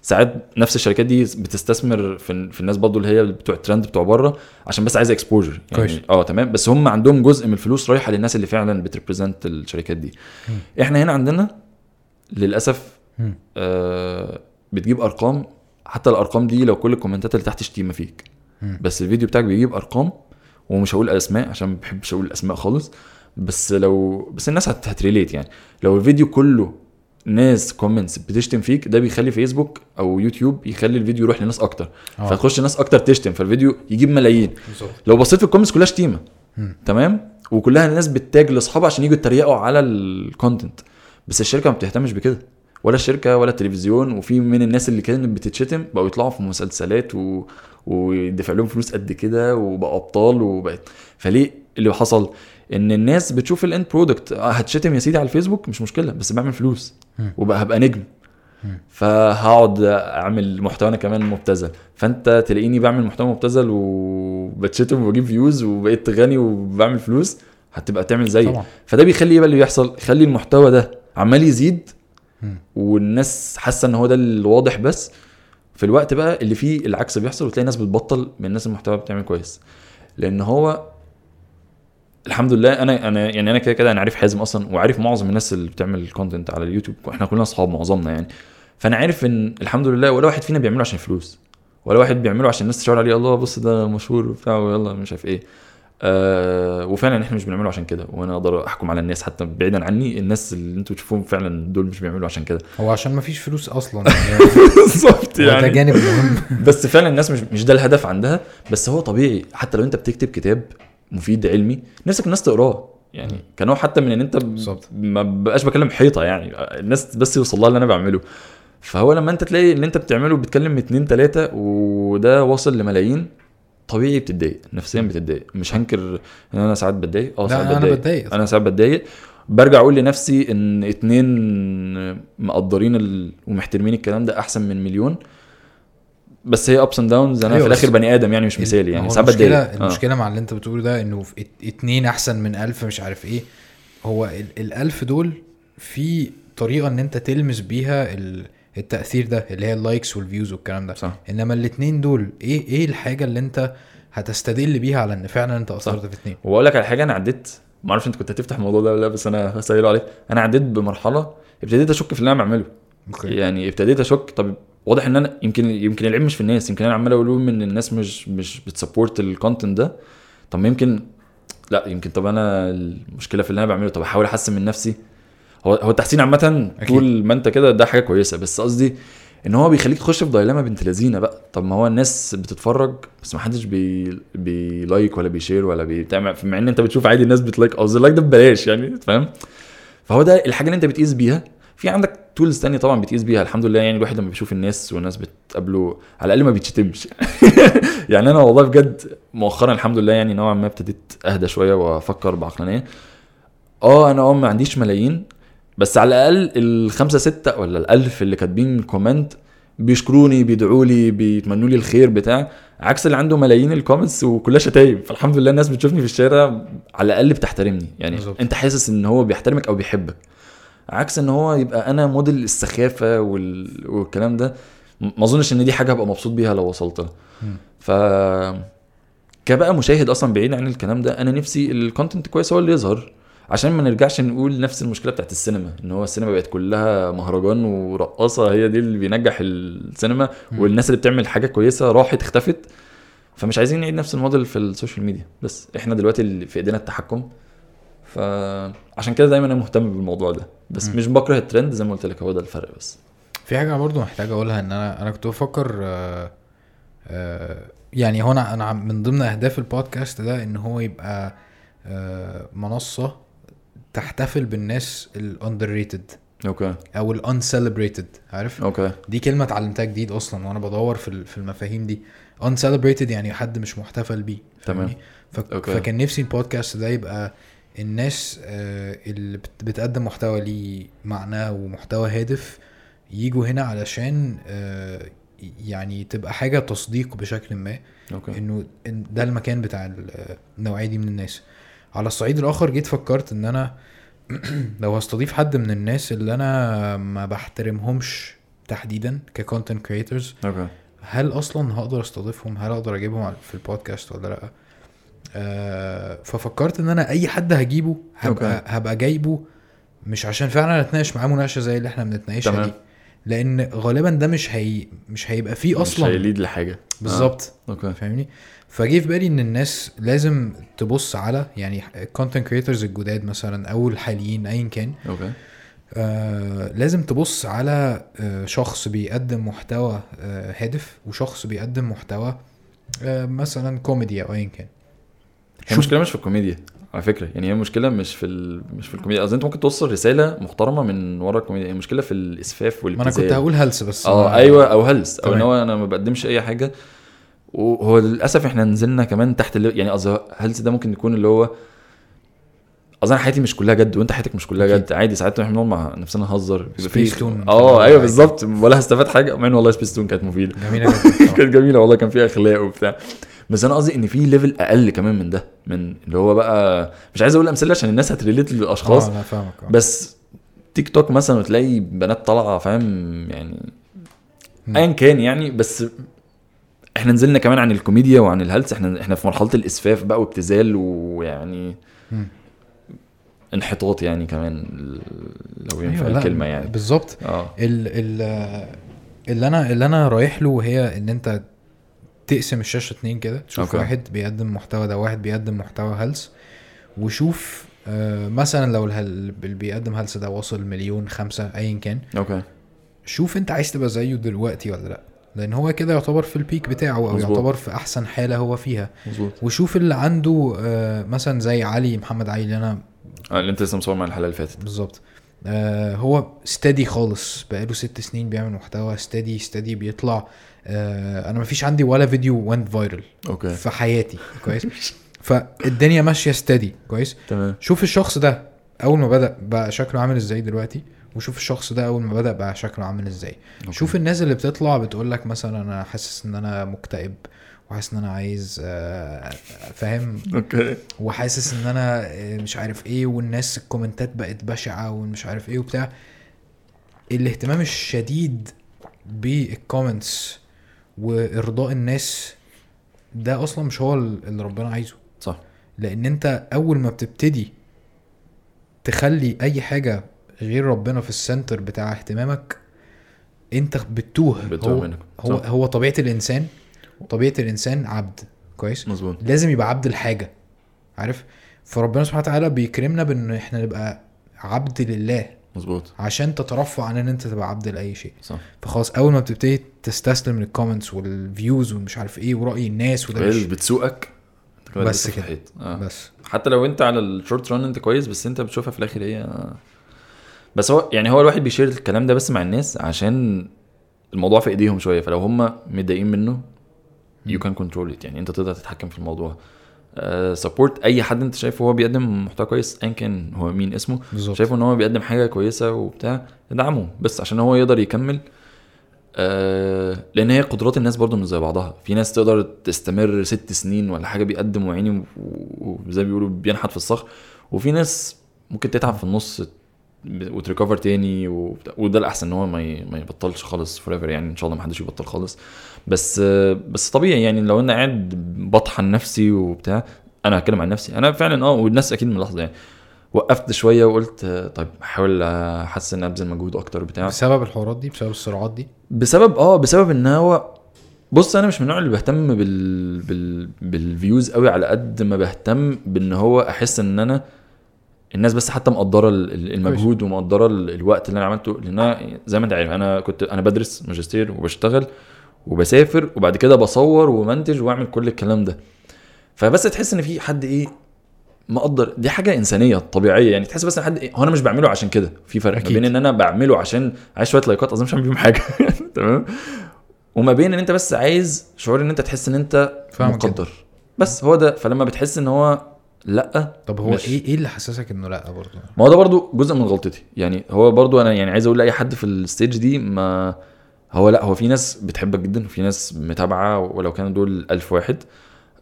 ساعات نفس الشركات دي بتستثمر في, في الناس برضو اللي هي بتوع الترند بتوع بره عشان بس عايزه اكسبوجر يعني اه تمام, بس هم عندهم جزء من الفلوس رايحه للناس اللي فعلا بتريبريزنت الشركات دي. م. احنا هنا عندنا للاسف آه بتجيب ارقام, حتى الارقام دي لو كل الكومنتات اللي تحت شتيمه فيك م. بس الفيديو بتاعك بيجيب ارقام, ومش هقول اسماء عشان ما بحبش اقول الاسماء خالص, بس لو بس الناس هتريليت يعني. لو الفيديو كله ناس كومنتس بتشتم فيك ده بيخلي فيسبوك او يوتيوب يخلي الفيديو يروح لناس اكتر أوه. فتخش ناس اكتر تشتم فالفيديو يجيب ملايين بالزبط. لو بصيت في الكومنتس كلها شتيمه تمام, وكلها الناس بتتاج لاصحابها عشان يجوا يتريقوا على الكونتنت, بس الشركه ما بتهتمش بكده ولا الشركه ولا التلفزيون. وفي من الناس اللي كانت بتتشتم بقوا يطلعوا في مسلسلات و... ويدفع لهم فلوس قد كده وبقى ابطال وبقت. فليه اللي حصل ان الناس بتشوف الاند برودكت, هتشتم يا سيدي على الفيسبوك مش مشكله بس بعمل فلوس وبقى هبقى نجم فهقعد اعمل محتوى انا كمان مبتذل. فانت تلاقيني بعمل محتوى مبتذل وبتشتم وبجيب فيوز وبقيت غني وبعمل فلوس, هتبقى تعمل زي طبعا. فده بيخلي ايه بقى اللي بيحصل, خلي المحتوى ده عمال يزيد والناس حاسه ان هو ده الواضح, بس في الوقت بقى اللي فيه العكس بيحصل وتلاقي ناس بتبطل من الناس المحتوى بتعمل كويس. لان هو الحمد لله انا انا يعني انا كده كده انا عارف حازم اصلا وعارف معظم الناس اللي بتعمل كونتنت على اليوتيوب, واحنا كلنا اصحاب معظمنا يعني. فانا عارف ان الحمد لله ولا واحد فينا بيعمله عشان فلوس, ولا واحد بيعمله عشان الناس تشاور عليه الله بص ده مشهور وبتاع ويلا مش عارف ايه آه. وفعلا احنا مش بنعمله عشان كده, وانا اقدر احكم على الناس حتى بعيدا عني, الناس اللي انتوا تشوفوهم فعلا دول مش بيعملوا عشان كده, هو عشان ما فيش فلوس اصلا بالظبط يعني, يعني. جانب مهم بس فعلا الناس مش مش ده الهدف عندها. بس هو طبيعي حتى لو انت بتكتب كتاب مفيد علمي نفسك الناس تقراه يعني كانوا حتى من ان انت ب... ما بقاش بكلم حيطه يعني, الناس بس يوصل لها اللي انا بعمله. فهو لما انت تلاقي اللي انت بتعمله بتكلم اتنين تلاتة وده واصل لملايين طبيعي بتتضايق نفسيا, بتتضايق مش هنكر ان انا ساعات بتضايق اه ساعات بتضايق انا ساعات بتضايق برجع اقول لنفسي ان اتنين مقدرين ال... ومحترمين الكلام ده احسن من مليون. بس هي ups and downs انا أيوة في الاخر بني ادم يعني مش مثالي يعني ساعات المشكلة, المشكلة آه. مع اللي انت بتقوله ده انه في اتنين احسن من الف مش عارف ايه, هو الالف دول في طريقة ان انت تلمس بيها التأثير ده اللي هي اللايكس والفيوز والكلام ده صح. انما الاتنين دول ايه ايه الحاجة اللي انت هتستدل بيها على ان فعلا انت اثرت في اتنين. وقولك على حاجة انا عديت, ما عارف انت كنت هتفتح الموضوع ده ولا بس انا هسأله عليك, انا عديت بمرحلة ابتديت اشك في اللي انا بعمله يعني ابتديت اشك طب واضح ان انا يمكن يمكن العيب مش في الناس, يمكن انا عمال اقول من الناس مش مش بتسبورت الكونتنت ده, طب يمكن لا يمكن طب انا المشكله في اللي انا بعمله, طب احاول احسن من نفسي. هو هو التحسين عامه طول ما انت كده ده حاجه كويسه, بس قصدي ان هو بيخليك تخش في دايلاما بنت لذينه بقى. طب ما هو الناس بتتفرج بس ما حدش بي بيلايك ولا بيشير ولا بيتعمل, مع ان انت بتشوف عادي الناس بتلايك او اللايك ده ببلاش يعني فاهم. فهو ده الحاجه اللي انت بتقيس بيها, في عندك تولز تانية طبعا بتقيس بيها الحمد لله يعني الواحد لما بيشوف الناس والناس بتقابله على الاقل ما بيتشتمش يعني انا والله بجد مؤخرا الحمد لله يعني نوعا ما ابتديت اهدى شويه وافكر بعقلانيه اه انا اه ما عنديش ملايين بس على الاقل الخمسة ستة ولا الالف اللي كاتبين كومنت بيشكروني بيدعولي بيتمنوا لي الخير بتاع, عكس اللي عنده ملايين الكومنتس وكلها شتايم. فالحمد لله الناس بتشوفني في الشارع على الاقل بتحترمني يعني بالزبط. انت حاسس ان هو بيحترمك او بيحبك, عكس ان هو يبقى انا موديل السخافه وال... والكلام ده ما اظنش ان دي حاجه هبقى مبسوط بيها لو وصلتها. ف كبقى مشاهد اصلا بعيد عن الكلام ده, انا نفسي الكونتنت كويس هو اللي يظهر عشان ما نرجعش نقول نفس المشكله بتاعت السينما, ان هو السينما بقت كلها مهرجان ورقصه هي دي اللي بينجح السينما, والناس اللي بتعمل حاجه كويسه راحت اختفت. فمش عايزين نعيد نفس الموديل في السوشيال ميديا, بس احنا دلوقتي في ايدينا التحكم. فعشان كده دايما انا مهتم بالموضوع ده, بس م. مش بكره الترند زي ما قلت لك, هو ده الفرق. بس في حاجه برضو محتاج اقولها, ان انا انا كنت بفكر آه آه يعني هنا انا من ضمن اهداف البودكاست ده ان هو يبقى آه منصه تحتفل بالناس underrated اوكي او uncelebrated, عارف أوكي. دي كلمه اتعلمتها جديد اصلا وانا بدور في في المفاهيم دي. uncelebrated يعني حد مش محتفل بيه, تمام. فكان نفسي البودكاست ده يبقى الناس اللي بتقدم محتوى ليه معنى ومحتوى هادف ييجوا هنا علشان يعني تبقى حاجة تصديق بشكل ما أوكي. انه ده المكان بتاع النوعية دي من الناس. على الصعيد الاخر جيت فكرت ان انا لو هستضيف حد من الناس اللي انا ما بحترمهمش تحديدا ككونتنت كريترز, هل اصلا هقدر استضيفهم؟ هل اقدر اجيبهم في البودكاست ولا لا؟ آه ففكرت ان انا اي حد هجيبه هبقى, هبقى جايبه مش عشان فعلا نتناقش معاه مناقشه زي اللي احنا بنتناقشها دي, لان غالبا ده مش هي مش هيبقى فيه اصلا, مش هيليد لحاجه بالظبط آه. فاهمني. فجي في بالي ان الناس لازم تبص على يعني كونتنت كريترز الجداد مثلا او الحاليين ايا كان اوكي آه لازم تبص على آه شخص بيقدم محتوى آه هادف, وشخص بيقدم محتوى آه مثلا كوميديا او ايا كان. المشكله مش في الكوميديا على فكره, يعني هي المشكله مش في مش في الكوميديا, اصل انت ممكن توصل رساله محترمه من ورا الكوميديا. المشكله في الاسفاف والابتذال. انا كنت هقول هلس بس اه ايوه او هلس طبعاً. او ان هو انا ما بقدمش اي حاجه, وهو للاسف احنا نزلنا كمان تحت اللي يعني هلس ده ممكن يكون اللي هو اصلا حياتي مش كلها جد وانت حياتك مش كلها جد عادي. ساعات احنا بنقعد مع نفسنا نهزر سبيستون اه ايوه بالظبط, ولا هستفاد حاجه مع ان والله سبيستون كانت مفيده جميله كانت جميله والله كان فيها اخلاق وبتاع. بس انا قصدي ان في ليفل اقل كمان من ده, من اللي هو بقى مش عايز اقول امثله عشان الناس هتريليت للاشخاص آه بس تيك توك مثلا وتلاقي بنات طالعه فاهم يعني ايا كان يعني. بس احنا نزلنا كمان عن الكوميديا وعن الهلس, احنا احنا في مرحله الاسفاف بقى وابتذال ويعني م. انحطاط يعني كمان لو ينفع أيوة الكلمه يعني بالظبط آه. اللي انا اللي انا رايح له هي ان انت تقسم الشاشة اتنين كده, تشوف أوكي. واحد بيقدم محتوى ده, واحد بيقدم محتوى هلس, وشوف آه مثلا لو اللي بيقدم هلس ده وصل مليون خمسة ايا كان أوكي. شوف انت عايز تبقى زيه دلوقتي ولا لا, لان هو كده يعتبر في البيك بتاعه او مزبوط. يعتبر في احسن حالة هو فيها مزبوط. وشوف اللي عنده آه مثلا زي علي محمد علي اللي انا آه اللي انت لسه مصور مع الحلقة اللي فاتت بالظبط آه هو ستادي خالص, بقاله ست سنين بيعمل محتوى ستادي ستادي بيطلع آه انا مفيش عندي ولا فيديو وانت فايرل أوكي. في حياتي كويس فالدنيا ماشية ستادي كويس تمام. شوف الشخص ده اول ما بدأ بقى شكله عامل ازاي دلوقتي, وشوف الشخص ده اول ما بدأ بقى شكله عامل ازاي أوكي. شوف الناس اللي بتطلع بتقولك مثلا انا حاسس ان انا مكتئب, وحاسس ان انا عايز فاهم اوكي, وحاسس ان انا مش عارف ايه, والناس الكومنتات بقت بشعه ومش عارف ايه وبتاع. الاهتمام الشديد بالكومنتس وارضاء الناس ده اصلا مش هو اللي ربنا عايزه صح, لان انت اول ما بتبتدي تخلي اي حاجه غير ربنا في السنتر بتاع اهتمامك انت بتتوه بتوه هو, هو هو طبيعه الانسان طبيعة الإنسان عبد كويس مزبوط. لازم يبقى عبد الحاجة عارف, فربنا سبحانه وتعالى بيكرمنا بأن احنا نبقى عبد لله مزبوط, عشان تترفع عن ان انت تبقى عبد لأي شيء صح. فخلاص اول ما بتبتدي تستسلم للكومنتس والفيوز ومش عارف ايه ورأي الناس وده مش بتسوقك بس كده آه. بس حتى لو انت على الشورت ران انت كويس, بس انت بتشوفها في الاخر ايه آه. بس هو يعني هو الواحد بيشير الكلام ده بس مع الناس عشان الموضوع في ايديهم شوية, فلو هم متضايقين منه you can control it يعني انت تقدر تتحكم في الموضوع. سبورت اي حد انت شايفه هو بيقدم محتوى كويس ان كان هو مين اسمه بالزبط. شايفه ان هو بيقدم حاجه كويسه وبتاع ادعمه بس عشان هو يقدر يكمل آه لان هي قدرات الناس برضو مش زي بعضها. في ناس تقدر تستمر ست سنين ولا حاجه بيقدم وعيني وزي بيقولوا بينحت في الصخر, وفي ناس ممكن تتعب في النص وتريكفر تاني وبتاع. وده الاحسن ان هو ما يبطلش خالص فوريفر يعني, ان شاء الله ما حدش يبطل خالص, بس بس طبيعي يعني لو انا قاعد بطحن نفسي وبتاع. انا هتكلم عن نفسي انا فعلا اه, والناس اكيد ملاحظه يعني. وقفت شويه وقلت طيب احاول احسن ابذل مجهود اكتر بتاع بسبب الحوارات دي, بسبب السرعات دي, بسبب اه بسبب ان هو بص انا مش من النوع اللي بهتم بال, بال... بالفيوز قوي على قد ما بهتم بان هو احس ان انا الناس بس حتى مقدره المجهود ومقدره الوقت اللي انا عملته. لان زي ما انت عارف انا كنت انا بدرس ماجستير وبشتغل وبسافر وبعد كده بصور ومنتج واعمل كل الكلام ده, فبس تحس ان في حد ايه مقدر دي حاجه انسانيه طبيعيه يعني. تحس بس ان حد إيه؟ هو انا مش بعمله عشان كده, في فرق بين ان انا بعمله عشان عايز شويه لايكات اظن مش هعمل بيهم حاجه تمام وما بين ان انت بس عايز شعور ان انت تحس ان انت مقدر بس هو ده. فلما بتحس ان هو لا طب هو ايه ايه اللي حسسك انه لا برضو؟ ما هو ده برضو جزء من غلطتي يعني. هو برضو انا يعني عايز اقول لاي حد في الستيج دي ما هو لا, هو في ناس بتحبك جدا وفي ناس متابعه ولو كانوا دول ألف واحد,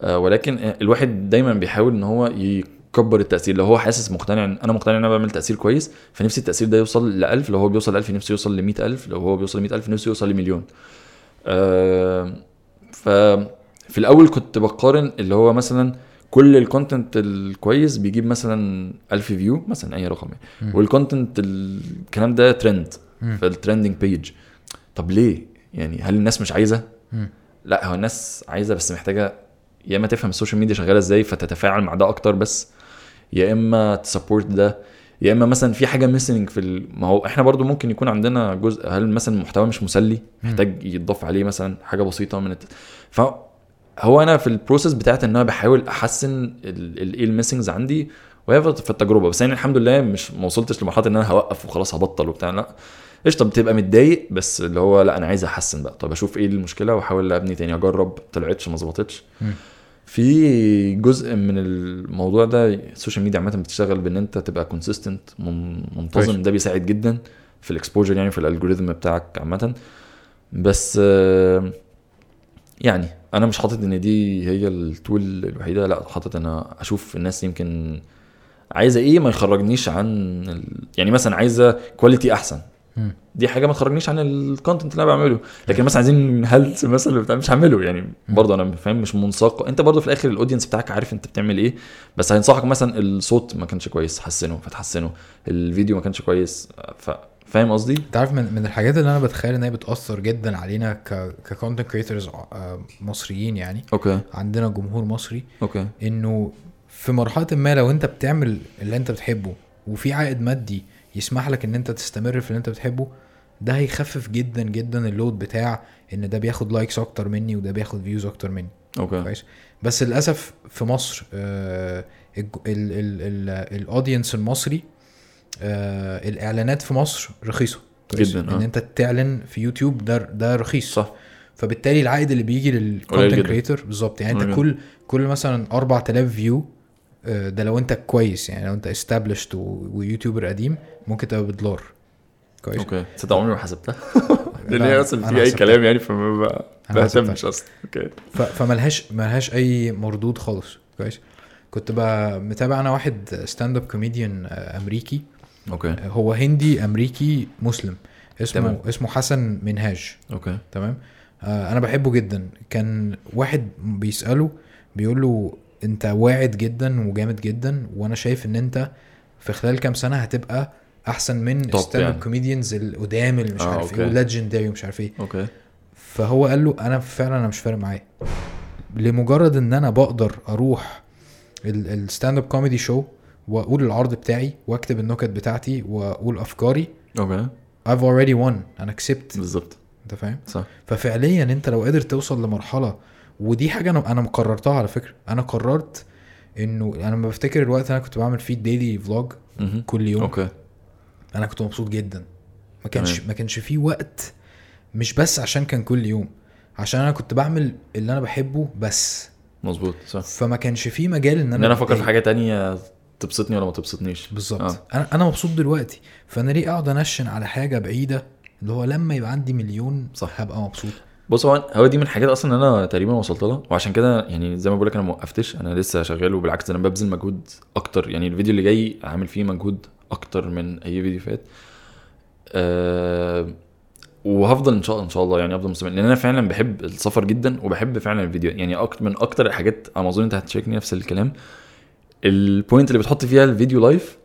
ولكن الواحد دايما بيحاول ان هو يكبر التاثير. لو هو حاسس مقتنع ان انا مقتنع ان انا بعمل تاثير كويس, فنفسي التاثير ده يوصل لألف, لو هو بيوصل ألف نفسه يوصل لمئة ألف, لو هو بيوصل لمئة ألف نفسه يوصل لمليون. ففي الاول كنت بقارن اللي هو مثلا كل الكونتنت الكويس بيجيب مثلا ألف فيو مثلا اي رقم يعني, والكونتنت الكلام ده ترند فالترندنج بيج. طب ليه يعني؟ هل الناس مش عايزه؟ لا هو الناس عايزه بس محتاجه يا اما تفهم السوشيال ميديا شغاله ازاي فتتفاعل مع ده اكتر بس, يا اما تسبورت ده, يا اما مثلا في حاجه ميسنج في ال... ما هو احنا برضو ممكن يكون عندنا جزء هل مثلا المحتوى مش مسلي محتاج يتضاف عليه مثلا حاجه بسيطه من الت... ف هو انا في البروسيس بتاعت ان انا بحاول احسن الايه الميسنجز عندي وهي في التجربه. بس انا الحمد لله مش ما وصلتش لمرحله ان انا هوقف وخلاص هبطل وبتاع, لا ايش طب تبقى متضايق بس اللي هو لا انا عايز احسن بقى, طب اشوف ايه المشكله واحاول ابني تاني, اجرب طلعتش ما ظبطتش. في جزء من الموضوع ده السوشيال ميديا عامه بتشتغل بان انت تبقى كونسيستنت منتظم, ده بيساعد جدا في الاكسبوجر يعني في الالجوريثم بتاعك عامه. بس يعني انا مش حاطط ان دي هي التول الوحيده, لا حاطط انا اشوف الناس يمكن عايزه ايه ما يخرجنيش عن ال... يعني مثلا عايزه كواليتي احسن دي حاجه ما تخرجنيش عن الكونتنت اللي انا بعمله, لكن مثلا عايزين هلس مثلا مش هعمله يعني, برضه انا فاهم مش منساق. انت برضه في الاخر الاودينس بتاعك عارف انت بتعمل ايه, بس هينصحك مثلا الصوت ما كانش كويس حسنه فتحسنه, الفيديو ما كانش كويس ف... فاهم قصدي؟ تعرف من من الحاجات اللي انا بتخيل ان هي بتاثر جدا علينا ك ككونتنت كريترز مصريين يعني, أوكي. عندنا جمهور مصري, أوكي. انه في مرحله ما لو انت بتعمل اللي انت بتحبه وفي عائد مادي يسمح لك ان انت تستمر في اللي انت بتحبه, ده هيخفف جدا جدا اللود بتاع ان ده بياخد لايكس اكتر مني وده بياخد فيوز اكتر مني, اوكي. بس للاسف في مصر الاودينس المصري آه الاعلانات في مصر رخيصه جدا, ان آه. انت تعلن في يوتيوب ده ده رخيص صح, فبالتالي العائد اللي بيجي للكونتنت كريتور بالظبط يعني انت كل كل مثلا أربعة آلاف فيو آه ده لو انت كويس يعني, لو انت استابلشت ويوتيوبر قديم ممكن تبقى بدولار كويس, اوكي. صدق عمري ما حسبتها لان هي اصلا في اي كلام يعني, فما بهتمش اصلا, اوكي. فملهاش ملهاش اي مردود خالص كويس. كنت بقى متابع انا واحد ستاند اب كوميديان امريكي, أوكي. هو هندي امريكي مسلم اسمه تمام. اسمه حسن منهاج, اوكي تمام. آه انا بحبه جدا. كان واحد بيساله بيقول له انت واعد جدا وجامد جدا, وانا شايف ان انت في خلال كام سنه هتبقى احسن من ستاند اب كوميديانز القدام اللي مش آه عارف ايه وليجندري ومش عارف ايه, اوكي. فهو قال له انا فعلا انا مش فارق معايا, لمجرد ان انا بقدر اروح الستاند اب كوميدي شو واقول العرض بتاعي واكتب النكت بتاعتي واقول افكاري, اوكي, I've already won, انا كسبت بالظبط, انت فاهم صح. ففعليا انت لو قدرت توصل لمرحله, ودي حاجه انا انا مقررتها على فكره, انا قررت انه انا ما بفتكر الوقت انا كنت بعمل فيه ديلي فلوج كل يوم, اوكي. انا كنت مبسوط جدا, ما كانش ما كانش فيه وقت, مش بس عشان كان كل يوم, عشان انا كنت بعمل اللي انا بحبه بس مظبوط صح. فما كانش فيه مجال ان انا ان انا افكر في حاجه تانية تبسطني ولا ما تبسطنيش بالظبط. آه. انا انا مبسوط دلوقتي, فانا ليه اقعد انشن على حاجه بعيده اللي هو لما يبقى عندي مليون صح هبقى مبسوط. بص هو دي من الحاجات اصلا انا تقريبا وصلت لها, وعشان كده يعني زي ما بقولك انا موقفتش, انا لسه شغال وبالعكس انا ببذل مجهود اكتر. يعني الفيديو اللي جاي عامل فيه مجهود اكتر من اي فيديو فات, أه وهفضل ان شاء الله ان شاء الله يعني افضل مستمر, لان انا فعلا بحب السفر جدا وبحب فعلا الفيديو. يعني اكتر من اكتر الحاجات انا اظن انت هتشاركني نفس الكلام, البوينت اللي بتحط فيها الفيديو لايف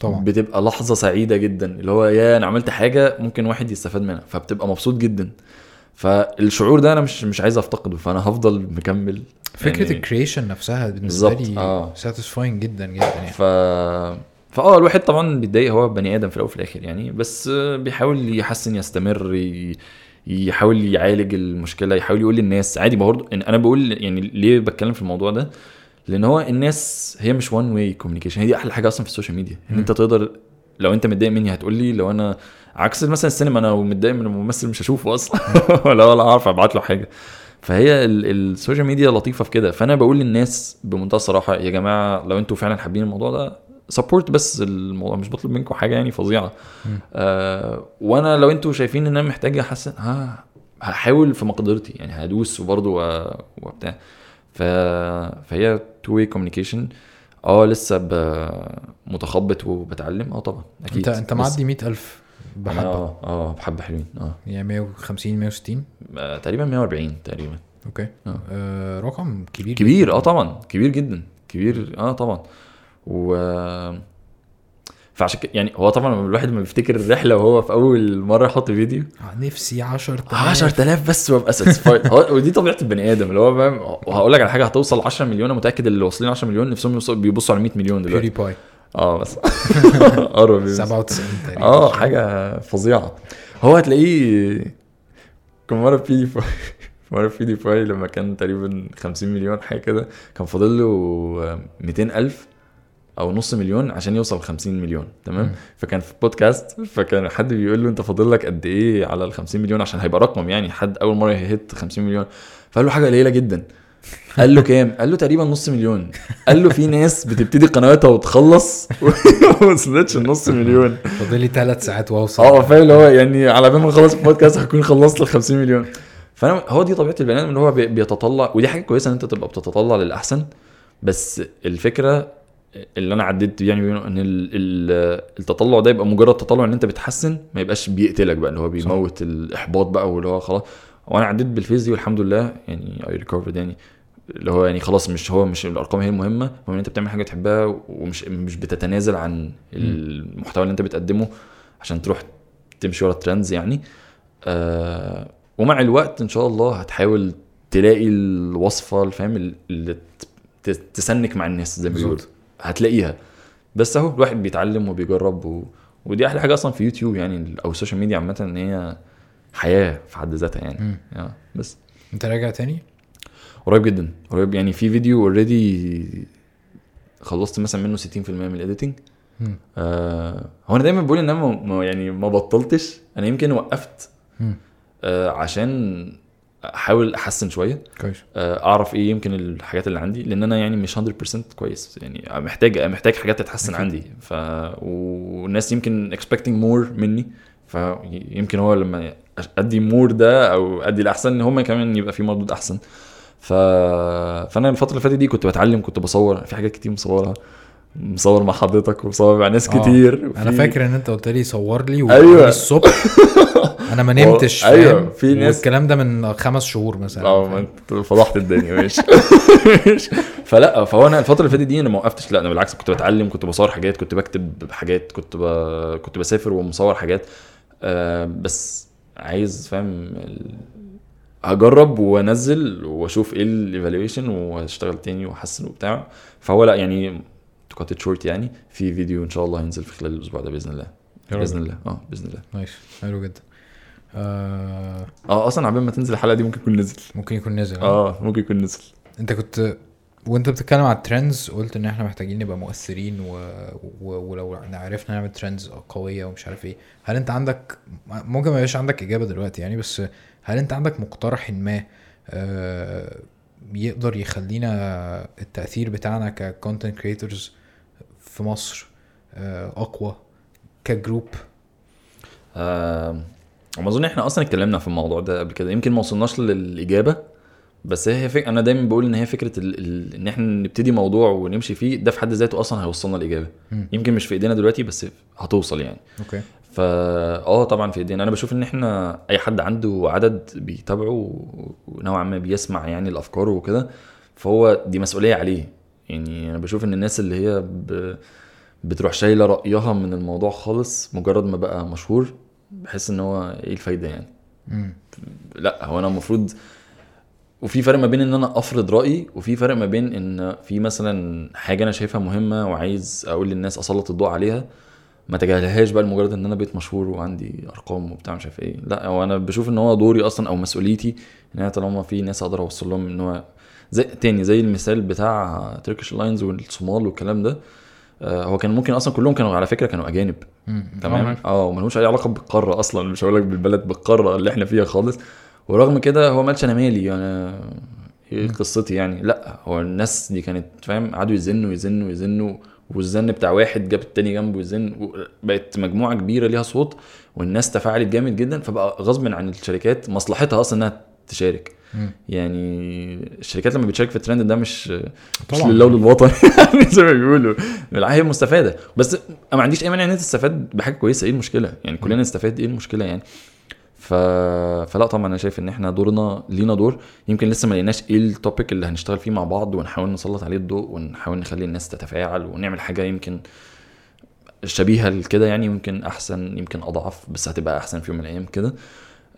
طبعا بتبقى لحظه سعيده جدا, اللي هو يا انا عملت حاجه ممكن واحد يستفاد منها, فبتبقى مبسوط جدا. فالشعور ده انا مش مش عايز افتقده, فانا هفضل مكمل. فكره الكرييشن يعني نفسها بالنسبه لي آه. ساتيسفاينج جدا جدا يعني. ف فاه الواحد طبعا بيتضايق, هو بني ادم في الاول وفي الاخر يعني, بس بيحاول يحسن يستمر, ي... يحاول يعالج المشكله, يحاول يقول للناس عادي برضه. انا بقول يعني ليه بتكلم في الموضوع ده, لان هو الناس هي مش وان واي كوميونيكيشن, هي دي احلى حاجه اصلا في السوشيال ميديا, ان انت تقدر لو انت متضايق مني هتقول لي, لو انا عكس مثلا السينما انا متضايق من الممثل مش هشوفه اصلا ولا ولا عارف ابعت له حاجه. فهي السوشيال ميديا لطيفه في كده. فانا بقول للناس بمنتهى الصراحه يا جماعه لو انتوا فعلا حابين الموضوع ده سبورت, بس الموضوع مش بطلب منكم حاجه يعني فظيعه. آه وانا لو انتوا شايفين ان انا محتاج احسن ها هحاول في مقدرتي يعني, هدوس وبرده وبتاع. ف فهي تو واي كوميونيكيشن. اه لسه متخبط وبتعلم اه طبعا اكيد. انت انت معدي مية ألف بحبه اه اه بحبه حلوين اه يعني مية وخمسين مية وستين آه تقريبا مية وأربعين تقريبا. اوكي آه. آه رقم كبير كبير اه طبعا كبير جدا كبير اه طبعا. و فعشان يعني هو طبعا الواحد ما بيفتكر الرحله وهو في اول مره يحط فيديو نفسي عشرة آلاف عشرة آلاف بس وابقى ساتسفايد. ودي طبيعه البني ادم اللي هو فاهم. وهقول لك على حاجه, هتوصل عشرة مليون, انا متاكد اللي واصلين عشرة مليون نفسهم بيبصوا على مية مليون دلوقتي. اه بس قرب سبعة وتسعين اه حاجه فظيعه. هو هتلاقيه كم مره في مره في دي فاي لما كان تقريبا خمسين مليون حاجه كده, كان فاضل له مئتين ألف او نص مليون عشان يوصل خمسين مليون تمام. فكان في بودكاست, فكان حد بيقول له انت فاضل لك قد ايه على الخمسين مليون عشان هيبقى رقم يعني حد اول مره يهت خمسين مليون. فقال له حاجه قليله جدا. قال له كام؟ قال له تقريبا نص مليون. قال له في ناس بتبتدي قنواتها وتخلص وما وصلتش النص مليون, فاضل لي ثلاث ساعات واوصل. اه فاهم اللي هو يعني على بال ما اخلص البودكاست هكون خلصت ال خمسين مليون. فانا هو دي طبيعه البني ادم اللي هو بيتطلع, ودي حاجه كويسه ان انت تبقى بتتطلع للاحسن. بس الفكره اللي انا عديت يعني ان التطلع ده يبقى مجرد تطلع ان انت بتحسن, ما يبقاش بيقتلك بقى اللي هو بيموت الاحباط بقى واللي هو خلاص. وانا عديت بالفيز دي والحمد لله يعني اي ريكفرد يعني, اللي هو يعني خلاص مش هو مش الارقام هي المهمه, هو ان انت بتعمل حاجه تحبها ومش مش بتتنازل عن المحتوى اللي انت بتقدمه عشان تروح تمشي ورا الترندز يعني. آه ومع الوقت ان شاء الله هتحاول تلاقي الوصفه الفهم اللي تسنك مع الناس زي ما بيقولوا هتلاقيها. بس اهو الواحد بيتعلم وبيجرب و... ودي احلى حاجه اصلا في يوتيوب يعني او السوشيال ميديا عامه, ان هي حياه في حد ذاتها يعني. يعني بس انت راجع تاني قريب جدا قريب يعني, في فيديو اوريدي خلصت مثلا منه ستين بالمية من الاديتنج. آه هو انا دايما بقول ان انا ما يعني ما بطلتش, انا يمكن وقفت آه عشان احاول احسن شويه كويس. اعرف ايه يمكن الحاجات اللي عندي, لان انا يعني مش مية بالمية كويس يعني, محتاج محتاج حاجات تتحسن عندي. ف والناس يمكن expecting more مني, فيمكن هو لما ادي مور ده او ادي الاحسن ان هم كمان يبقى في مردود احسن. ف فانا الفتره اللي فاتت دي كنت بتعلم, كنت بصور في حاجات كتير مصورها, مصور مع حضرتك ومصور مع ناس آه. كتير. انا فاكر ان انت قلت لي صور لي أيوة. الصبح انا ما نمتش أيوة. في ناس الكلام ده من خمس شهور مثلا اه انت فضحت الدنيا ماشي فلا فهو انا الفتره اللي فاتت دي انا ما وقفتش, لا انا بالعكس كنت بتعلم, كنت بصور حاجات, كنت بكتب حاجات, كنت ب... كنت بسافر ومصور حاجات. آه بس عايز فاهم هجرب وانزل واشوف ايه الايفالويشن واشتغل تاني واحسن وبتاع. فهو لا يعني كوت شورت يعني, في فيديو ان شاء الله هينزل في خلال الاسبوع ده باذن الله باذن الله اه باذن الله. نايس حلو جدا. اه اصلا عبال ما تنزل الحلقه دي ممكن يكون نزل ممكن يكون نزل اه ممكن يكون نزل. انت كنت وانت بتتكلم على الترندز قلت ان احنا محتاجين نبقى مؤثرين و... و... ولو عرفنا نعمل ترندز قويه ومش عارف ايه. هل انت عندك ممكن ما يبقاش عندك اجابه دلوقتي يعني, بس هل انت عندك مقترح ما آه... يقدر يخلينا التأثير بتاعنا كcontent creators في مصر أقوى كجروب. أه ما أظن إحنا أصلاً اتكلمنا في الموضوع ده قبل كده, يمكن ما وصلناش للإجابة, بس هي فك... أنا دايماً بقول إن هي فكرة ال... ال... إن إحنا نبتدي موضوع ونمشي فيه ده في حد ذاته أصلاً هيوصلنا الإجابة. م. يمكن مش في إيدينا دلوقتي بس هتوصل يعني. أوكي. فا آه طبعاً في إيدينا. أنا بشوف إن إحنا أي حد عنده عدد بيتابعه ونوعاً ما بيسمع يعني الأفكار وكده, فهو دي مسؤولية عليه يعني. أنا بشوف إن الناس اللي هي ب... بتروح شايلة رأيها من الموضوع خالص مجرد ما بقى مشهور بحس ان هو ايه الفايدة يعني. مم. لا هو انا مفروض, وفي فرق ما بين ان انا افرض رأيي وفي فرق ما بين ان في مثلا حاجة انا شايفها مهمة وعايز اقول للناس اسلط الضوء عليها, ما تجاهلهاش بقى مجرد ان انا بقيت مشهور وعندي ارقام وبتاع مش عارف ايه. لا هو انا بشوف ان هو دوري اصلا او مسؤوليتي ان انا طالما في ناس اقدر اوصل لهم ان هو زي تاني زي المثال بتاع تركيش لاينز والصومال والكلام ده. هو كان ممكن اصلا كلهم كانوا على فكره كانوا اجانب, تمام, اه ومالهمش اي علاقه بالقاره اصلا, مش هقول لك بالبلد, بالقاره اللي احنا فيها خالص. ورغم كده هو مالش انا مالي انا ايه قصتي يعني. لا هو الناس دي كانت فاهم قعدوا يزنوا يزنوا يزنوا والزن بتاع واحد جاب التاني جنبه يزن, بقت مجموعه كبيره ليها صوت والناس تفاعلت جامد جدا. فبقى غصب عن الشركات مصلحتها اصلا انها تشارك. مم. يعني الشركات لما بتشارك في الترند ده مش مش لللون الوطني زي ما بيقولوا, العاهي مستفاده. بس انا ما عنديش اي مانع ان انت تستفاد بحاجه كويسه, ايه المشكله يعني؟ كلنا نستفاد, ايه المشكله يعني؟ ف فلا طبعا انا شايف ان احنا دورنا لينا دور. يمكن لسه ما لقيناش ايه التوبيك اللي هنشتغل فيه مع بعض ونحاول نسلط عليه الضوء ونحاول نخلي الناس تتفاعل ونعمل حاجه يمكن شبيهه لكده يعني, يمكن احسن يمكن اضعف بس هتبقى احسن في يوم من الايام كده.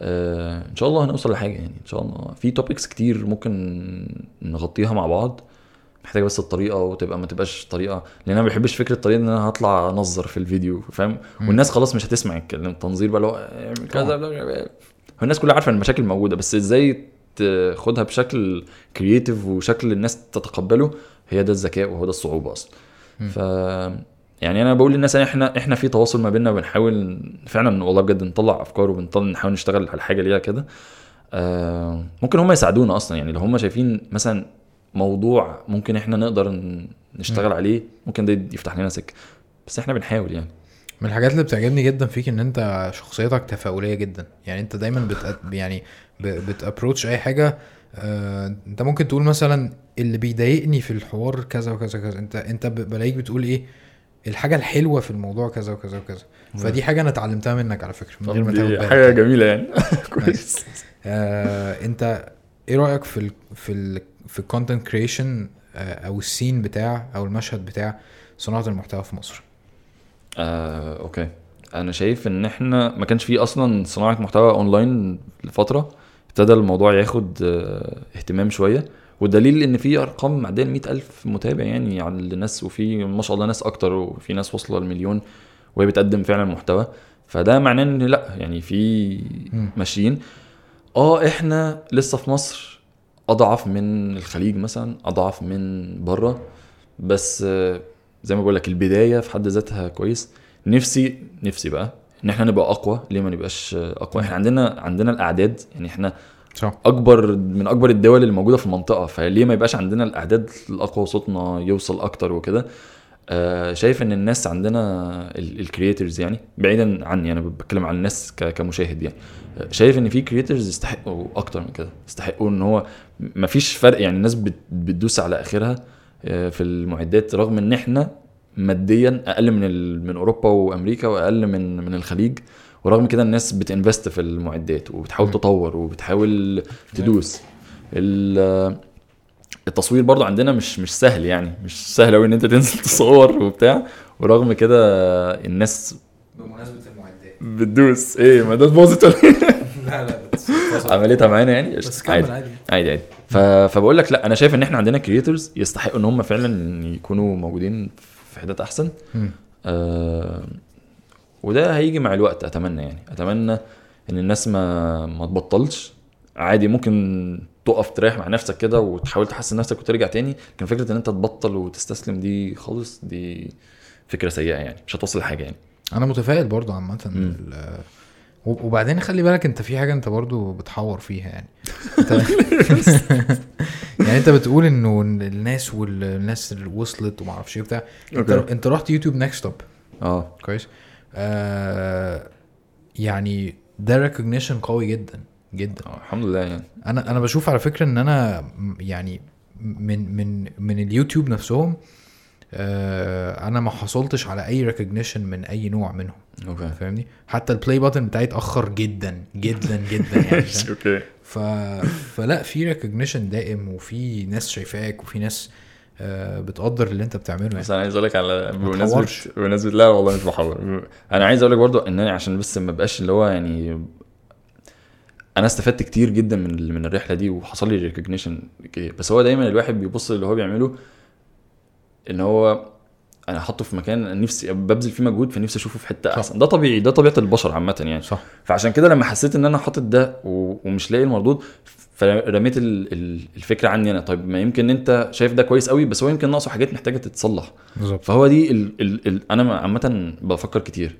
آه ان شاء الله هنوصل لحاجه يعني. ان شاء الله في توبكس كتير ممكن نغطيها مع بعض, محتاجه بس الطريقه وتبقى ما تبقاش طريقه, لان انا ما بحبش فكره الطريقه ان انا هطلع انظر في الفيديو فاهم, والناس خلاص مش هتسمع الكلام تنظير بقى لو كذا. الناس كلها عارفه ان المشاكل موجوده, بس ازاي تاخدها بشكل كرييتيف وشكل الناس تتقبله, هي ده الذكاء وهو ده الصعوبه اصلا. ف يعني انا بقول للناس ان احنا احنا في تواصل ما بيننا, وبنحاول فعلا والله بجد نطلع افكار وبنطلع نحاول نشتغل على حاجه ليها كده. آه ممكن هم يساعدونا اصلا يعني, لو هم شايفين مثلا موضوع ممكن احنا نقدر نشتغل عليه ممكن ده يفتح لنا سكه, بس احنا بنحاول يعني. من الحاجات اللي بتعجبني جدا فيك ان انت شخصيتك تفاؤليه جدا يعني, انت دايما بت يعني بتابروتش اي حاجه. آه انت ممكن تقول مثلا اللي بيضايقني في الحوار كذا وكذا كذا, انت انت بلاقيك بتقول ايه الحاجه الحلوه في الموضوع كذا وكذا وكذا. فدي حاجه انا اتعلمتها منك على فكره من غير ما تاخد بالك, حاجه جميله يعني. كويس. آه، انت ايه رايك في ال في ال في الكونتنت كريشن او السين بتاع او المشهد بتاع صناعه المحتوى في مصر؟ آه، اوكي. انا شايف ان احنا ما كانش فيه اصلا صناعه محتوى اونلاين لفتره, ابتدى الموضوع ياخد اهتمام شويه, والدليل ان في ارقام معديه ال مئة ألف متابع يعني على الناس, وفي ما شاء الله ناس اكتر وفي ناس وصلوا للمليون وهي بتقدم فعلا محتوى. فده معناه ان لا يعني في ماشيين. اه احنا لسه في مصر اضعف من الخليج مثلا, اضعف من بره, بس زي ما بقول لك البدايه في حد ذاتها كويس. نفسي نفسي بقى ان احنا نبقى اقوى. ليه ما نبقاش اقوى؟ احنا عندنا عندنا الاعداد يعني, احنا اكبر من اكبر الدول اللي موجوده في المنطقه, فليه ما يبقاش عندنا الاعداد الاقوى وصوتنا يوصل اكتر وكده. آه شايف ان الناس عندنا الكرييترز يعني, بعيدا عني انا بتكلم عن الناس كمشاهد يعني, شايف ان في كرييترز يستحقوا اكتر من كده, يستحقوا ان هو ما فيش فرق يعني. الناس بتدوس على اخرها في المعدات, رغم ان احنا ماديا اقل من من اوروبا وامريكا واقل من من الخليج, ورغم كده الناس بتنفست في المعدات وبتحاول تطور وبتحاول تدوس. التصوير برضو عندنا مش مش سهل يعني, مش سهل قوي ان انت تنزل تصور وبتاع, ورغم كده الناس بمناسبه المعدات بتدوس. ايه ما ده بوظت لا لا عملتها معانا يعني, بس عادي عادي عادي. فبقول لك لا انا شايف ان احنا عندنا كرييترز يستحقوا ان هم فعلا يكونوا موجودين في حتت احسن. آه وده هيجي مع الوقت اتمنى يعني, اتمنى ان الناس ما ما تبطلش. عادي ممكن تقف تريح مع نفسك كده وتحاول تحسن نفسك وترجع تاني, لكن فكره ان انت تبطل وتستسلم دي خالص دي فكره سيئه يعني, مش هتوصل لحاجه يعني. انا متفائل برضو عامه وبعدين خلي بالك انت في حاجة انت برضو بتحور فيها يعني يعني انت بتقول انه الناس والناس اللي وصلت وما اعرفش ايه بتاع انت, انت رحت يوتيوب نيكست اب اه كويس آه يعني ده ريكوجنيشن قوي جدا جدا الحمد لله يعني انا انا بشوف على فكرة ان انا يعني من من من اليوتيوب نفسهم آه انا ما حصلتش على اي ريكوجنيشن من اي نوع منهم اوكي فاهمني حتى البلاي باتن بتاعي اتاخر جدا جدا جدا يعني اوكي ف فلا في ريكوجنيشن دائم وفي ناس شايفاك وفي ناس آه بتقدر اللي انت بتعمله يعني. بس انا عايز اقول لك على بمناسبه بمناسبه لا والله مش بحور انا عايز اقول لك برضو ان انا عشان بس ما بقاش اللي هو يعني انا استفدت كتير جدا من من الرحله دي وحصل لي ريكوجنيشن كتير بس هو دايما الواحد بيبص اللي هو بيعمله ان هو انا حاطه في مكان نفسي ببذل فيه مجهود فنفسي اشوفه في حته احسن ده طبيعي ده طبيعه البشر عامه يعني صح. فعشان كده لما حسيت ان انا حاطط ده ومش لاقي المردود فرميت الفكره عني انا طيب ما يمكن انت شايف ده كويس قوي بس هو يمكن ناقصه حاجات محتاجه تتصلح بالزبط. فهو دي ال ال ال انا عامه بفكر كتير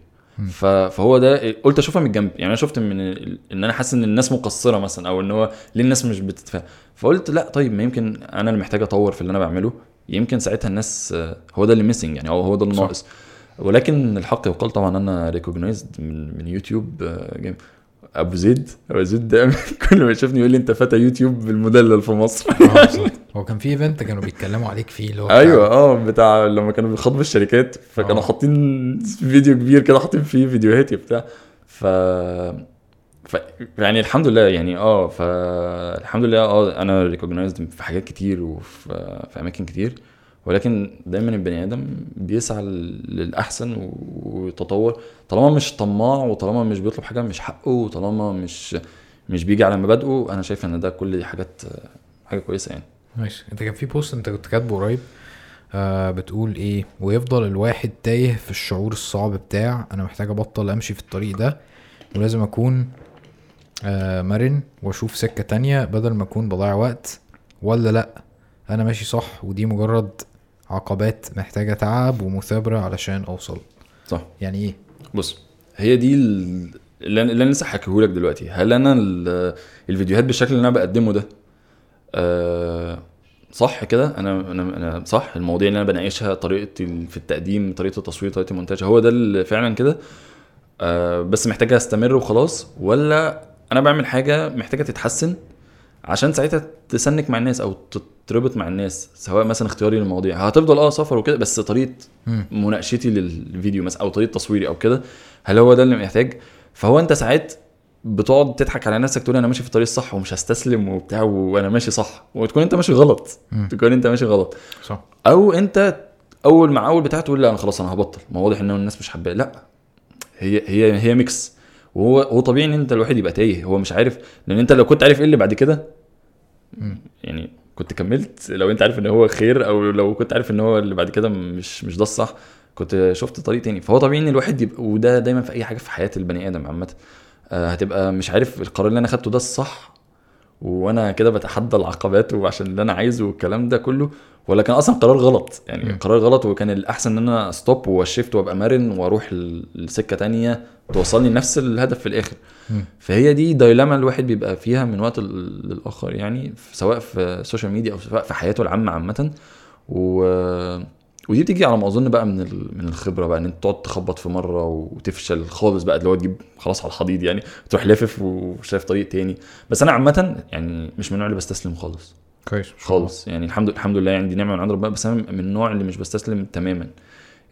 فهو ده قلت اشوفها من الجنب يعني انا شفت من ان انا حاسس ان الناس مقصره مثلا او ان هو ليه الناس مش بتتفاهم فقلت لا طيب ما يمكن انا اللي محتاج اطور في اللي انا بعمله يمكن ساعتها الناس هو ده اللي ميسنج يعني هو ده الناقص ولكن الحق يقال طبعا انا ريكوجنايزد من, من يوتيوب جيم ابو زيد ابو زيد ده كل ما يشوفني يقول لي انت فتى يوتيوب المدلل في مصر هو كان في ايفنت كانوا بيتكلموا عليك فيه اللي هو ايوه اه بتاع لما كانوا بيخاطبوا الشركات فكانوا حاطين فيديو كبير كده حاطين فيه فيديوهاتي بتاع ف ف يعني الحمد لله يعني اه فالحمد لله اه انا ريكوجنايزد في حاجات كتير وفي في اماكن كتير ولكن دايما البني ادم بيسعى للاحسن ويتطور طالما مش طماع وطالما مش بيطلب حاجه مش حقه وطالما مش مش بيجي على مبادئه انا شايف ان ده كل حاجات حاجه كويسه يعني ماشي انت كان في بوست انت كنت كاتبه قريب آه بتقول ايه ويفضل الواحد تايه في الشعور الصعب بتاع انا محتاج ابطل امشي في الطريق ده ولازم اكون آه مرن واشوف سكة تانية بدل ما اكون بضيع وقت ولا لا انا ماشي صح ودي مجرد عقبات محتاجة تعب ومثابرة علشان اوصل صح يعني ايه بص هي دي اللي انا لسه حكيهولك دلوقتي هل انا الفيديوهات بالشكل اللي انا بقدمه ده أه صح كده انا انا انا صح المواضيع اللي انا بناقشها طريقتي في التقديم طريقة التصوير طريقة المونتاج هو ده اللي فعلا كده أه بس محتاجة استمر وخلاص ولا انا بعمل حاجه محتاجه تتحسن عشان ساعتها تسنك مع الناس او تتربط مع الناس سواء مثلا اختياري للمواضيع هتفضل اه سفر وكده بس طريقه مناقشتي للفيديو مثلا او طريقه تصويري او كده هل هو ده اللي محتاج فهو انت ساعات بتقعد تضحك على نفسك تقول انا ماشي في الطريق الصح ومش هستسلم وبتاع وانا ماشي صح وتكون انت ماشي غلط م. تكون انت ماشي غلط صح. او انت اول مع اول بتاعته تقول لا انا خلاص انا هبطل ما واضح ان الناس مش حابه لا هي هي هي ميكس وهو هو طبيعي ان انت الواحد يبقى تايه هو مش عارف لان انت لو كنت عارف ايه اللي بعد كده يعني كنت كملت لو انت عارف ان هو خير او لو كنت عارف ان هو اللي بعد كده مش مش ده الصح كنت شفت طريق تاني فهو طبيعي ان الواحد يبقى وده دايما في اي حاجه في حياه البني ادم عامه هتبقى مش عارف القرار اللي انا خدته ده الصح وانا كده بتحدى العقبات وعشان اللي انا عايزه والكلام ده كله ولا كان اصلا قرار غلط يعني قرار غلط وكان الاحسن ان انا ستوب واشفت وابقى مرن واروح لسكه تانية توصلني نفس الهدف في الاخر م. فهي دي دايلاما الواحد بيبقى فيها من وقت للاخر يعني سواء في السوشيال ميديا او سواء في حياته العامه عامه و... ودي بتيجي على ما اظن بقى من ال... من الخبره بقى ان انت تقعد تخبط في مره وتفشل خالص بقى اللي هو تجيب خلاص على الحضيض يعني تروح لافف وشايف طريق تاني بس انا عامه يعني مش من النوع اللي بستسلم خالص كويس خالص يعني الحمد الحمد لله يعني دي نعمه من عند ربنا بس انا من النوع اللي مش بستسلم تماما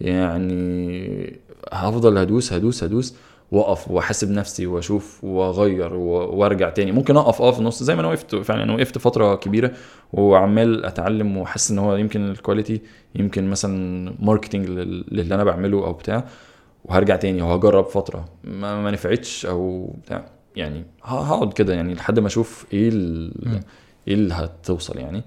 يعني هفضل هدوس هدوس هدوس واقف واحسب نفسي واشوف واغير وارجع تاني ممكن اقف اقف نص زي ما انا وقفت فعلا انا وقفت فتره كبيره وعمال اتعلم وحس ان هو يمكن الكواليتي يمكن مثلا ماركتنج اللي انا بعمله او بتاع وهرجع تاني وهجرب فتره ما, ما نفعتش او بتاع يعني هقعد كده يعني لحد ما اشوف ايه ايه اللي هتوصل يعني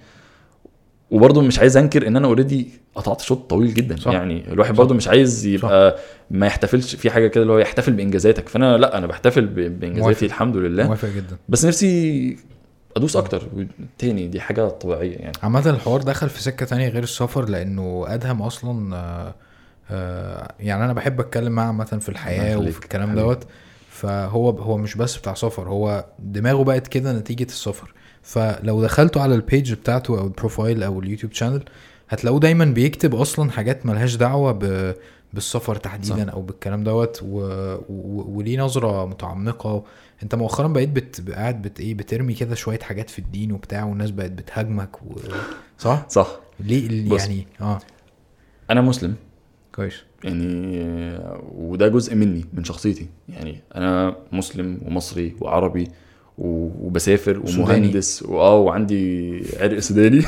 وبرضه مش عايز انكر ان انا اوريدي قطعت شوط طويل جدا صح. يعني الواحد برضه مش عايز يبقى صح. ما يحتفلش في حاجه كده اللي هو يحتفل بانجازاتك فانا لا انا بحتفل بانجازاتي موافق. الحمد لله موافق جدا بس نفسي ادوس اكتر تاني دي حاجه طبيعيه يعني عامه الحوار دخل في سكه تانية غير السفر لانه ادهم اصلا آآ آآ يعني انا بحب اتكلم معاه مثلا في الحياه وفي الكلام دوت فهو هو مش بس بتاع سفر, هو دماغه بقت كده نتيجة السفر. فلو دخلتوا على البيج بتاعته او البروفايل او اليوتيوب شانل هتلاقوه دايما بيكتب اصلا حاجات ملهاش دعوة ب... بالسفر تحديدا صح. او بالكلام دوت و... و... وليه نظرة متعمقة. انت مؤخرا بقيت بت... قاعد بت... ايه بترمي كده شوية حاجات في الدين وبتاع, والناس بقت بتهاجمك و... صح صح ليه يعني؟ اه انا مسلم كويس يعني, وده جزء مني من شخصيتي يعني. انا مسلم ومصري وعربي وبسافر ومهندس واه وعندي عرق سوداني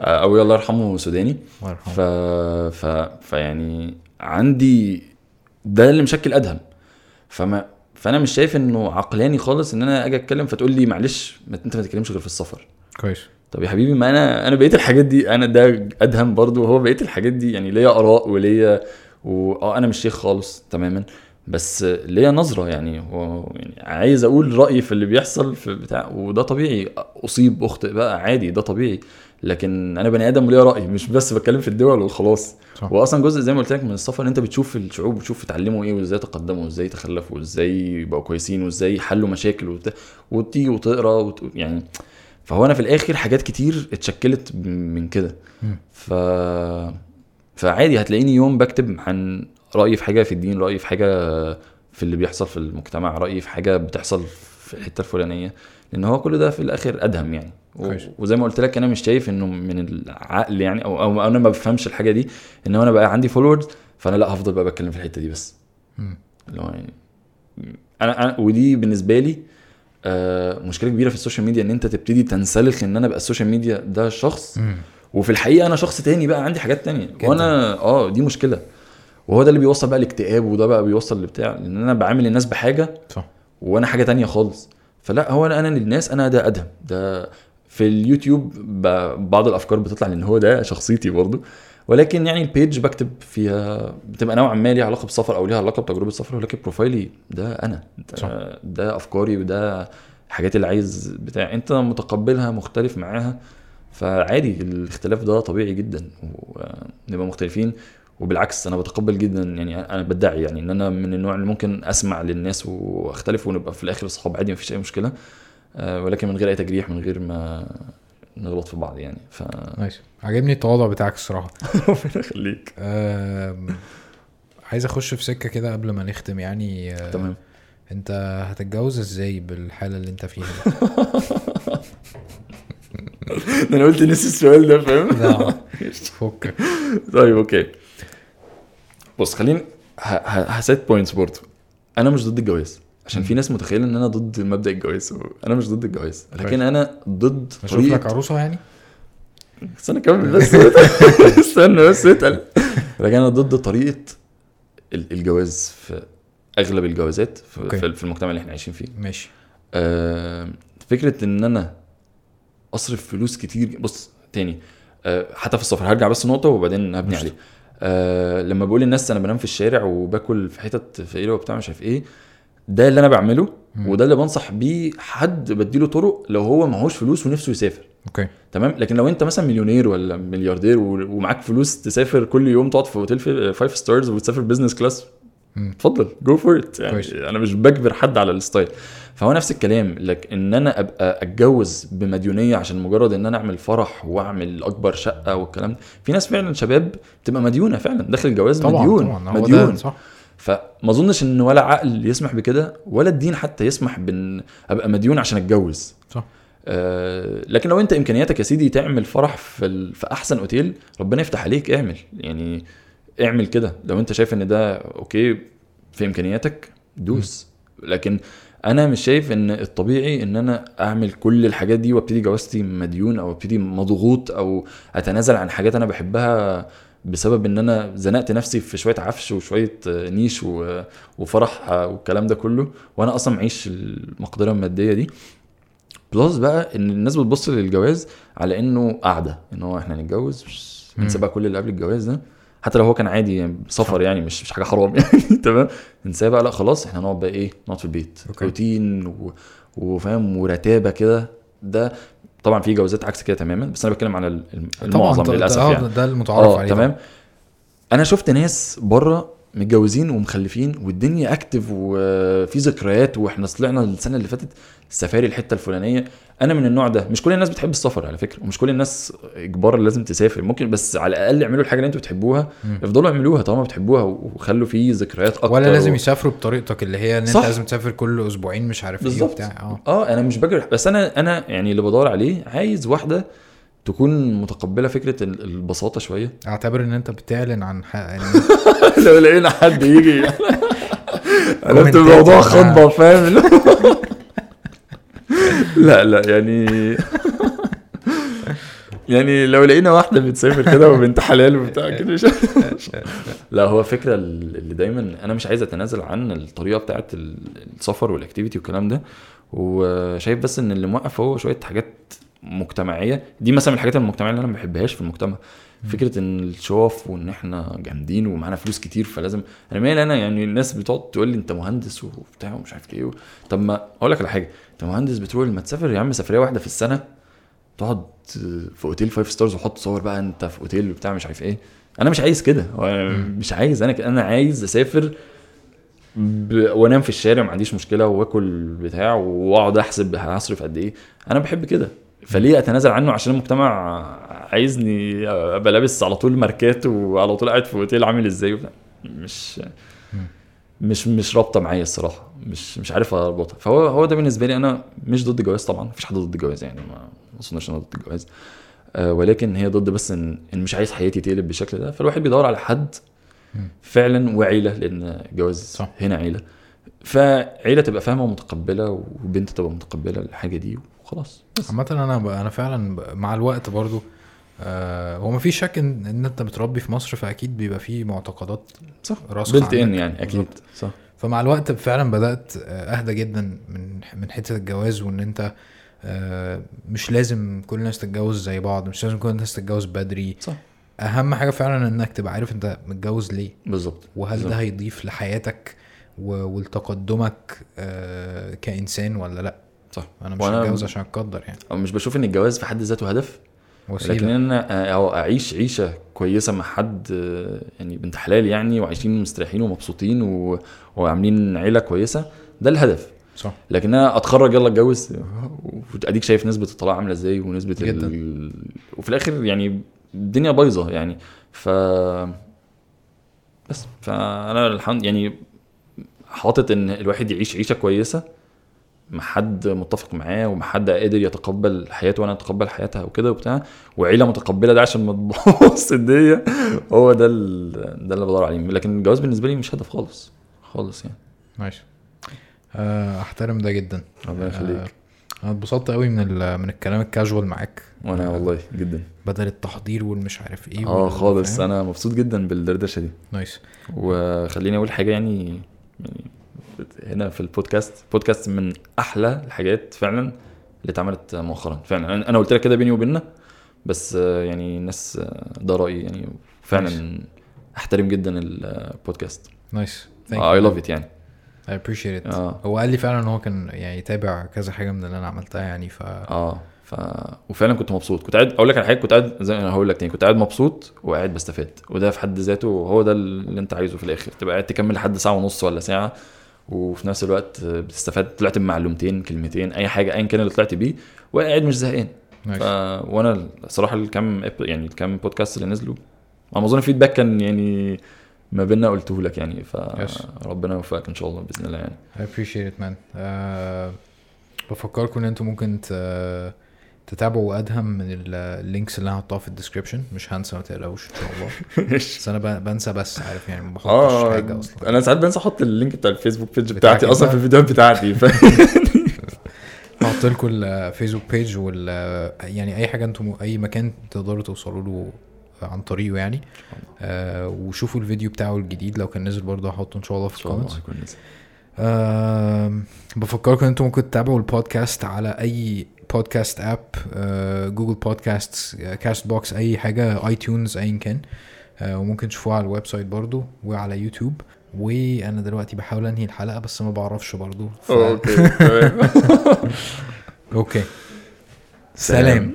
او الله يرحمه سوداني. ف... ف ف يعني عندي ده اللي مشكل ادهم. فما فانا مش شايف انه عقلاني خالص ان انا اجي اتكلم فتقول لي معلش ما انت ما تتكلمش غير في السفر كويس. طب يا حبيبي ما انا انا بقيت الحاجات دي, انا ده ادهم برضو وهو بقيت الحاجات دي يعني ليا اراء وليا واه انا مش شيخ خالص تماما, بس ليا نظرة يعني, هو يعني عايز اقول رأيي في اللي بيحصل في بتاع, وده طبيعي اصيب اخطئ بقى عادي ده طبيعي, لكن انا بني ادم وليا رأيي مش بس بتكلم في الدول وخلاص. واصلا جزء زي ما قلت لك من السفر انت بتشوف الشعوب وتشوف اتعلموا ايه وازاي تقدموا وازاي تخلفوا وازاي بقوا كويسين وازاي حلوا مشاكل وتيجي وتقرا وت... يعني فهو انا في الاخر حاجات كتير اتشكلت من كده. ف فعادي هتلاقيني يوم بكتب عن رايي في حاجه في الدين, رايي في حاجه في اللي بيحصل في المجتمع, رايي في حاجه بتحصل في الحته الفلانيه, لان هو كل ده في الاخر ادهم يعني. و... وزي ما قلت لك انا مش شايف انه من العقل يعني, او, أو انا ما بفهمش الحاجه دي ان انا بقى عندي فولورز فانا لا هفضل بقى بتكلم في الحته دي بس اللي هو يعني انا, أنا... ودي بالنسبه لي آه مشكله كبيره في السوشيال ميديا, ان انت تبتدي تنسلخ ان انا بقى السوشيال ميديا ده شخص مم. وفي الحقيقه انا شخص تاني بقى عندي حاجات تانية جدا. وانا اه دي مشكله, وهو ده اللي بيوصل بقى الاكتئاب, وده بقى بيوصل لبتاع, لان انا بعامل الناس بحاجه صح. وانا حاجه تانية خالص. فلا هو انا للناس انا ده ادهم, ده في اليوتيوب بعض الافكار بتطلع لان هو ده شخصيتي برضو, ولكن يعني البيج بكتب فيها بتبقى نوعا ما ليها علاقه بسفر او ليها علاقه بتجربه سفر, ولكن بروفايلي ده انا ده, ده افكاري وده حاجات اللي عايز بتاع, انت متقبلها مختلف معاها فعادي الاختلاف ده طبيعي جدا ونبقى مختلفين. وبالعكس انا بتقبل جدا يعني, انا بدعي يعني ان انا من النوع اللي ممكن اسمع للناس واختلف ونبقى في الاخر اصحاب عادي مفيش اي مشكله, ولكن من غير اي تجريح من غير ما نغلط في بعض يعني. ف ماشي عجبني التواضع بتاعك الصراحه ربنا يخليك. عايز اخش في سكه كده قبل ما نختم يعني. تمام. انت هتتجوز ازاي بالحاله اللي انت فيها؟ انا قلت نسي السؤال ده فاهم. لا فكك. طيب اوكي بص خليني هسيت بوينتس برضو. انا مش ضد الجواز عشان في ناس متخيله ان انا ضد مبدا الجواز, انا مش ضد الجواز لكن انا ضد طريقه لك عروسه يعني. استنى كمل بس استنى بس اتقل. لكن انا ضد طريقه الجواز في اغلب الجوازات في المجتمع اللي احنا عايشين فيه. ماشي. فكره ان انا اصرف فلوس كتير, بص تاني حتى في السفر هرجع بس نقطه وبعدين هبني عليه. أه لما بقول للناس انا بنام في الشارع وباكل في حتت فقيره وبتاع مش عارف ايه, ده اللي انا بعمله مم. وده اللي بنصح بيه حد بديله طرق لو هو معهوش فلوس ونفسه يسافر. اوكي تمام. لكن لو انت مثلا مليونير ولا ملياردير ومعاك فلوس تسافر كل يوم تقعد في اوتيل في فايف ستارز وتسافر بزنس كلاس, اتفضل جو فور ات يعني. كويش. انا مش بجبر حد على الستايل. فهو نفس الكلام لك ان انا ابقى اتجوز بمديونيه عشان مجرد ان انا اعمل فرح واعمل اكبر شقه والكلام ده. في ناس فعلا شباب تبقى مديونه فعلا داخل الجواز طبعًا مديون طبعًا. مديون صح. فما اظنش ان ولا عقل يسمح بكده ولا الدين حتى يسمح بان ابقى مديون عشان اتجوز صح. أه لكن لو انت امكانياتك يا سيدي تعمل فرح في, ال... في احسن اوتيل ربنا يفتح عليك اعمل يعني, اعمل كده لو انت شايف ان ده اوكي في امكانياتك دوس. لكن انا مش شايف ان الطبيعي ان انا اعمل كل الحاجات دي وابتدي جوازتي مديون او ابتدي مضغوط او اتنازل عن حاجات انا بحبها بسبب ان انا زنقت نفسي في شويه عفش وشويه نيش وفرح والكلام ده كله وانا اصلا معيش المقدره الماديه دي. بلس بقى ان الناس بتبص للجواز على انه قاعده ان هو احنا نتجوز ننسى بقى كل اللي قبل الجواز ده, حتى لو هو كان عادي يعني سفر يعني مش مش حاجه حرام يعني تمام. ننسى بقى لا خلاص احنا نقعد بقى ايه نقعد في البيت روتين و... وفهم ورتابه كده. ده طبعا في جوازات عكس كده تماما, بس انا بتكلم على المعظم للاسف يعني. ده المتعارف عليه تمام. انا شفت ناس بره متجوزين ومخلفين والدنيا اكتف وفي ذكريات، واحنا طلعنا السنه اللي فاتت السفاري الحته الفلانيه. انا من النوع ده، مش كل الناس بتحب السفر على فكره، ومش كل الناس اجبار لازم تسافر، ممكن بس على الاقل اعملوا الحاجه اللي انتوا بتحبوها، افضلوا اعملوها طالما بتحبوها وخلوا فيه ذكريات اكتر. ولا لازم و... يسافروا بطريقتك اللي هي ان صح. انت لازم تسافر كل اسبوعين مش عارف ايه بتاع. اه انا مش بجرح، بس انا انا يعني اللي بدور عليه عايز واحده تكون متقبله فكره البساطه شويه. اعتبر ان انت بتعلن عن حق يعني لو لقينا حد يجي انا قلت الموضوع خطبه فاهم. لا لا يعني يعني لو لقينا واحده بتسافر كده وبنت حلال وبتاع كده لا هو فكره اللي دايما انا مش عايز اتنازل عن الطريقه بتاعه السفر والاكتيفيتي والكلام ده، وشايف بس ان اللي موقف هو شويه حاجات مجتمعيه. دي مثلا من الحاجات المجتمعيه اللي انا ما بحبهاش في المجتمع، فكره ان الشواف وان احنا جامدين ومعانا فلوس كتير فلازم انا مال انا يعني. الناس بتقعد تقول لي انت مهندس وبتاع ومش عارف ايه، طب ما اقول لك على حاجه، انت مهندس بتروح لما تسافر يا عم سفريه واحده في السنه، تقعد في اوتيل فايف ستارز وحط صور بقى انت في اوتيل وبتاع مش عارف ايه. انا مش عايز كده، مش عايز. انا انا عايز اسافر ب... وانام في الشارع ما عنديش مشكله، واكل بتاع واقعد احسب هصرف قد ايه. انا بحب كده، فليه اتنازل عنه عشان المجتمع عايزني ابقى لابس على طول ماركات وعلى طول قاعد في اوتيل عامل ازاي؟ مش مش مش رابطه معايا الصراحه، مش مش عارف اربطها. فهو هو ده بالنسبه لي. انا مش ضد الجواز طبعا، مفيش حد ضد الجواز يعني، ما اظنش انا ضد الجواز، ولكن هي ضد بس ان مش عايز حياتي تقلب بالشكل ده. فالواحد بيدور على حد فعلا وعيله، لان الجواز هنا عيله، فعيله تبقى فاهمه ومتقبله وبنت تبقى متقبله الحاجه دي خلاص. عامه انا انا فعلا مع الوقت برضو آه هو ما في شك ان, إن انت بتربي في مصر، فاكيد بيبقى فيه معتقدات صح بلت ان يعني اكيد صح. فمع الوقت فعلا بدات اهدى جدا من من حته الجواز، وان انت آه مش لازم كل الناس تتجوز زي بعض، مش لازم كل الناس تتجوز بدري صح. اهم حاجه فعلا انك تبقى عارف انت متجوز ليه بالظبط، وهل بالزبط. ده هيضيف لحياتك ولتقدمك آه كانسان ولا لا صح. انا مش متجوز عشان اقدر يعني، او مش بشوف ان الجواز في حد ذاته هدف وسيلة. لكن انا او اعيش عيشه كويسه مع حد يعني بنت حلال يعني، وعايشين مستريحين ومبسوطين و... وعاملين عيله كويسه، ده الهدف صح. لكن انا اتخرج يلا اتجوز، واديك شايف نسبه الطلاق عامله ازاي ونسبه ال... وفي الاخر يعني الدنيا بايظه يعني. ف بس فانا الحمد يعني حاطط ان الواحد يعيش عيشه كويسه ما حد متفق معاه وما حد قادر يتقبل حياته وانا اتقبل حياتها وكده وبتاع، وعيله متقبله ده عشان ما تبوظش الدنيا. هو ده ده اللي بدور عليه، لكن الجواز بالنسبه لي مش هدف خالص خالص يعني. ماشي احترم ده جدا، ربنا يخليك. انا اتبسطت قوي من من الكلام الكاجوال معاك، وانا والله جدا بدل التحضير والمش عارف ايه اه خالص. انا مبسوط جدا بالدردشه دي. نايس. وخليني اقول حاجه يعني, يعني هنا في البودكاست، بودكاست من احلى الحاجات فعلا اللي اتعملت مؤخرا فعلا. انا قلت لك كده بيني وبيننا، بس يعني الناس ده رايي يعني فعلا. nice. احترم جدا البودكاست. نايس اي لاف ات يعني اي ابريشيت ات. هو قال لي فعلا ان هو كان يعني يتابع كذا حاجه من اللي انا عملتها يعني ف اه ف وفعلا كنت مبسوط. كنت قاعد اقول لك على حاجه، كنت قاعد زي انا هقول لك تاني، كنت قاعد مبسوط وقاعد بستفاد، وده في حد ذاته هو ده اللي انت عايزه في الاخر، تبقى قاعد تكمل لحد ساعه ونص ولا ساعه وفي نفس الوقت بتستفاد، طلعت بمعلومتين كلمتين اي حاجه ايا كان اللي طلعت بيه، وقاعد مش زهقان. ف... وانا الصراحه الكام يعني الكام بودكاست اللي نزلوا انا اظن الفيدباك كان يعني ما بيننا قلته لك يعني، فربنا يوفقك ان شاء الله باذن الله يعني. I appreciate it man. أه... بفكركم ان انتم ممكن تتابعوا ادهم من اللينكس اللي هحطها في الديسكريبشن، مش هنسى ما تقلقوش ان شاء الله. بس انا بنسى بس عارف يعني ما بحطش آه حاجه اصلا. انا ساعات بنسى احط اللينك بتاع الفيسبوك بيج بتاعتي اصلا في الفيديوهات بتاعتي. هحط لكم الفيسبوك بيج وال يعني اي حاجه انتم اي مكان تقدروا توصلوا له عن طريقه يعني آه وشوفوا الفيديو بتاعه الجديد لو كان نزل برضه، هحطه ان شاء الله في الكومنتس. آه بفكركم ان انتم ممكن تتابعوا البودكاست على اي بودكاست اب، جوجل بودكاست، كاست بوكس، اي حاجه، اي تيونز ايا كان، وممكن تشوفوها على الويب سايت برضو وعلى يوتيوب. وانا دلوقتي بحاول انهي الحلقه بس ما بعرفش برضو ف... اوكي اوكي سلام.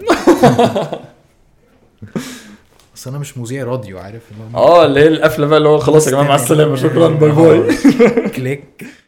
بس انا مش مذيع راديو عارف اه اللي هي القفله بقى اللي هو خلاص يا جماعه مع السلامه شكرا باي باي كليك